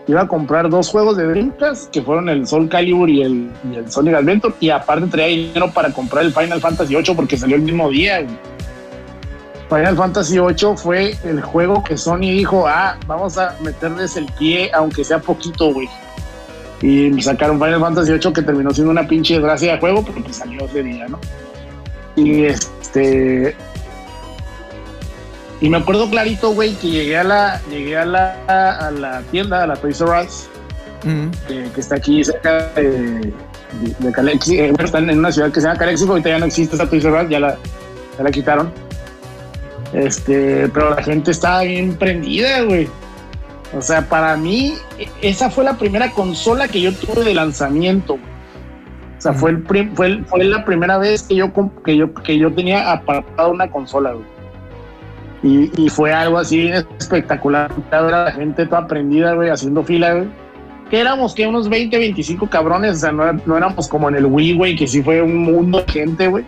Iba a comprar dos juegos de Dreamcast, que fueron el Soul Calibur y el, y el Sonic Adventure, y aparte traía dinero para comprar el Final Fantasy ocho porque salió el mismo día. Final Fantasy ocho fue el juego que Sony dijo, ah, vamos a meterles el pie, aunque sea poquito, güey. Y sacaron Final Fantasy ocho, que terminó siendo una pinche desgracia de juego, pero pues salió ese día, ¿no? Y este... Y me acuerdo clarito, güey, que llegué a la llegué a la, a la tienda, a la Toys R Us, uh-huh. que, que está aquí cerca de, de, de Calexico. Eh, bueno, están en una ciudad que se llama Calexico, ahorita ya no existe esa Toys R Us, ya la, ya la quitaron. Este, pero la gente estaba bien prendida, güey. O sea, para mí, esa fue la primera consola que yo tuve de lanzamiento, güey. O sea, uh-huh. fue, el prim, fue, el, fue la primera vez que yo, que yo, que yo tenía apartada una consola, güey. Y, y fue algo así espectacular. Era la gente toda prendida, güey, haciendo fila, güey. Que éramos, que unos veinte, veinticinco cabrones. O sea, no, no éramos como en el Wii, güey, que sí fue un mundo de gente, güey.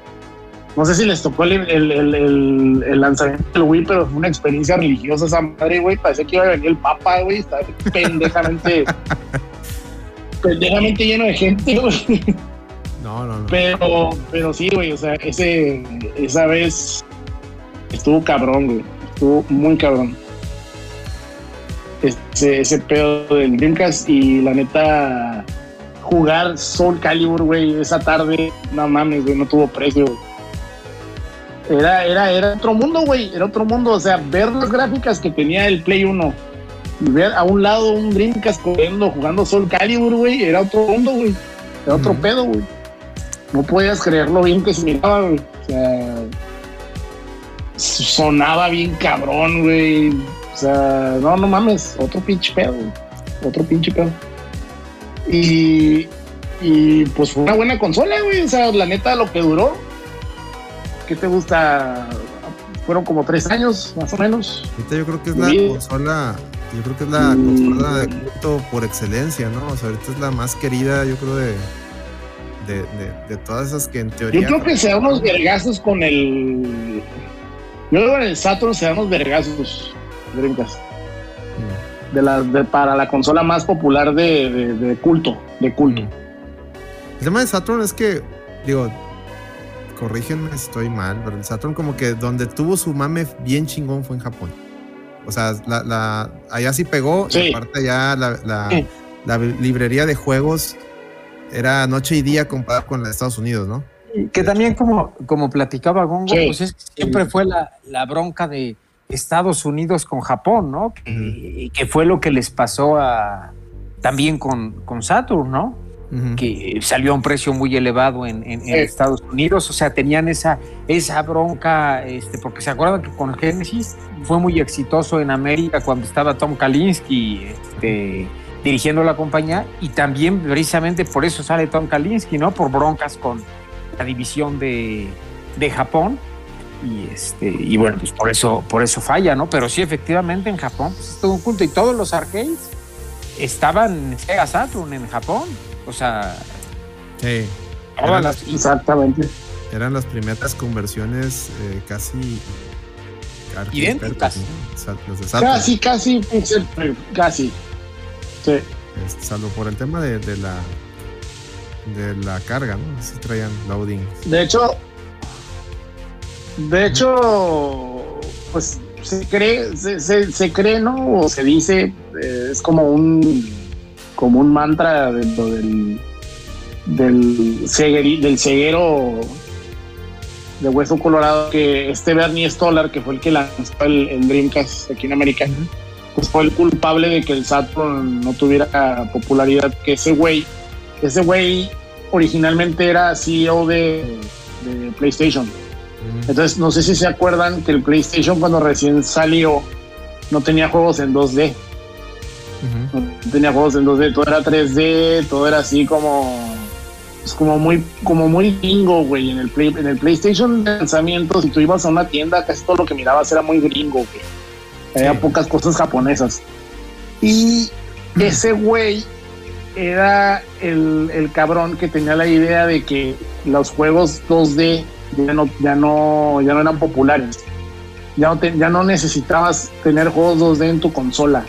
No sé si les tocó el, el, el, el, el lanzamiento del Wii, pero fue una experiencia religiosa esa madre, güey. Parecía que iba a venir el Papa, güey. Estaba pendejamente, pendejamente lleno de gente, güey. No, no, no. Pero, pero sí, güey, o sea, ese, esa vez... estuvo cabrón, güey. Estuvo muy cabrón. ese, ese pedo del Dreamcast, y la neta, jugar Soul Calibur, güey, esa tarde, no mames, güey, no tuvo precio, güey. Era, era, era otro mundo, güey, era otro mundo, o sea, ver las gráficas que tenía el Play uno y ver a un lado un Dreamcast corriendo, jugando Soul Calibur, güey, era otro mundo, güey, era otro mm. pedo, güey. No podías creerlo bien que se miraba, güey, o sea, sonaba bien cabrón, güey, o sea, no, no mames, otro pinche pedo, güey, otro pinche pedo. Y, y pues fue una buena consola, güey, o sea, la neta, lo que duró, ¿qué te gusta? Fueron como tres años, más o menos. Yo creo que es la sí. consola, yo creo que es la consola de culto por excelencia, ¿no? O sea, ahorita es la más querida, yo creo, de de, de, de todas esas que en teoría... Yo creo que se dan unos vergazos con el... Yo creo que en el Saturn se dan unos vergazos, brincas. Mm. De la, de, para la consola más popular de, de, de culto, de culto. Mm. El tema de Saturn es que, digo... corrígenme si estoy mal, pero el Saturn como que donde tuvo su mame bien chingón fue en Japón. O sea, la, la, allá sí pegó, sí. Y aparte allá la, la, sí. la librería de juegos era noche y día comparado con la de Estados Unidos, ¿no? Que de también hecho. como, como platicaba Gongo, sí. pues es que siempre sí. fue la, la bronca de Estados Unidos con Japón, ¿no? Que, uh-huh. que fue lo que les pasó a, también con, con Saturn, ¿no? Uh-huh. Que salió a un precio muy elevado en, en, en eh. Estados Unidos, o sea, tenían esa, esa bronca, este, porque se acuerdan que con Genesis fue muy exitoso en América cuando estaba Tom Kalinske este, dirigiendo la compañía, y también precisamente por eso sale Tom Kalinske, ¿no? Por broncas con la división de, de Japón, y este, y bueno, pues por eso, por eso falla, ¿no? Pero sí, efectivamente, en Japón pues, es todo un culto, y todos los arcades estaban en Sega Saturn en Japón. O sea, sí, eran las, exactamente. Eran las primeras conversiones eh, casi idénticas. ¿No? Casi, casi, casi. Sí. Este, salvo por el tema de, de la de la carga, ¿no? Sí traían loading. De hecho, de hecho, pues se cree, se, se, se cree, ¿no? O se dice, eh, es como un como un mantra dentro del del, cegueri, del ceguero de hueso colorado, que este Bernie Stolar, que fue el que lanzó el, el Dreamcast aquí en América, uh-huh. pues fue el culpable de que el Saturn no tuviera popularidad, que ese güey ese güey originalmente era C E O de, de PlayStation, uh-huh. entonces no sé si se acuerdan que el PlayStation cuando recién salió no tenía juegos en dos D. Uh-huh. No tenía juegos en dos D, todo era tres D, todo era así como pues como muy como muy gringo, güey. En el play, en el PlayStation de lanzamiento, si tú ibas a una tienda, casi todo lo que mirabas era muy gringo, güey. Había sí. pocas cosas japonesas. Y ese güey era el, el cabrón que tenía la idea de que los juegos dos D ya no ya no ya no eran populares. Ya no te, ya no necesitabas tener juegos dos D en tu consola,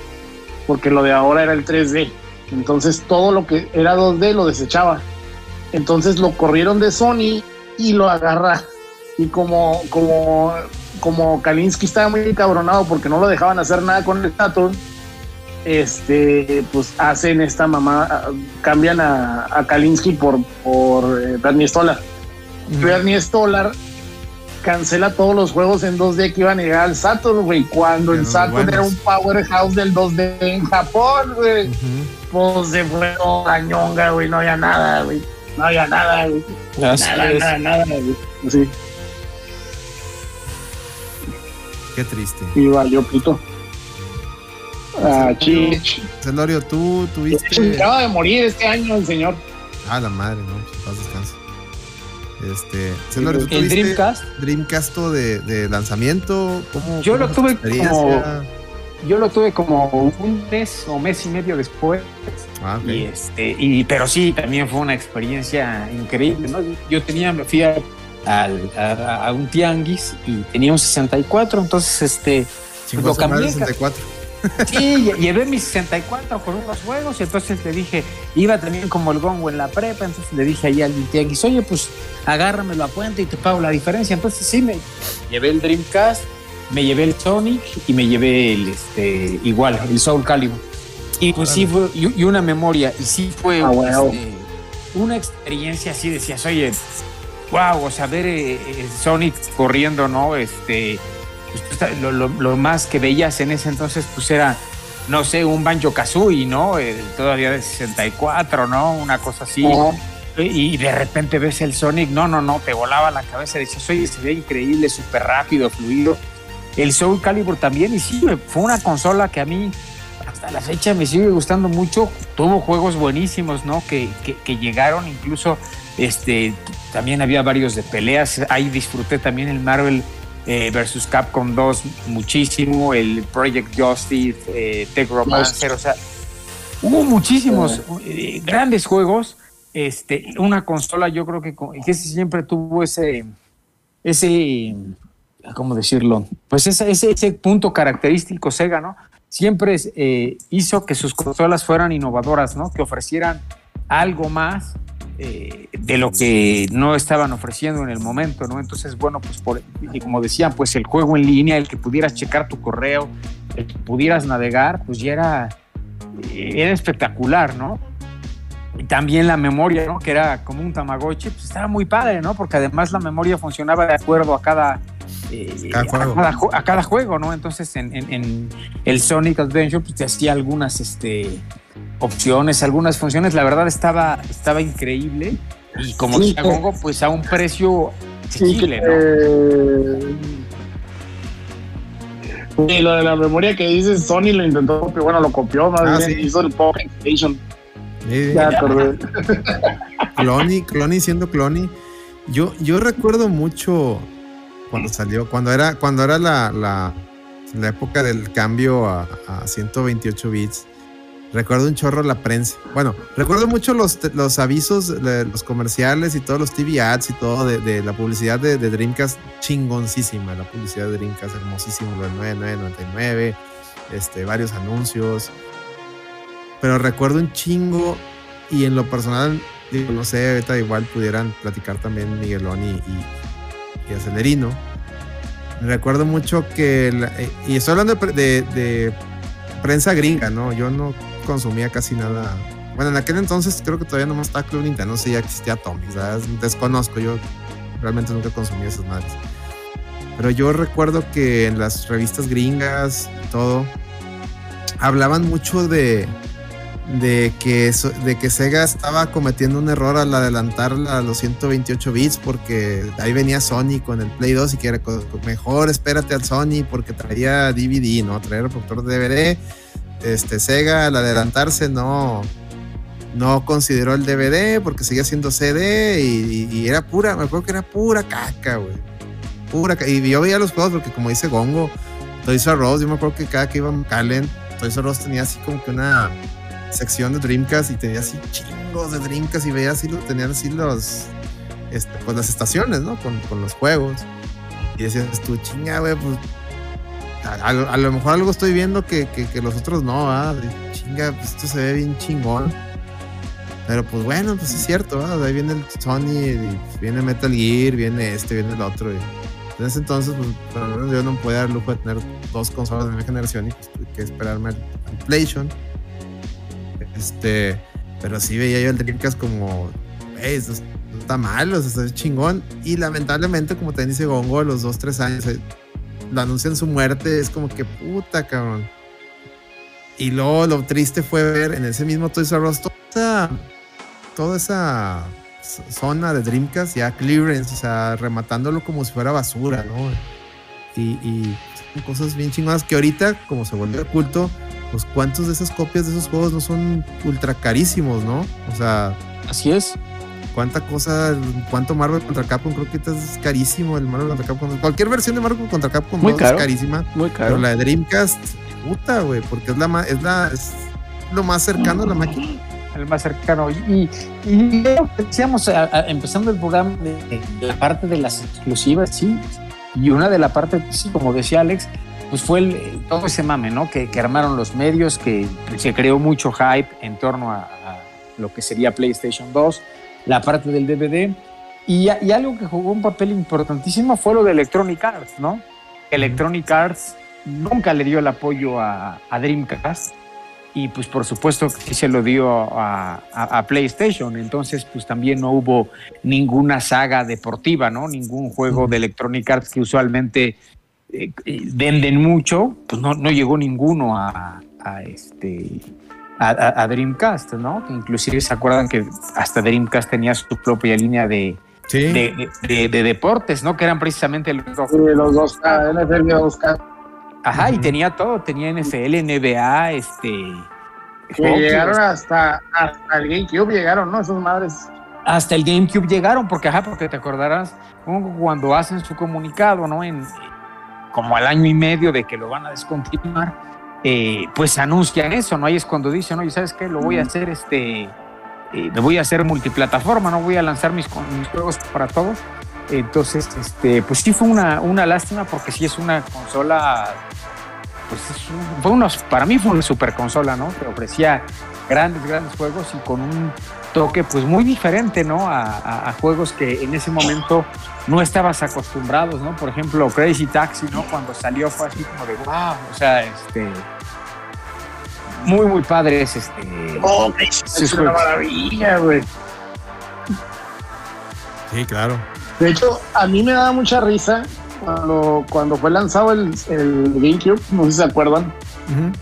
porque lo de ahora era el tres D, entonces todo lo que era dos D lo desechaba. Entonces lo corrieron de Sony y lo agarra, y como como como Kalinske estaba muy encabronado porque no lo dejaban hacer nada con el Saturn, este pues hacen esta mamá, cambian a, a Kalinske por por eh, Bernie Stolar. Mm. Bernie Stolar cancela todos los juegos en dos D que iban a llegar al Saturn, güey, cuando el Saturn buenos. Era un powerhouse del dos D en Japón, güey. Uh-huh. Pues se fue toda ñonga, güey, no había nada, güey. No había nada, güey. Nada, nada, nada, güey. Sí. Qué triste. Y valió pito. Ah, chich. Celorio, tú tuviste... Acaba de morir este año el señor. Ah, la madre, no, paz, descanso. Este, el Dreamcast Dreamcast de, de lanzamiento, ¿cómo, yo cómo lo tuve como yo lo tuve como un mes o mes y medio después. Ah, okay. y este y pero sí, también fue una experiencia increíble, ¿no? Yo tenía me fui a, a, a un tianguis y tenía un sesenta y cuatro, entonces este pues lo cambié. Sí, llevé mis sesenta y cuatro con unos juegos, y entonces le dije, iba también como el Gongo en la prepa, entonces le dije ahí al tianguis, oye, pues agárramelo a puente y te pago la diferencia. Entonces sí, me llevé el Dreamcast, me llevé el Sonic y me llevé el este igual, el Soul Calibur. Y pues sí fue, y una memoria, y sí fue oh, wow. este, una experiencia así, decías, oye, wow, o sea, ver eh, Sonic corriendo, ¿no? Este, pues, lo, lo, lo más que veías en ese entonces, pues era, no sé, un Banjo-Kazooie, ¿no? Eh, todavía de sesenta y cuatro, ¿no? Una cosa así. Uh-huh. Y de repente ves el Sonic, no, no, no, te volaba la cabeza, decías, oye, se ve increíble, súper rápido, fluido. El Soul Calibur también, y sí, fue una consola que a mí hasta la fecha me sigue gustando mucho. Tuvo juegos buenísimos, ¿no? Que, que, que llegaron, incluso este, también había varios de peleas. Ahí disfruté también el Marvel eh, versus. Capcom dos muchísimo, el Project Justice, eh, Tech Romancer, o sea, hubo muchísimos eh, grandes juegos. Este, una consola, yo creo que, que siempre tuvo ese, ese, ¿cómo decirlo? Pues ese, ese, ese punto característico Sega, ¿no? Siempre eh, hizo que sus consolas fueran innovadoras, ¿no? Que ofrecieran algo más eh, de lo que no estaban ofreciendo en el momento, ¿no? Entonces, bueno, pues por, y como decían, pues el juego en línea, el que pudieras checar tu correo, el que pudieras navegar, pues ya era, era espectacular, ¿no? Y también la memoria, ¿no? Que era como un Tamagotchi, pues estaba muy padre, ¿no? Porque además la memoria funcionaba de acuerdo a cada... Eh, a, cada, a cada juego, ¿no? Entonces en, en, en el Sonic Adventure pues te hacía algunas este, opciones, algunas funciones. La verdad estaba, estaba increíble y como sí, decía Gongo, pues a un precio asequible, sí, ¿no? Eh, y lo de la memoria que dices, Sony lo intentó, pero bueno, lo copió, más ah, bien sí. hizo el Pocket Station. Eh, ya acordé. Clony, Clony siendo Clony. Yo, yo recuerdo mucho... Cuando salió, cuando era, cuando era la, la, la época del cambio a, a ciento veintiocho bits, recuerdo un chorro la prensa. Bueno, recuerdo mucho los, los avisos, los comerciales y todos los T V ads y todo de, de la publicidad de, de Dreamcast, chingoncísima. La publicidad de Dreamcast, hermosísima, lo de nueve nueve nueve nueve, este, varios anuncios. Pero recuerdo un chingo y en lo personal, digo, no sé, ahorita igual pudieran platicar también Miguelón y. y y acelerino. Recuerdo mucho que la, y estoy hablando de, de, de prensa gringa, ¿no? Yo no consumía casi nada. Bueno, en aquel entonces creo que todavía no estaba Club Nintendo, no sé, ya existía Atomic, ¿sabes? Desconozco, yo realmente nunca consumí esas madres. Pero yo recuerdo que en las revistas gringas todo hablaban mucho de de que de que Sega estaba cometiendo un error al adelantar a los ciento veintiocho bits porque ahí venía Sony con el Play dos y que era mejor espérate al Sony porque traía D V D, no traía reproductor de D V D. Este Sega al adelantarse no no consideró el D V D porque seguía siendo C D y, y, y era pura, me acuerdo que era pura caca, güey. Pura caca. Y yo veía los juegos porque como dice Gongo, Toys R Us, yo me acuerdo que cada que iba a Calen, Toys R Us tenía así como que una sección de Dreamcast y tenía así chingos de Dreamcast y veía así, tenían así los, este, pues las estaciones, ¿no? Con, con los juegos. Y decías tú, chinga, güey, pues a, a, a lo mejor algo estoy viendo que, que, que los otros no, ¿ah? Chinga, pues esto se ve bien chingón. Pero pues bueno, pues es cierto, ¿ah? Ahí viene el Sony, viene Metal Gear, viene este, viene el otro. Y en ese entonces, pues por lo menos yo no podía dar lujo de tener dos consolas de mi generación y pues tuve que esperarme al PlayStation. Este, pero sí veía yo el Dreamcast como, hey, esto está mal, o sea, es chingón. Y lamentablemente, como también dice Gongo, a los dos, tres años lo anuncian su muerte, es como que puta, cabrón. Y luego lo triste fue ver en ese mismo Toys R Us toda esa, toda esa zona de Dreamcast ya clearance, o sea, rematándolo como si fuera basura, ¿no? Y, y son cosas bien chingonas que ahorita, como se volvió culto, pues cuántos de esas copias de esos juegos no son ultra carísimos, ¿no? O sea... Así es. Cuánta cosa... Cuánto Marvel contra Capcom, creo que es carísimo el Marvel contra Capcom. Cualquier versión de Marvel contra Capcom muy caro, es carísima. Muy caro. Pero la de Dreamcast, puta, güey, porque es la ma- es la es lo más cercano a la máquina. El más cercano. Y, y decíamos, a, a, empezando el programa de, de la parte de las exclusivas, sí. Y una de la parte, sí, como decía Alex... Pues fue el, todo ese mame, ¿no? Que, que armaron los medios, que se creó mucho hype en torno a, a lo que sería PlayStation dos, la parte del D V D. Y, y algo que jugó un papel importantísimo fue lo de Electronic Arts, ¿no? Electronic Arts nunca le dio el apoyo a, a Dreamcast y pues por supuesto que se lo dio a, a, a PlayStation. Entonces pues también no hubo ninguna saga deportiva, ¿no? Ningún juego de Electronic Arts que usualmente eh, venden mucho, pues no, no llegó ninguno a, a este... A, a Dreamcast, ¿no? Inclusive se acuerdan que hasta Dreamcast tenía su propia línea de, ¿sí? de, de, de, de deportes, ¿no? Que eran precisamente los dos. Sí, los dos, N F L, dos K. Ajá, uh-huh. Y tenía todo, tenía N F L, N B A, este... Que hockey, llegaron este. Hasta, hasta el GameCube, llegaron, ¿no? Esos madres... Hasta el GameCube llegaron, porque ajá, porque te acordarás cuando hacen su comunicado, ¿no? En, como al año y medio de que lo van a descontinuar. Eh, pues anuncian eso, ¿no? Ahí es cuando dicen, oye, ¿sabes qué? Lo voy a hacer, este, eh, lo voy a hacer multiplataforma, no voy a lanzar mis, mis juegos para todos. Entonces, este, pues sí fue una, una lástima porque sí es una consola, pues es un, fue unos, para mí fue una super consola, ¿no? Que ofrecía grandes, grandes juegos y con un toque, pues muy diferente, ¿no? A, a, a juegos que en ese momento no estabas acostumbrados, ¿no? Por ejemplo, Crazy Taxi, ¿no? Cuando salió fue así como de wow, o sea, este. Muy, muy padre es este. ¡Oh, Crazy Taxi! Es una maravilla, güey. Sí, claro. De hecho, a mí me daba mucha risa cuando, cuando fue lanzado el, el GameCube, no sé si se acuerdan. Uh-huh.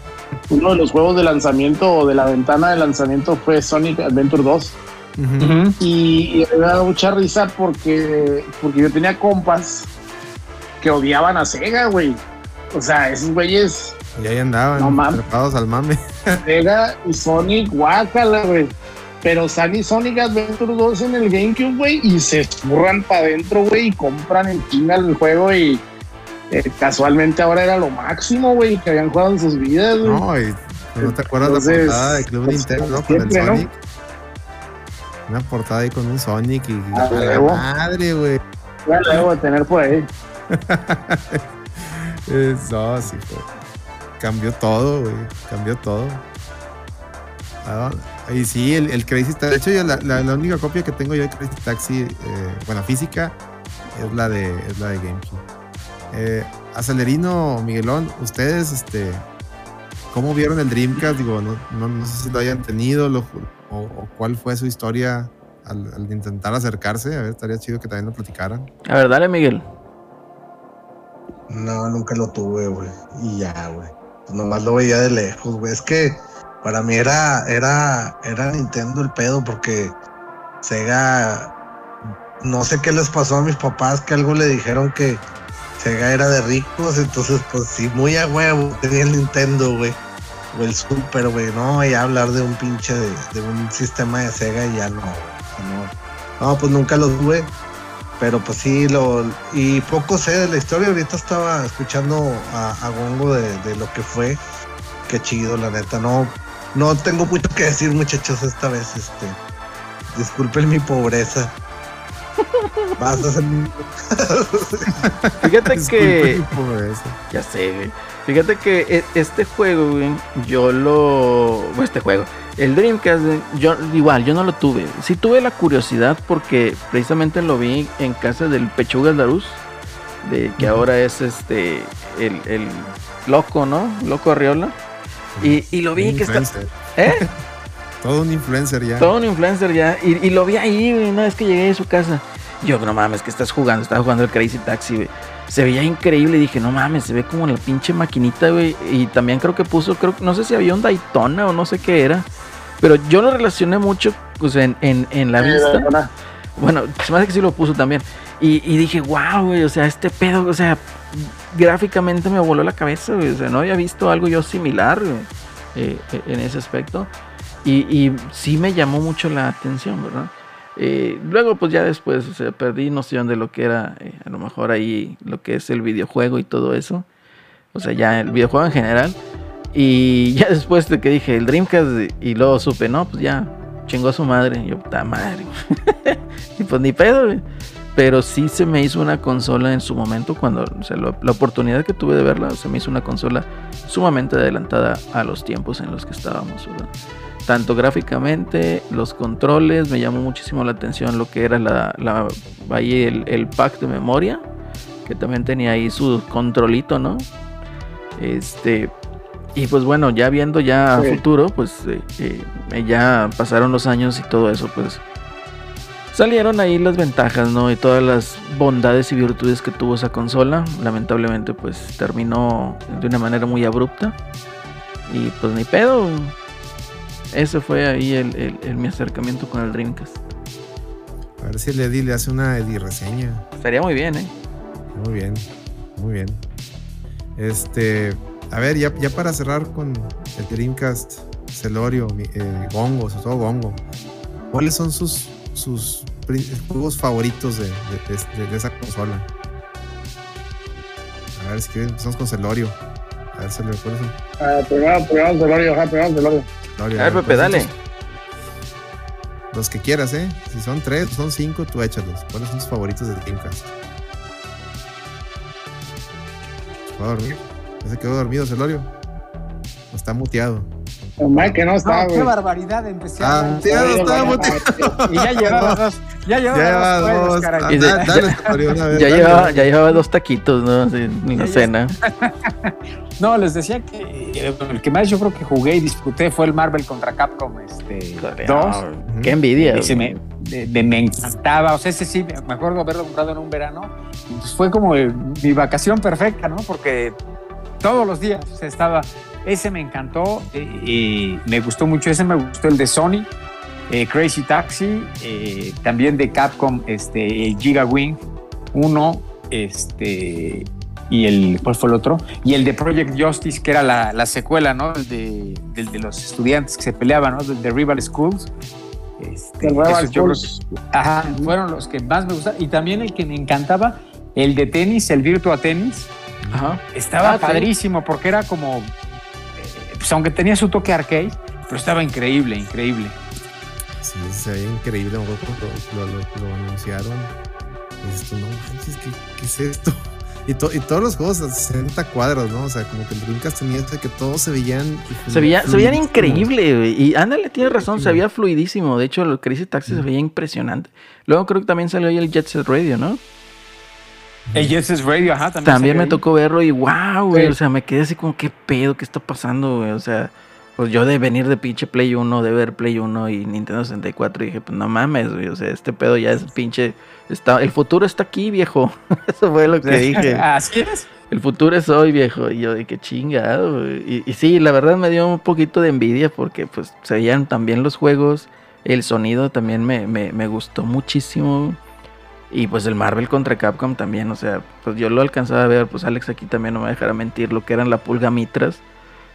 Uno de los juegos de lanzamiento o de la ventana de lanzamiento fue Sonic Adventure dos. Uh-huh. Y, y me da mucha risa porque, porque yo tenía compas que odiaban a Sega, güey. O sea, esos güeyes. Y ahí andaban, no, trepados al mame. Sega y Sonic, guácala, güey. Pero sale Sonic Adventure dos en el GameCube, güey, y se escurran para adentro, güey, y compran en China el juego y. Eh, casualmente ahora era lo máximo, güey, que habían jugado en sus vidas, güey. No, y no te acuerdas. Entonces, la portada de Club pues, Nintendo, ¿no? Con el Sonic. ¿No? Una portada ahí con un Sonic y la madre, güey. Ya la debo de tener por ahí. Eso, sí, güey. Cambió todo, güey. Cambió todo. Ah, y sí, el, el Crazy Taxi. De hecho, yo la, la, la única copia que tengo yo de Crazy Taxi, eh, bueno, física, es la de, es la de GameCube. Eh, Acelerino, Miguelón, ustedes, este, ¿cómo vieron el Dreamcast? Digo, no, no, no sé si lo hayan tenido lo, o, o cuál fue su historia al, al intentar acercarse. A ver, estaría chido que también lo platicaran. A ver, dale, Miguel. No, nunca lo tuve, güey. Y ya, güey. Pues nomás lo veía de lejos, güey. Es que para mí era, era, era Nintendo el pedo porque Sega, no sé qué les pasó a mis papás que algo le dijeron que Sega era de ricos, entonces pues sí, muy a huevo, tenía el Nintendo, güey, o el Super, güey, no, y hablar de un pinche, de, de un sistema de Sega y ya no, no, no, pues nunca lo tuve, pero pues sí, lo, y poco sé de la historia. Ahorita estaba escuchando a, a Gongo de, de lo que fue, qué chido, la neta, no, no tengo mucho que decir, muchachos, esta vez, este, disculpen mi pobreza. Vas a ser... Fíjate que ya sé, güey. Fíjate que este juego, güey, yo lo este juego, el Dreamcast, yo igual, yo no lo tuve. Sí tuve la curiosidad porque precisamente lo vi en casa del Pechuga Laruz, de que uh-huh. ahora es este el, el loco, ¿no? Loco Arriola. Y, y lo vi que está, ¿eh? Todo un influencer ya. Todo un influencer ya. Y, y lo vi ahí, güey, una vez que llegué a su casa. Yo, no mames, que estás jugando, estaba jugando el Crazy Taxi, güey. Se veía increíble, dije, no mames, se ve como la pinche maquinita, güey. Y también creo que puso, creo, no sé si había un Daytona o no sé qué era. Pero yo lo relacioné mucho, pues, en, en, en la sí, vista. La bueno, se me hace que sí lo puso también. Y, y dije, wow, güey, o sea, este pedo, o sea, gráficamente me voló la cabeza, güey. O sea, no había visto algo yo similar, güey, eh, en ese aspecto. Y, y sí me llamó mucho la atención, ¿verdad? Eh, luego, pues ya después, o sea, perdí noción de lo que era, eh, a lo mejor ahí, lo que es el videojuego y todo eso. O sea, ya el videojuego en general. Y ya después de que dije el Dreamcast y luego supe, no, pues ya chingó a su madre. Y yo, puta madre. Y pues ni pedo, güey. Pero sí se me hizo una consola en su momento, cuando, o sea, lo, la oportunidad que tuve de verla, se me hizo una consola sumamente adelantada a los tiempos en los que estábamos, ¿verdad? Tanto gráficamente, los controles, me llamó muchísimo la atención lo que era la, la ahí el, el pack de memoria, que también tenía ahí su controlito, ¿no? Este, y pues bueno, ya viendo ya sí. a futuro, pues eh, eh, ya pasaron los años y todo eso, pues salieron ahí las ventajas, ¿no? Y todas las bondades y virtudes que tuvo esa consola. Lamentablemente, pues terminó de una manera muy abrupta. Y pues ni pedo. Ese fue ahí el, el, el mi acercamiento con el Dreamcast. A ver si el Eddie le hace una Eddie reseña. Estaría muy bien, ¿eh? Muy bien, muy bien. Este, a ver, ya, ya para cerrar con el Dreamcast, Celorio, eh, Gongo, sobre todo Gongo, ¿cuáles son sus, sus juegos favoritos de, de, de, de esa consola? A ver, si quieren, empezamos con Celorio. A ver, Celorio, ¿cuáles son? Ah, primero, primero Celorio, ajá, primero Celorio. Celorio, a ver, Pepe, dale. Tus, los que quieras, ¿eh? Si son tres, son cinco, tú échalos. ¿Cuáles son tus favoritos de Dreamcast? ¿Va a dormir? ¿Ya se quedó dormido, Celorio? ¿O está muteado? Oh, mal que no está, güey. ¡Qué barbaridad! Empecé a... Ah, muteado, estaba muteado. Y ya llevaba dos. Ya llevaba dos. Dale, Celorio, una vez. Ya llevaba dos taquitos, ¿no? En la cena. No, les decía que el que más yo creo que jugué y disfruté fue el Marvel contra Capcom este, dos. ¡Qué envidia! Y me... De, de, me encantaba, o sea, ese sí, me acuerdo haberlo comprado en un verano, pues fue como el, mi vacación perfecta, ¿no? Porque todos los días o sea, estaba, ese me encantó eh, y me gustó mucho, ese me gustó el de Sony, eh, Crazy Taxi, eh, también de Capcom, este, el Giga Wing uno, este, y el, ¿cuál fue el otro? Y el de Project Justice, que era la, la secuela, ¿no? El de, del de los estudiantes que se peleaban, ¿no? Del de Rival Schools. Este, esos, yo creo que, ajá, fueron los que más me gustaron. Y también el que me encantaba, el de tenis, el Virtua Tennis. Ajá. Estaba ah, padrísimo sí. porque era como, eh, pues aunque tenía su toque arcade, pero estaba increíble, increíble. Sí, se veía increíble. Lo, lo, lo, lo anunciaron. Esto, no manches, ¿qué, qué es esto? Y, to, y todos los juegos a sesenta cuadros, ¿no? O sea, como que el Dreamcast tenía esto de que todos se veían... Se, veía, se veían increíble, güey. Y ándale, tienes razón, se veía fluidísimo. De hecho, el Crazy Taxi mm. se veía impresionante. Luego creo que también salió ahí el Jet Set Radio, ¿no? El Jet Set Radio, ajá, también También me ahí. tocó verlo y wow, güey. Sí. O sea, me quedé así como, ¿qué pedo? ¿Qué está pasando, güey? O sea, pues yo de venir de pinche Play uno, de ver Play uno y Nintendo sesenta y cuatro, y dije, pues no mames, güey. O sea, este pedo ya es pinche... Está, el futuro está aquí, viejo. Eso fue lo que dije. Así es. El futuro es hoy, viejo. Y yo de qué chingado. Y, y sí, la verdad me dio un poquito de envidia porque pues se veían también los juegos. El sonido también me, me, me gustó muchísimo. Y pues el Marvel contra Capcom también. O sea, pues yo lo alcanzaba a ver. Pues Alex aquí también no me dejará mentir. Lo que eran la Pulga Mitras.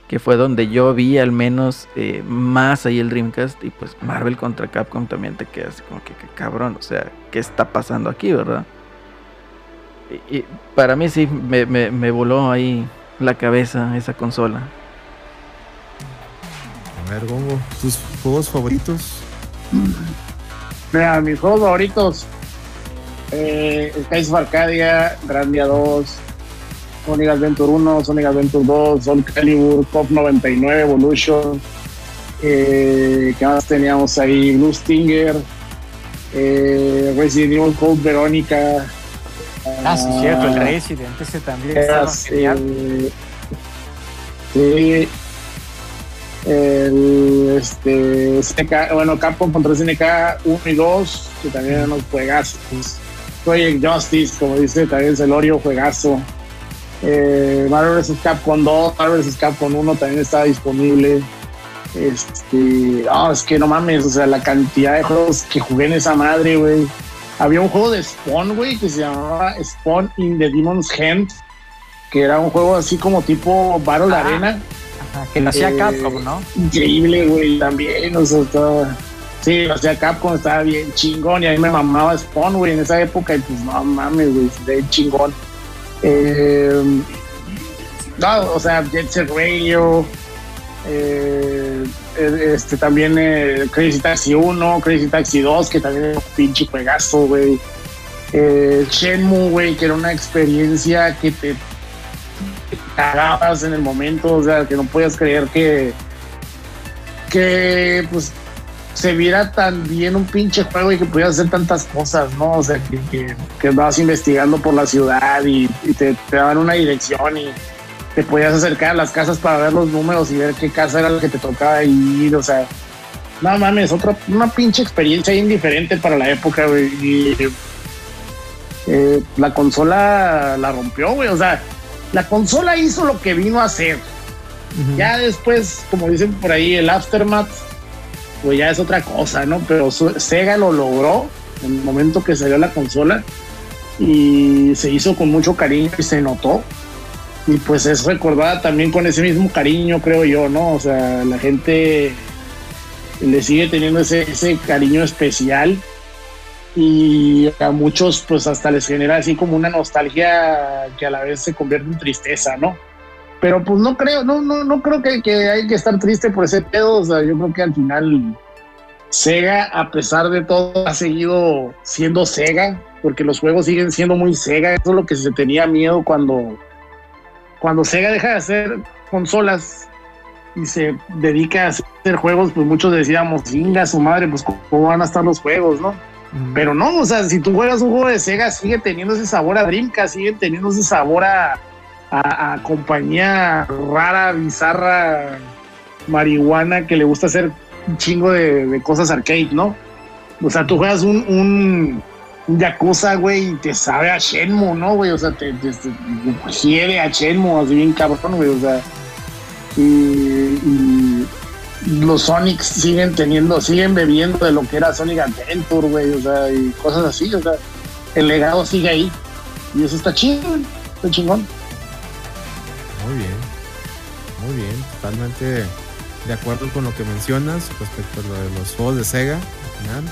Que fue donde yo vi al menos eh, más ahí el Dreamcast. Y pues Marvel contra Capcom también te quedas así como que, que cabrón, o sea, ¿qué está pasando aquí, verdad? Y, y para mí sí, me, me, me voló ahí la cabeza esa consola. A ver, Gongo, ¿tus juegos favoritos? Mira, mis juegos favoritos, eh, Skies of Arcadia, Grandia dos, Sonic Adventure uno, Sonic Adventure dos, Soul Calibur, Cop noventa y nueve, Evolution, eh, que más teníamos ahí, Blue Stinger, eh, Resident Evil Code Verónica. Ah, sí, uh, cierto, el Resident, ese también eras, estaba genial. Eh, eh, este, C K, bueno, Capcom contra C N K uno y dos, que también eran los juegazos. Project Justice, como dice también Celorio, juegazo. Eh, Marvel versus. Capcom dos, Marvel versus. Capcom uno también estaba disponible. Este, oh, es que no mames, o sea, la cantidad de juegos que jugué en esa madre, güey. Había un juego de Spawn, güey, que se llamaba Spawn in the Demon's Hand, que era un juego así como tipo Battle ah, Arena. Ajá, que lo hacía eh, Capcom, ¿no? Increíble, güey, también, o sea, estaba... Sí, lo hacía Capcom, estaba bien chingón, y a mí me mamaba Spawn, güey, en esa época, y pues no mames, güey, bien chingón. Eh, no, o sea, Jet Set Radio, eh, este, también eh, Crazy Taxi uno, Crazy Taxi dos, que también era un pinche juegazo, güey. Eh, Shenmue, güey, que era una experiencia que te cagabas en el momento, o sea, que no podías creer que, que pues, se viera tan bien un pinche juego y que pudieras hacer tantas cosas, ¿no? O sea, que, que, que vas investigando por la ciudad y, y te, te daban una dirección y te podías acercar a las casas para ver los números y ver qué casa era la que te tocaba ir, o sea, no mames, otra, una pinche experiencia indiferente para la época, güey, y eh, la consola la rompió, güey, o sea, la consola hizo lo que vino a hacer. Uh-huh. Ya después, como dicen por ahí, el aftermath, pues ya es otra cosa, ¿no? Pero Sega lo logró en el momento que salió la consola y se hizo con mucho cariño y se notó. Y pues es recordada también con ese mismo cariño, creo yo, ¿no? O sea, la gente le sigue teniendo ese, ese cariño especial y a muchos pues hasta les genera así como una nostalgia que a la vez se convierte en tristeza, ¿no? Pero pues no creo, no, no, no creo que, que hay que estar triste por ese pedo. O sea, yo creo que al final Sega, a pesar de todo, ha seguido siendo Sega, porque los juegos siguen siendo muy Sega. Eso es lo que se tenía miedo cuando, cuando Sega deja de hacer consolas y se dedica a hacer juegos, pues muchos decíamos, chinga su madre, pues cómo van a estar los juegos, ¿no? Mm. Pero no, o sea, si tú juegas un juego de Sega, sigue teniendo ese sabor a Dreamcast, sigue teniendo ese sabor a A, a compañía rara, bizarra, marihuana, que le gusta hacer un chingo de, de cosas arcade, ¿no? O sea, tú juegas un, un, un Yakuza, güey, y te sabe a Shenmue, ¿no, güey? O sea, te, te, te, te hiere a Shenmue, así bien cabrón, güey, o sea. Y, y los Sonics siguen teniendo, siguen bebiendo de lo que era Sonic Adventure, güey, o sea, y cosas así, o sea. El legado sigue ahí. Y eso está chido, güey, está chingón. Muy bien, muy bien, totalmente de acuerdo con lo que mencionas respecto a lo de los juegos de Sega al final.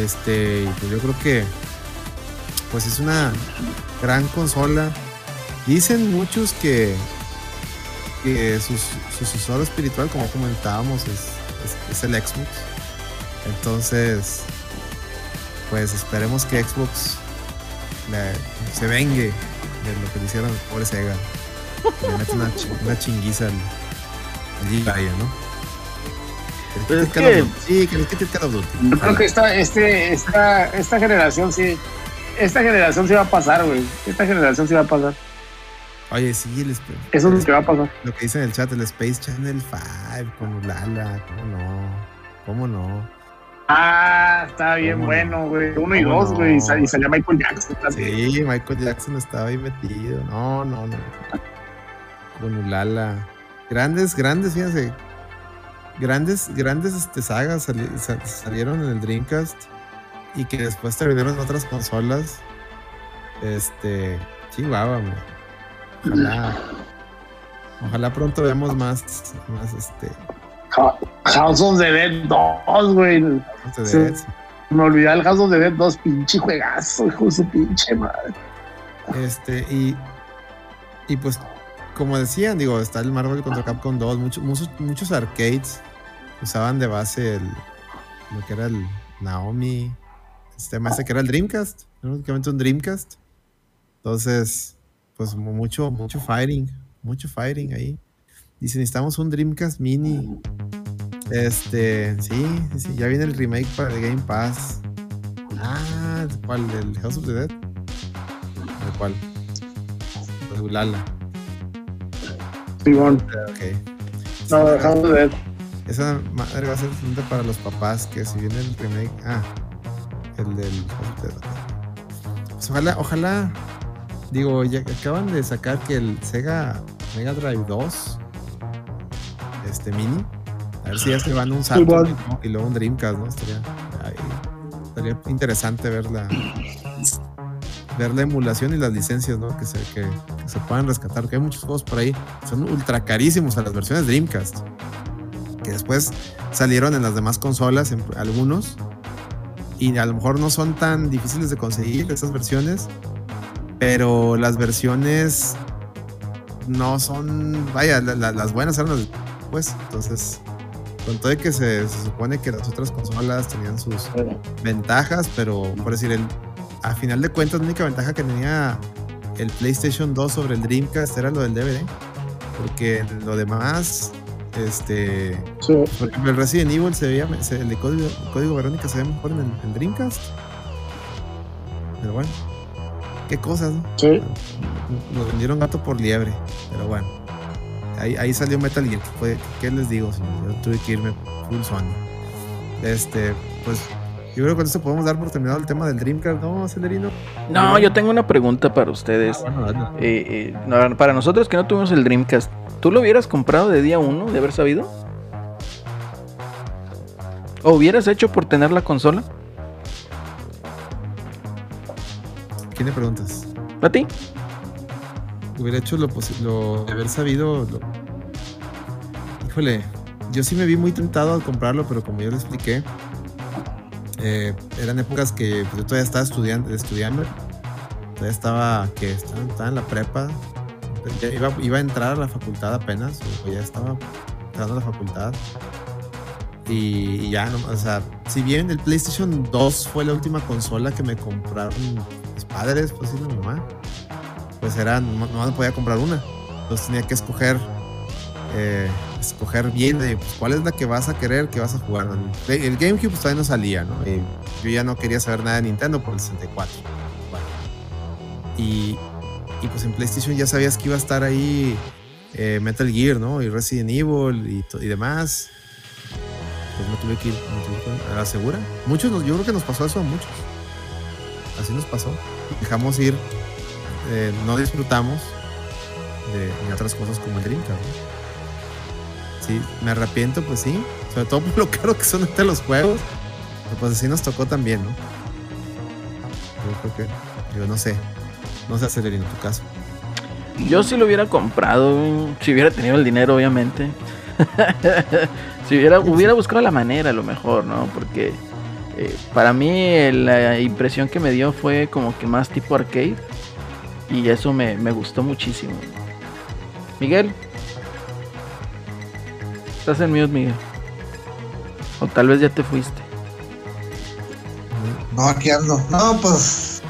Este, pues yo creo que pues es una gran consola. Dicen muchos que, que su, su sucesor espiritual, como comentábamos, es, es, es el Xbox. Entonces, pues esperemos que Xbox la, se vengue de lo que le hicieron al pobre Sega. Le mete una, una chinguiza al, al G-Baya, ¿no? Pues es que, sí, que, que te Call of Duty. Yo creo que esta, este, esta, esta generación sí. Esta generación sí va a pasar, güey. Esta generación sí va a pasar. Oye, sí, el, eso es lo que va a pasar. Lo que dice en el chat, el Space Channel cinco con Ulala, ¿cómo no? ¿Cómo no? Ah, está bien bueno, güey. Uno y dos, güey. No. Y salía Michael Jackson. Sí, bien. Michael Jackson estaba ahí metido. No, no, no. Con Ulala. Grandes, grandes, fíjense. Grandes, grandes este, sagas sali- sal- salieron en el Dreamcast y que después terminaron en otras consolas. Este. Chihuahua, güey. Ojalá. Ojalá pronto veamos más. Más este. House of the Dead dos, güey. Sí. Me olvidé el House of the Dead dos, pinche juegazo, hijo de su pinche madre. Este, y. Y pues. Como decían, digo, está el Marvel contra Capcom dos, muchos, muchos, muchos arcades usaban de base el, lo que era el Naomi, este más que era el Dreamcast, únicamente un Dreamcast. Entonces, pues mucho, mucho fighting, mucho fighting ahí. Dice, necesitamos un Dreamcast Mini. Este, sí, sí, ya viene el remake para el Game Pass. Ah, ¿cuál? ¿El House of the Dead? ¿El cuál? Pues Ulala. Simón. Okay. No, dejamos de ver. Esa madre va a ser pregunta para los papás, que si viene el remake. Ah, el del. Pues ojalá, ojalá. Digo, ya acaban de sacar que el Sega Mega Drive dos, este mini. A ver si ya se van un salto y luego un Dreamcast, ¿no? Estaría, ahí, estaría interesante ver la, ver la emulación y las licencias, ¿no? Que se, que, que se puedan rescatar, que hay muchos juegos por ahí, son ultra carísimos a las versiones Dreamcast, que después salieron en las demás consolas, en algunos, y a lo mejor no son tan difíciles de conseguir esas versiones, pero las versiones no son, vaya, la, la, las buenas eran las pues, entonces con todo de que se, se supone que las otras consolas tenían sus ventajas, pero por decir, el a final de cuentas, la única ventaja que tenía el PlayStation dos sobre el Dreamcast era lo del D V D, porque lo demás Este, sí. Por ejemplo, el Resident Evil se veía, se, el de Código, Código Verónica se ve mejor en el en Dreamcast. Pero bueno, qué cosas, ¿no? Sí. Nos vendieron gato por liebre, pero bueno. Ahí, ahí salió Metal Gear. Fue, ¿qué les digo, señor? Yo tuve que irme full sueño. Este, pues, yo creo que con esto podemos dar por terminado el tema del Dreamcast, ¿no, Celerino? No, yo tengo una pregunta para ustedes. Ah, bueno, no. eh, eh, para nosotros que no tuvimos el Dreamcast, ¿tú lo hubieras comprado de día uno, de haber sabido? ¿O hubieras hecho por tener la consola? ¿Quién le preguntas? ¿A ti? Hubiera hecho lo posible, lo de haber sabido. Lo... Híjole, yo sí me vi muy tentado al comprarlo, pero como yo le expliqué, eh, eran épocas que pues, yo todavía estaba estudiando, estudiando, todavía estaba, que estaba, estaba en la prepa, iba, iba a entrar a la facultad apenas, o ya estaba entrando a la facultad. Y, y ya, no, o sea, si bien el PlayStation dos fue la última consola que me compraron mis padres, pues sí, mi mamá, pues era, no, no podía comprar una, entonces tenía que escoger, eh, escoger bien de, pues, cuál es la que vas a querer, que vas a jugar. El GameCube pues, todavía no salía, ¿no? Y yo ya no quería saber nada de Nintendo por el sesenta y cuatro. Bueno, y, y pues en PlayStation ya sabías que iba a estar ahí eh, Metal Gear, ¿no? Y Resident Evil y, to- y demás. Pues no tuve que ir, no tuve que ir a la segura. Muchos, nos, yo creo que nos pasó eso a muchos. Así nos pasó. Dejamos ir. Eh, no disfrutamos de, de otras cosas como el Dreamcast, ¿no? Sí, me arrepiento, pues sí, sobre todo por lo caro que son hasta los juegos, pero pues así nos tocó también, ¿no? Yo creo que, yo no sé, no sé hacer en tu caso. Yo sí lo hubiera comprado, si hubiera tenido el dinero, obviamente. Si hubiera, hubiera buscado la manera, a lo mejor, ¿no? Porque eh, para mí la impresión que me dio fue como que más tipo arcade. Y eso me, me gustó muchísimo. Miguel, estás en mute, Miguel. O tal vez ya te fuiste. No, aquí ando. No, pues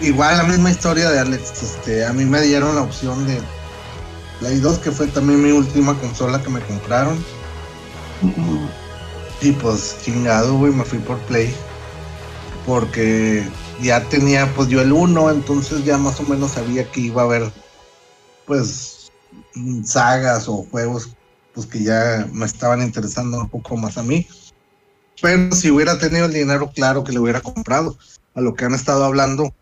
igual la misma historia de Alex. Este, a mí me dieron la opción de Play dos, que fue también mi última consola que me compraron. Uh-huh. Y pues chingado, güey, me fui por Play. Porque ya tenía pues yo el uno, entonces ya más o menos sabía que iba a haber pues sagas o juegos pues que ya me estaban interesando un poco más a mí. Pero si hubiera tenido el dinero, claro que le hubiera comprado. A lo que han estado hablando,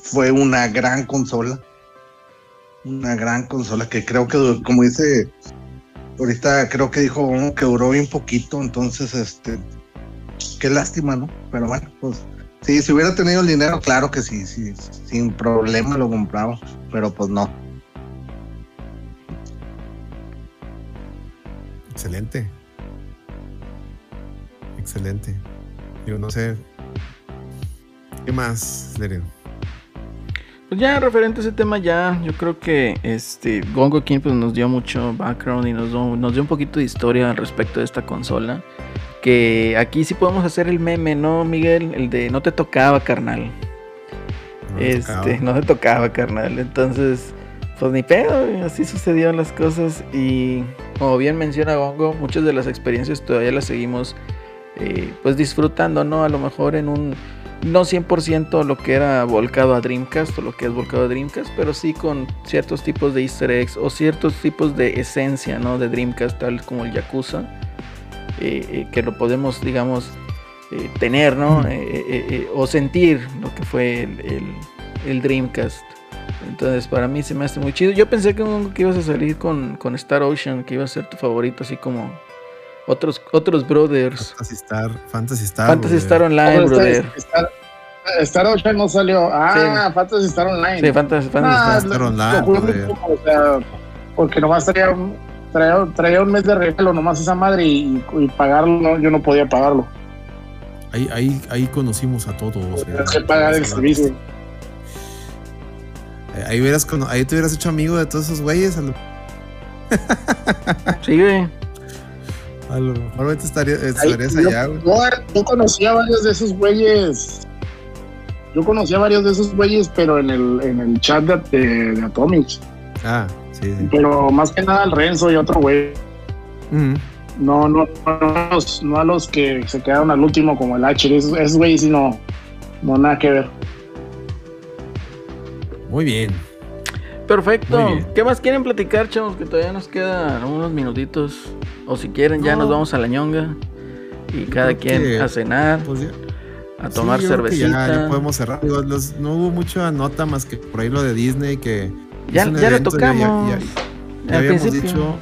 fue una gran consola, una gran consola que creo que, como dice ahorita, creo que dijo oh, que duró bien poquito, entonces este qué lástima, ¿no? Pero bueno, pues sí, si hubiera tenido el dinero, claro que sí, sí, sin problema lo compraba, pero pues no. Excelente. Excelente. Yo no sé. ¿Qué más, Lerín? Pues ya, referente a ese tema, ya, yo creo que este Gongo King pues, nos dio mucho background y nos dio, nos dio un poquito de historia al respecto de esta consola. Que aquí sí podemos hacer el meme, ¿no, Miguel? El de no te tocaba, carnal. No te este, tocaba. No te tocaba, carnal. Entonces, pues ni pedo, así sucedieron las cosas. Y como bien menciona Gongo, muchas de las experiencias todavía las seguimos eh, pues disfrutando, ¿no? A lo mejor en un, no cien por ciento lo que era volcado a Dreamcast o lo que es volcado a Dreamcast, pero sí con ciertos tipos de easter eggs o ciertos tipos de esencia, ¿no? De Dreamcast, tal como el Yakuza. Eh, eh, que lo podemos, digamos, eh, tener, ¿no? Eh, eh, eh, o sentir lo que fue el, el, el Dreamcast. Entonces, para mí se me hace muy chido. Yo pensé que, que ibas a salir con, con Star Ocean, que iba a ser tu favorito, así como otros otros brothers. Fantasy Star, Fantasy Star, Fantasy Star Online, no, brother. Star, Star Ocean no salió. Ah, sí. Fantasy Star Online. Sí, Fantasy, Fantasy ah, Star, Star Online. Lo, o sea, porque nomás sería... Traía, traía un mes de regalo nomás esa madre y, y pagarlo, no, yo no podía pagarlo. Ahí, ahí, ahí conocimos a todos. O sea, que pagar el servicio. Ahí, hubieras, ahí te hubieras hecho amigo de todos esos güeyes. Lo... Sí, güey. A lo mejor ahorita estarías, estarías ahí, allá, güey. Yo, yo conocía a varios de esos güeyes. Yo conocía a varios de esos güeyes, pero en el, en el chat de, de, de Atomics. Ah. Sí, sí. Pero más que nada el Renzo y otro güey. Mm. No, no, no, los, no a los que se quedaron al último como el H. Es, es güey, si no, no nada que ver. Muy bien. Perfecto. Muy bien. ¿Qué más quieren platicar, chavos? Que todavía nos quedan unos minutitos. O si quieren, ya no. nos vamos a la ñonga. Y cada quien que, a cenar, pues ya, a tomar sí, cervecita. Ya, ya podemos cerrar. Digo, los, no hubo mucha nota más que por ahí lo de Disney, que ya, ya lo tocamos. Ya, ya, ya, ya habíamos principio. dicho.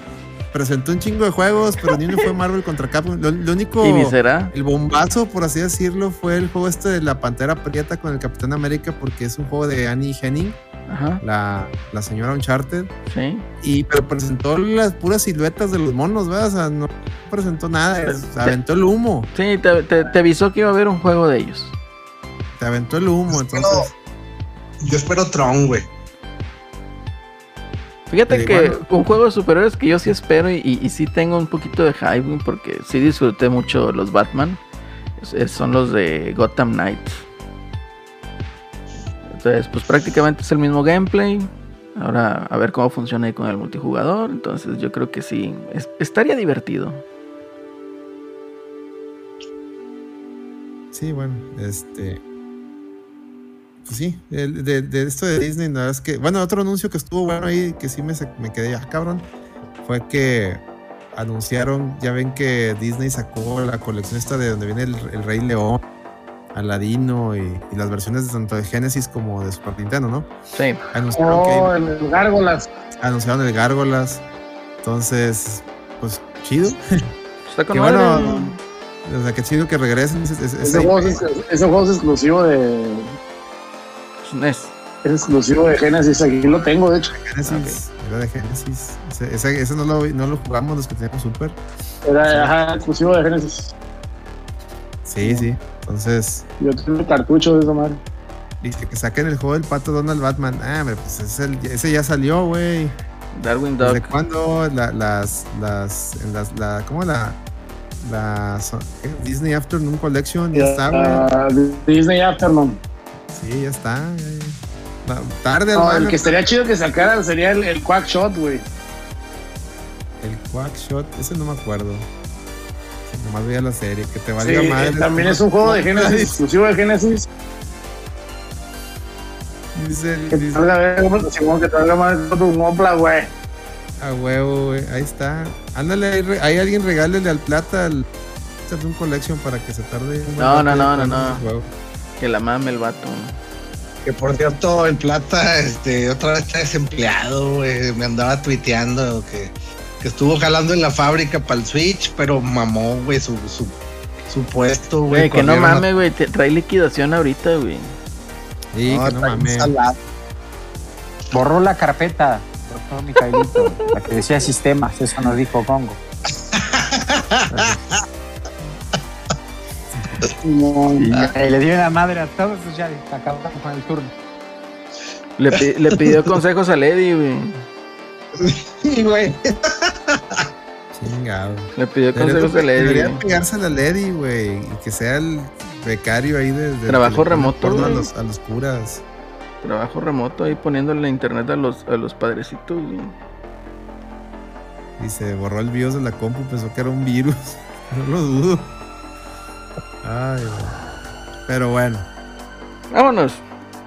Presentó un chingo de juegos, pero ni uno fue Marvel contra Capcom. Lo, lo único, ¿y será? El bombazo, por así decirlo, fue el juego este de la Pantera Prieta con el Capitán América, porque es un juego de Annie Henning, ajá, la, la señora Uncharted. Sí. Y pero presentó las puras siluetas de los monos, ¿verdad? O sea, no presentó nada, pero, se aventó te, el humo. Sí, te, te, te avisó que iba a haber un juego de ellos. Te aventó el humo, yo entonces. Espero, yo espero Tron, güey. Fíjate sí, que bueno, un juego de superhéroes que yo sí espero y, y, y sí tengo un poquito de hype, porque sí disfruté mucho los Batman, es, es, son los de Gotham Knights. Entonces pues prácticamente es el mismo gameplay. Ahora a ver cómo funciona ahí con el multijugador. Entonces yo creo que sí, es, estaría divertido. Sí, bueno, este... sí, de, de, de esto de Disney, la verdad es que, bueno, otro anuncio que estuvo bueno ahí, que sí me, me quedé ya, cabrón, fue que anunciaron, ya ven que Disney sacó la colección esta de donde viene el, el Rey León, Aladino y, y las versiones de tanto de Genesis como de Super Nintendo, ¿no? Sí. Anunciaron oh, que el Gárgolas. Anunciaron el Gárgolas, entonces, pues, chido. Está con madre. Bueno, o sea, que chido que regresen. Ese, ese, ese juego es, ese juego es exclusivo de... N E S. Es exclusivo de Genesis, aquí lo tengo de hecho. Genesis, okay. Era de Genesis. Ese, ese, ese no, lo, no lo jugamos los que teníamos Super. Era sí. Ajá, exclusivo de Genesis. Sí, sí. Entonces. Yo tengo cartucho de esa madre. Dice que saquen el juego del Pato Donald Batman. Ah, pues ese, ese ya salió, güey. Darwin Dog. ¿Desde cuándo? La, las, las, las, la, ¿Cómo la? La Disney Afternoon Collection. Ya está, güey. Disney Afternoon. Sí, ya está. Ya, ya. Tarde. No, el que estaría chido que sacaran sería el, el Quack Shot, güey. El Quack Shot, ese no me acuerdo. Si nomás veía la serie, que te valga sí, madre. También es un juego de Genesis, exclusivo de Genesis. Dice el. Que te valga madre todo un Opla, güey. A huevo, güey. Ahí está. Ándale, ahí alguien regálele al plata al Saturn Collection para que se tarde. No, no, no, no, no. Que la mame el vato. Que por cierto, el plata, este, otra vez está desempleado, güey. Me andaba tuiteando que, que estuvo jalando en la fábrica para el Switch, pero mamó, güey, su, su, su puesto, güey. Que no mames, güey, una... trae liquidación ahorita, güey. Sí, no, que no mames. Borró la carpeta, por mi caidito, la que decía sistemas, eso nos dijo Congo. No, sí, le dio la madre a todos, ya acabamos con el turno. Le, le pidió consejos a Lady, güey. Sí, güey. Chingado. Le pidió consejos le, a Lady. Debería pegarse a la Lady, güey. Y que sea el becario ahí de. de Trabajo de, remoto. De a, los, a los curas. Trabajo remoto ahí poniéndole internet a los, a los padrecitos, güey. Y se borró el BIOS de la compu, pensó que era un virus. No lo dudo. Ay, pero bueno. Vámonos.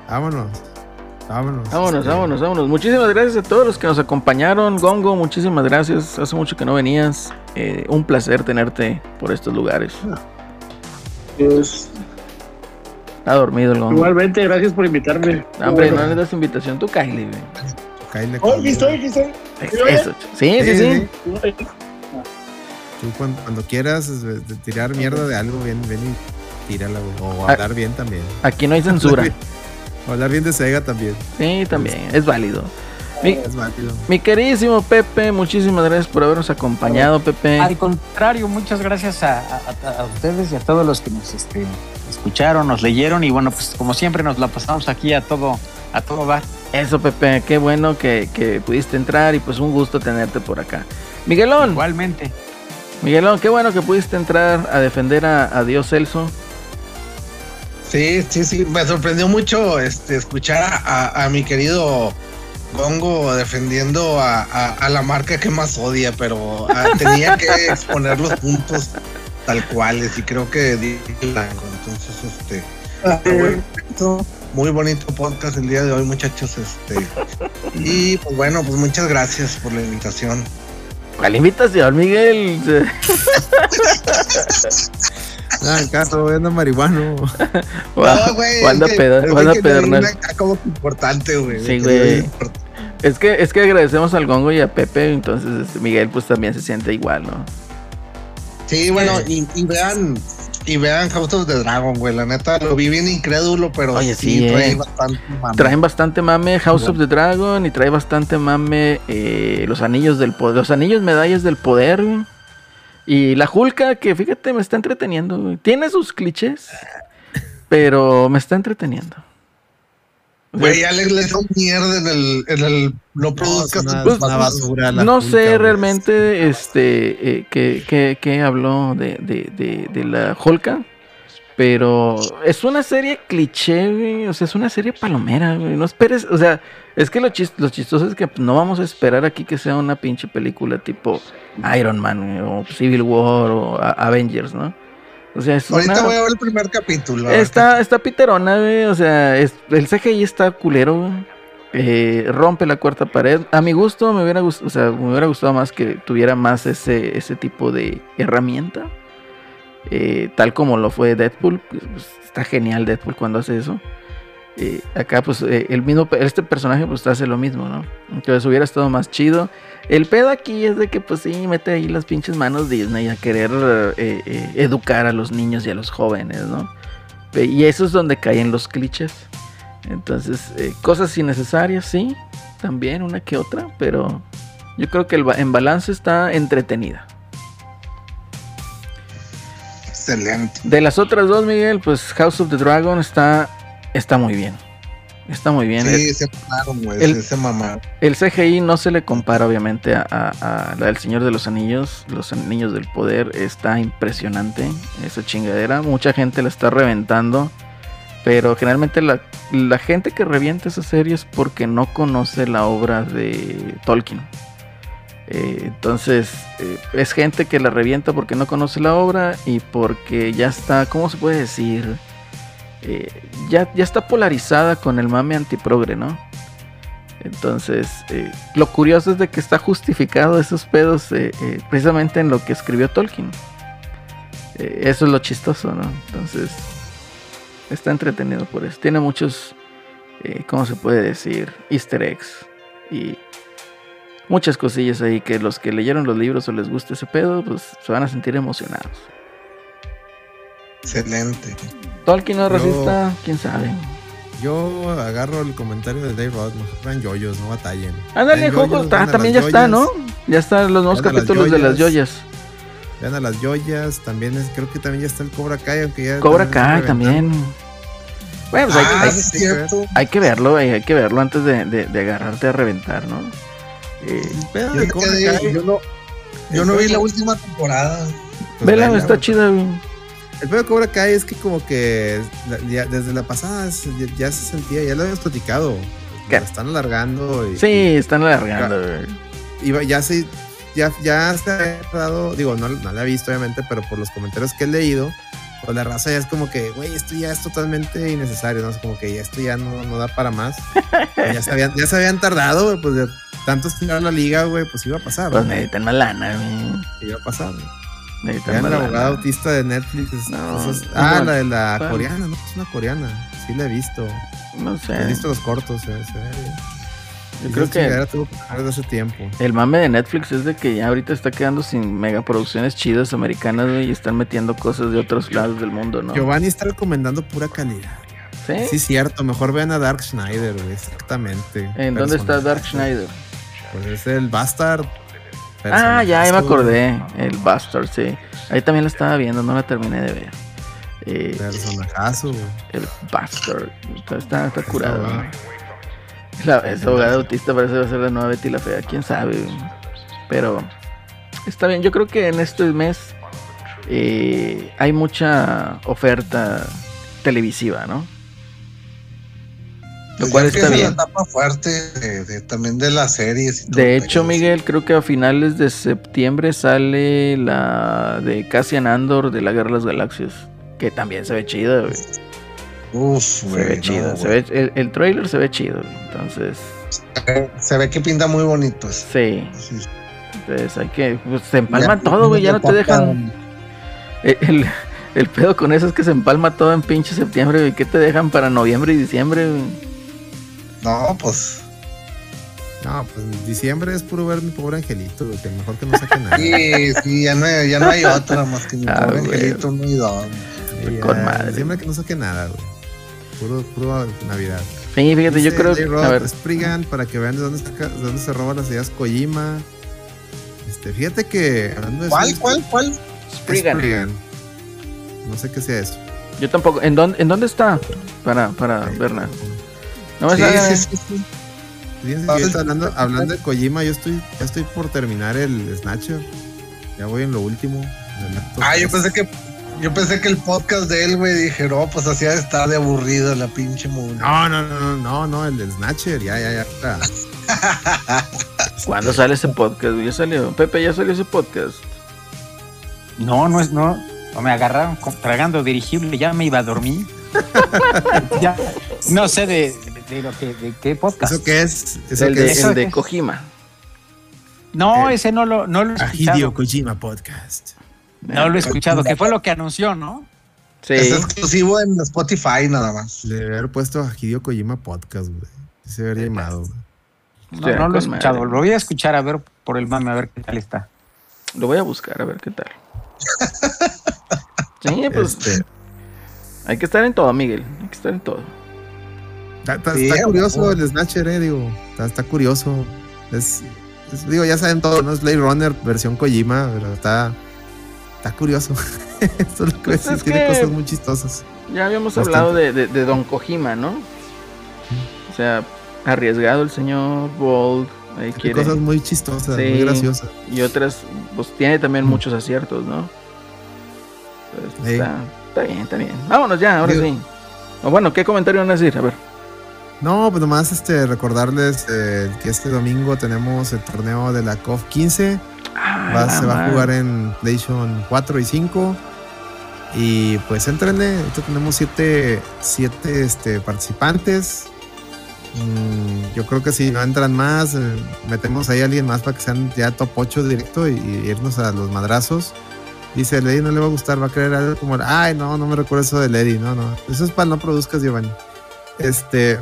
Vámonos. Vámonos. Vámonos, vámonos, vámonos. Muchísimas gracias a todos los que nos acompañaron. Gongo, muchísimas gracias. Hace mucho que no venías. Eh, un placer tenerte por estos lugares. Pues, está dormido el Gongo. Igualmente, gracias por invitarme. No, hombre, bueno, no le das invitación. Tú, Kylie, güey. Oh, aquí estoy, aquí estoy. Sí, sí, sí. sí. sí. Cuando, cuando quieras tirar mierda de algo, ven, ven y tírala, o hablar bien también. Aquí no hay censura. Hablar bien, hablar bien de Sega también. Sí, también, es válido. Mi, es válido. Mi queridísimo Pepe, muchísimas gracias por habernos acompañado, Pepe. Al contrario, muchas gracias a, a, a ustedes y a todos los que nos este, escucharon, nos leyeron y bueno, pues como siempre nos la pasamos aquí a todo, a todo va. Eso, Pepe, qué bueno que, que pudiste entrar y pues un gusto tenerte por acá. Miguelón. Igualmente. Miguelón, qué bueno que pudiste entrar a defender a, a Dios Celso. Sí, sí, sí, me sorprendió mucho este, escuchar a, a, a mi querido Congo defendiendo a, a, a la marca que más odia, pero a, tenía que exponer los puntos tal cuales, y creo que di blanco. Entonces, este, muy bonito, muy bonito podcast el día de hoy, muchachos. Este, y pues bueno, pues muchas gracias por la invitación. ¿Cuál invitación, Miguel? Ah, en caso, anda marihuano. No, güey. Anda pedernal. Acá como importante, güey. Sí, güey. Es que, es que agradecemos al Gongo y a Pepe, entonces Miguel pues también se siente igual, ¿no? Sí, bueno, y, y vean, y vean House of the Dragon, güey. La neta, lo vi bien incrédulo, pero oye, sí, sí eh. trae bastante mame. Traen bastante mame House bueno. of the Dragon y trae bastante mame eh, los anillos del poder, los anillos medallas del poder, güey. Y la Julka, que fíjate, me está entreteniendo, güey. Tiene sus clichés, pero me está entreteniendo. Güey, ya le hizo mierda en el, en el no produzcas una, pues, una basura. La no Julka, sé realmente es este eh, que, que, que habló de, de, de, de la Julka, pero es una serie cliché, güey. O sea, es una serie palomera, güey. No esperes, o sea, es que lo, chist- lo chistoso es que no vamos a esperar aquí que sea una pinche película tipo Iron Man, güey, o Civil War o a- Avengers, ¿no? O sea, es ahorita una... voy a ver el primer capítulo. Está, está piterona, güey. O sea, es, el C G I está culero, güey. Eh, rompe la cuarta pared. A mi gusto me hubiera gustado, o sea, me hubiera gustado más que tuviera más ese, ese tipo de herramienta. Eh, tal como lo fue Deadpool, pues, está genial Deadpool cuando hace eso. Eh, acá pues eh, el mismo, este personaje pues hace lo mismo, ¿no? Entonces hubiera estado más chido. El pedo aquí es de que pues sí, mete ahí las pinches manos Disney a querer eh, eh, educar a los niños y a los jóvenes, ¿no? Y eso es donde caen los clichés. Entonces, eh, cosas innecesarias, sí, también una que otra, pero yo creo que el ba- en balance está entretenida. Excelente. De las otras dos, Miguel, pues House of the Dragon está, está muy bien. Está muy bien. Sí, el, se mamaron, güey. El, se mamaron. El C G I no se le compara, obviamente, a, a, a la del Señor de los Anillos. Los Anillos del Poder está impresionante. Esa chingadera. Mucha gente la está reventando. Pero generalmente la, la gente que revienta esa serie es porque no conoce la obra de Tolkien. Eh, entonces eh, es gente que la revienta porque no conoce la obra y porque ya está, ¿cómo se puede decir? Eh, ya, ya está polarizada con el mame antiprogre, ¿no? Entonces eh, lo curioso es de que está justificado esos pedos eh, eh, precisamente en lo que escribió Tolkien. Eh, eso es lo chistoso, ¿no? Entonces está entretenido por eso. Tiene muchos, eh, ¿cómo se puede decir? Easter eggs y muchas cosillas ahí que los que leyeron los libros o les gusta ese pedo, pues se van a sentir emocionados. Excelente. Tolkien no es racista, quién sabe. Yo agarro el comentario de Dave Roth, mejor traen yoyos, no batallen. Ándale, Joco, ta, también ya joyas, está, ¿no? Ya están los nuevos capítulos las joyas, de las joyas. Vean a las joyas, también es, creo que también ya está el Cobra Kai, aunque ya... Cobra Kai también. Bueno, pues ah, hay, hay, sí, hay, hay que verlo, hay, hay que verlo antes de, de, de agarrarte a reventar, ¿no? Eh, yo, de Cobra Kai. Digo, yo no, yo no vi la última temporada. Pues vela, vela, está chida. El peor de Cobra Kai es que como que ya, desde la pasada ya, ya se sentía, ya lo habíamos platicado. ¿Qué? La están alargando. Y, sí, y, están alargando. Y ya, ya se ya, ya se ha dado, digo, no, no la he visto obviamente, pero por los comentarios que he leído, pues la raza ya es como que, güey, esto ya es totalmente innecesario, ¿no? Es como que ya esto ya no, no da para más. Ya se habían, ya se habían tardado, güey, pues de tanto estirar la liga, güey, pues iba a pasar. Pues necesitan más lana, güey. Iba a pasar, güey. Necesitan más lana. La abogada autista de Netflix. No, es, ah, no, la de la ¿cuál? Coreana, no, es una coreana. Sí la he visto. No sé. He visto los cortos, eh, se ve. Yo creo que ya tuvo que parar de hace tiempo. El mame de Netflix es de que ya ahorita está quedando sin megaproducciones chidas americanas, güey, y están metiendo cosas de otros lados del mundo, ¿no? Giovanni está recomendando pura calidad. Sí, sí, cierto. Mejor vean a Dark Schneider, güey. Exactamente. ¿En dónde está Dark Schneider? Pues es el Bastard. Persona. Ah, ya, ya me acordé. El Bastard, sí. Ahí también la estaba viendo, no la terminé de ver. Eh, Personajazo, güey. El Bastard. Está, está, está curado, güey. La abogada autista parece que va a ser la nueva Betty la Fea, quién sabe, pero está bien. Yo creo que en este mes eh, hay mucha oferta televisiva, ¿no? Lo cual está bien. Es una etapa fuerte de, de, también de las series. Y todo de hecho, Miguel, creo que a finales de septiembre sale la de Cassian Andor de la Guerra de las Galaxias, que también se ve chida, güey. Uf, güey. Se ve no, chido. Se ve, el, el trailer se ve chido, güey. Entonces. Se, se ve que pinta muy bonito. Sí. sí. Entonces hay que. Pues, se empalma ya, todo, güey. Ya no te dejan. El, el, el pedo con eso es que se empalma todo en pinche septiembre, güey. ¿Qué te dejan para noviembre y diciembre, güey? No, pues. No, pues diciembre es puro ver mi pobre angelito, que mejor que no saque nada. Sí, sí, ya no, ya no hay otra más que mi ah, pobre güey. Angelito, no hay dos. Sí, con madre. Diciembre que no saque nada, güey. Puro, puro Navidad. Sí, fíjate, dice, yo creo que. A ver. Spriggan para que vean de dónde, saca, de dónde se roban las ideas Kojima. Este, fíjate que. Hablando de ¿Cuál, eso, cuál, cuál? Spriggan. Spriggan. No sé qué sea eso. Yo tampoco. ¿En dónde, en dónde está? Para, para sí, ver nada. No sí, sí, sí, sí. Fíjense que yo estoy hablando, hablando de Kojima, yo estoy, ya estoy por terminar el Snatcher. Ya voy en lo último. Ah, yo pensé que yo pensé que el podcast de él, güey, dije, no, pues así de estar de aburrido la pinche mundo. No, no, no, no, no, no, el del Snatcher, ya, ya, ya. ya. ¿Cuándo sale ese podcast? Ya salió, Pepe, ya salió ese podcast. No, no es, no. O me agarraron tragando dirigible, ya me iba a dormir. ya, no sé de. De, lo que, de qué podcast. ¿Eso qué es? ¿Eso el, qué de, es? el de Kojima. No, el, ese no lo, no lo he escuchado. Hideo Kojima Podcast. No lo he escuchado, que fue lo que anunció, ¿no? Sí. Es exclusivo en Spotify nada más. Le debe haber puesto a Hideo Kojima Podcast, güey. Se vería llamado. No, no lo he escuchado. Lo voy a escuchar a ver por el mame, a ver qué tal está. Lo voy a buscar a ver qué tal. Sí, pues. Este. Hay que estar en todo, Miguel. Hay que estar en todo. Está, está, sí, está curioso bueno. el Snatcher, eh, digo. Está, está curioso. Es, es, digo, ya saben todo, ¿no? Es Blade Runner versión Kojima, pero está, está curioso. Esto es lo que pues es, es tiene que cosas muy chistosas. Ya habíamos Bastante. hablado de, de, de Don Kojima, ¿no? O sea, arriesgado el señor Bold. Ahí quiere cosas muy chistosas, sí, muy graciosas. Y otras, pues tiene también mm. muchos aciertos, ¿no? Entonces, sí. está, está bien, está bien. Vámonos ya, ahora digo, sí. O bueno, ¿qué comentario van a decir? A ver. No, pues nomás este, recordarles eh, que este domingo tenemos el torneo de la C O F quince. Ah, va, se va man. a jugar en PlayStation cuatro y cinco. Y pues entrenle. Entonces tenemos siete este, participantes. Mm, yo creo que si no entran más, eh, metemos ahí a alguien más para que sean ya top ocho directo y, y irnos a los madrazos. Dice, Lady no le va a gustar, va a creer algo como, ay, no, no me recuerdo eso de Lady. No, no. Eso es para no produzcas, Giovanni. Este.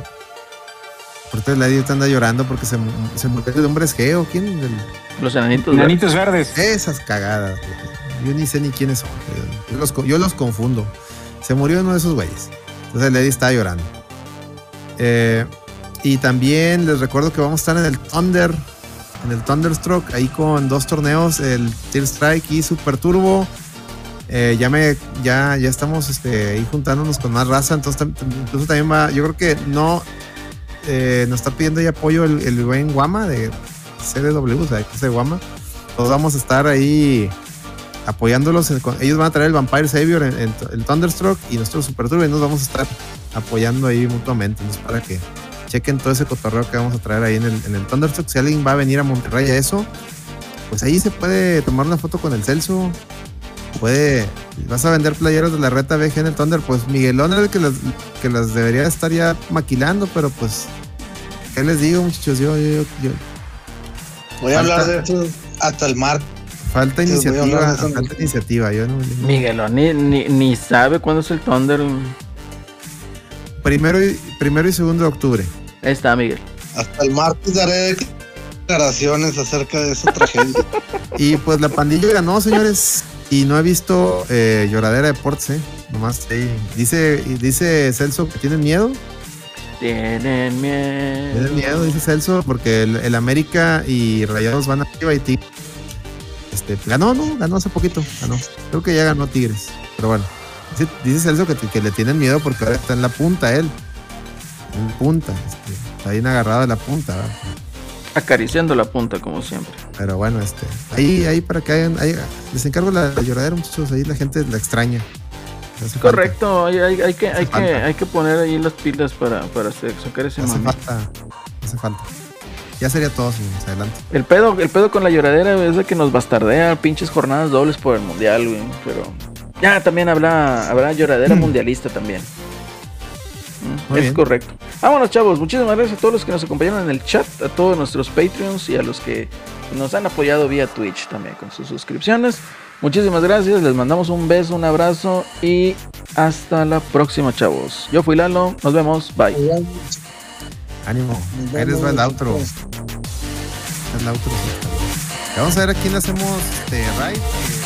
Porque la edita anda llorando porque se, se murió de hombres G o quién. El, los enanitos verdes. verdes. Esas cagadas. Yo ni sé ni quiénes son. Yo los, yo los confundo. Se murió uno de esos güeyes. Entonces la edita estaba llorando. Eh, y también les recuerdo que vamos a estar en el Thunder. En el Thunderstruck. Ahí con dos torneos. El Tear Strike y Super Turbo. Eh, ya me ya, ya estamos este, ahí juntándonos con más raza. Entonces incluso también va. Yo creo que no... Eh, nos está pidiendo ya apoyo el, el buen Guama de C D W, o sea, de Guama. Todos vamos a estar ahí apoyándolos. En, con, ellos van a traer el Vampire Savior, en, en, el Thunderstruck y nuestro Super Turbo. Y nos vamos a estar apoyando ahí mutuamente. Entonces, para que chequen todo ese cotorreo que vamos a traer ahí en el, en el Thunderstruck. Si alguien va a venir a Monterrey a eso, pues ahí se puede tomar una foto con el Celso. Puede, vas a vender playeros de la Reta V G en el Thunder, pues Miguelón era el que las, que las debería estar ya maquilando, pero pues, ¿qué les digo, muchachos? Yo, yo, yo. Voy a falta, hablar de eso hasta el martes. Falta iniciativa, falta el... iniciativa. Yo no, yo no. Miguelón ni, ni, ni sabe cuándo es el Thunder. Primero y, primero y segundo de octubre. Ahí está, Miguel. Hasta el martes daré declaraciones acerca de esa tragedia. Y pues la pandilla ganó, señores. Y no he visto eh, lloradera de ports, ¿eh? Nomás ahí. Dice, dice Celso que tienen miedo. Tienen miedo. Tienen miedo, dice Celso, porque el, el América y Rayados van arriba y Tigres. Este, ganó, no, ganó hace poquito. Ganó. Creo que ya ganó Tigres. Pero bueno. Dice, dice Celso que, que le tienen miedo porque ahora está en la punta él. En punta. Este, está bien agarrado de la punta, ¿verdad? Acariciando la punta como siempre. Pero bueno, este, ahí, ahí para que hagan, ahí, les encargo la, la lloradera, muchachos, ahí la gente la extraña. Así correcto, hay, hay, hay, que, hay, que, hay que poner ahí las pilas para, para sacar ese mami. Hace falta, hace falta. Ya sería todo, señores, adelante. El pedo, el pedo con la lloradera es de que nos bastardea pinches jornadas dobles por el mundial, güey. Pero ya también habrá, habrá lloradera mm. mundialista también. Muy es bien. Correcto. Vámonos, chavos. Muchísimas gracias a todos los que nos acompañaron en el chat, a todos nuestros Patreons y a los que nos han apoyado vía Twitch también con sus suscripciones. Muchísimas gracias. Les mandamos un beso, un abrazo y hasta la próxima, chavos. Yo fui Lalo. Nos vemos. Bye. Ánimo. Ahí les va el outro. El outro. Vamos a ver a quién le hacemos este raid.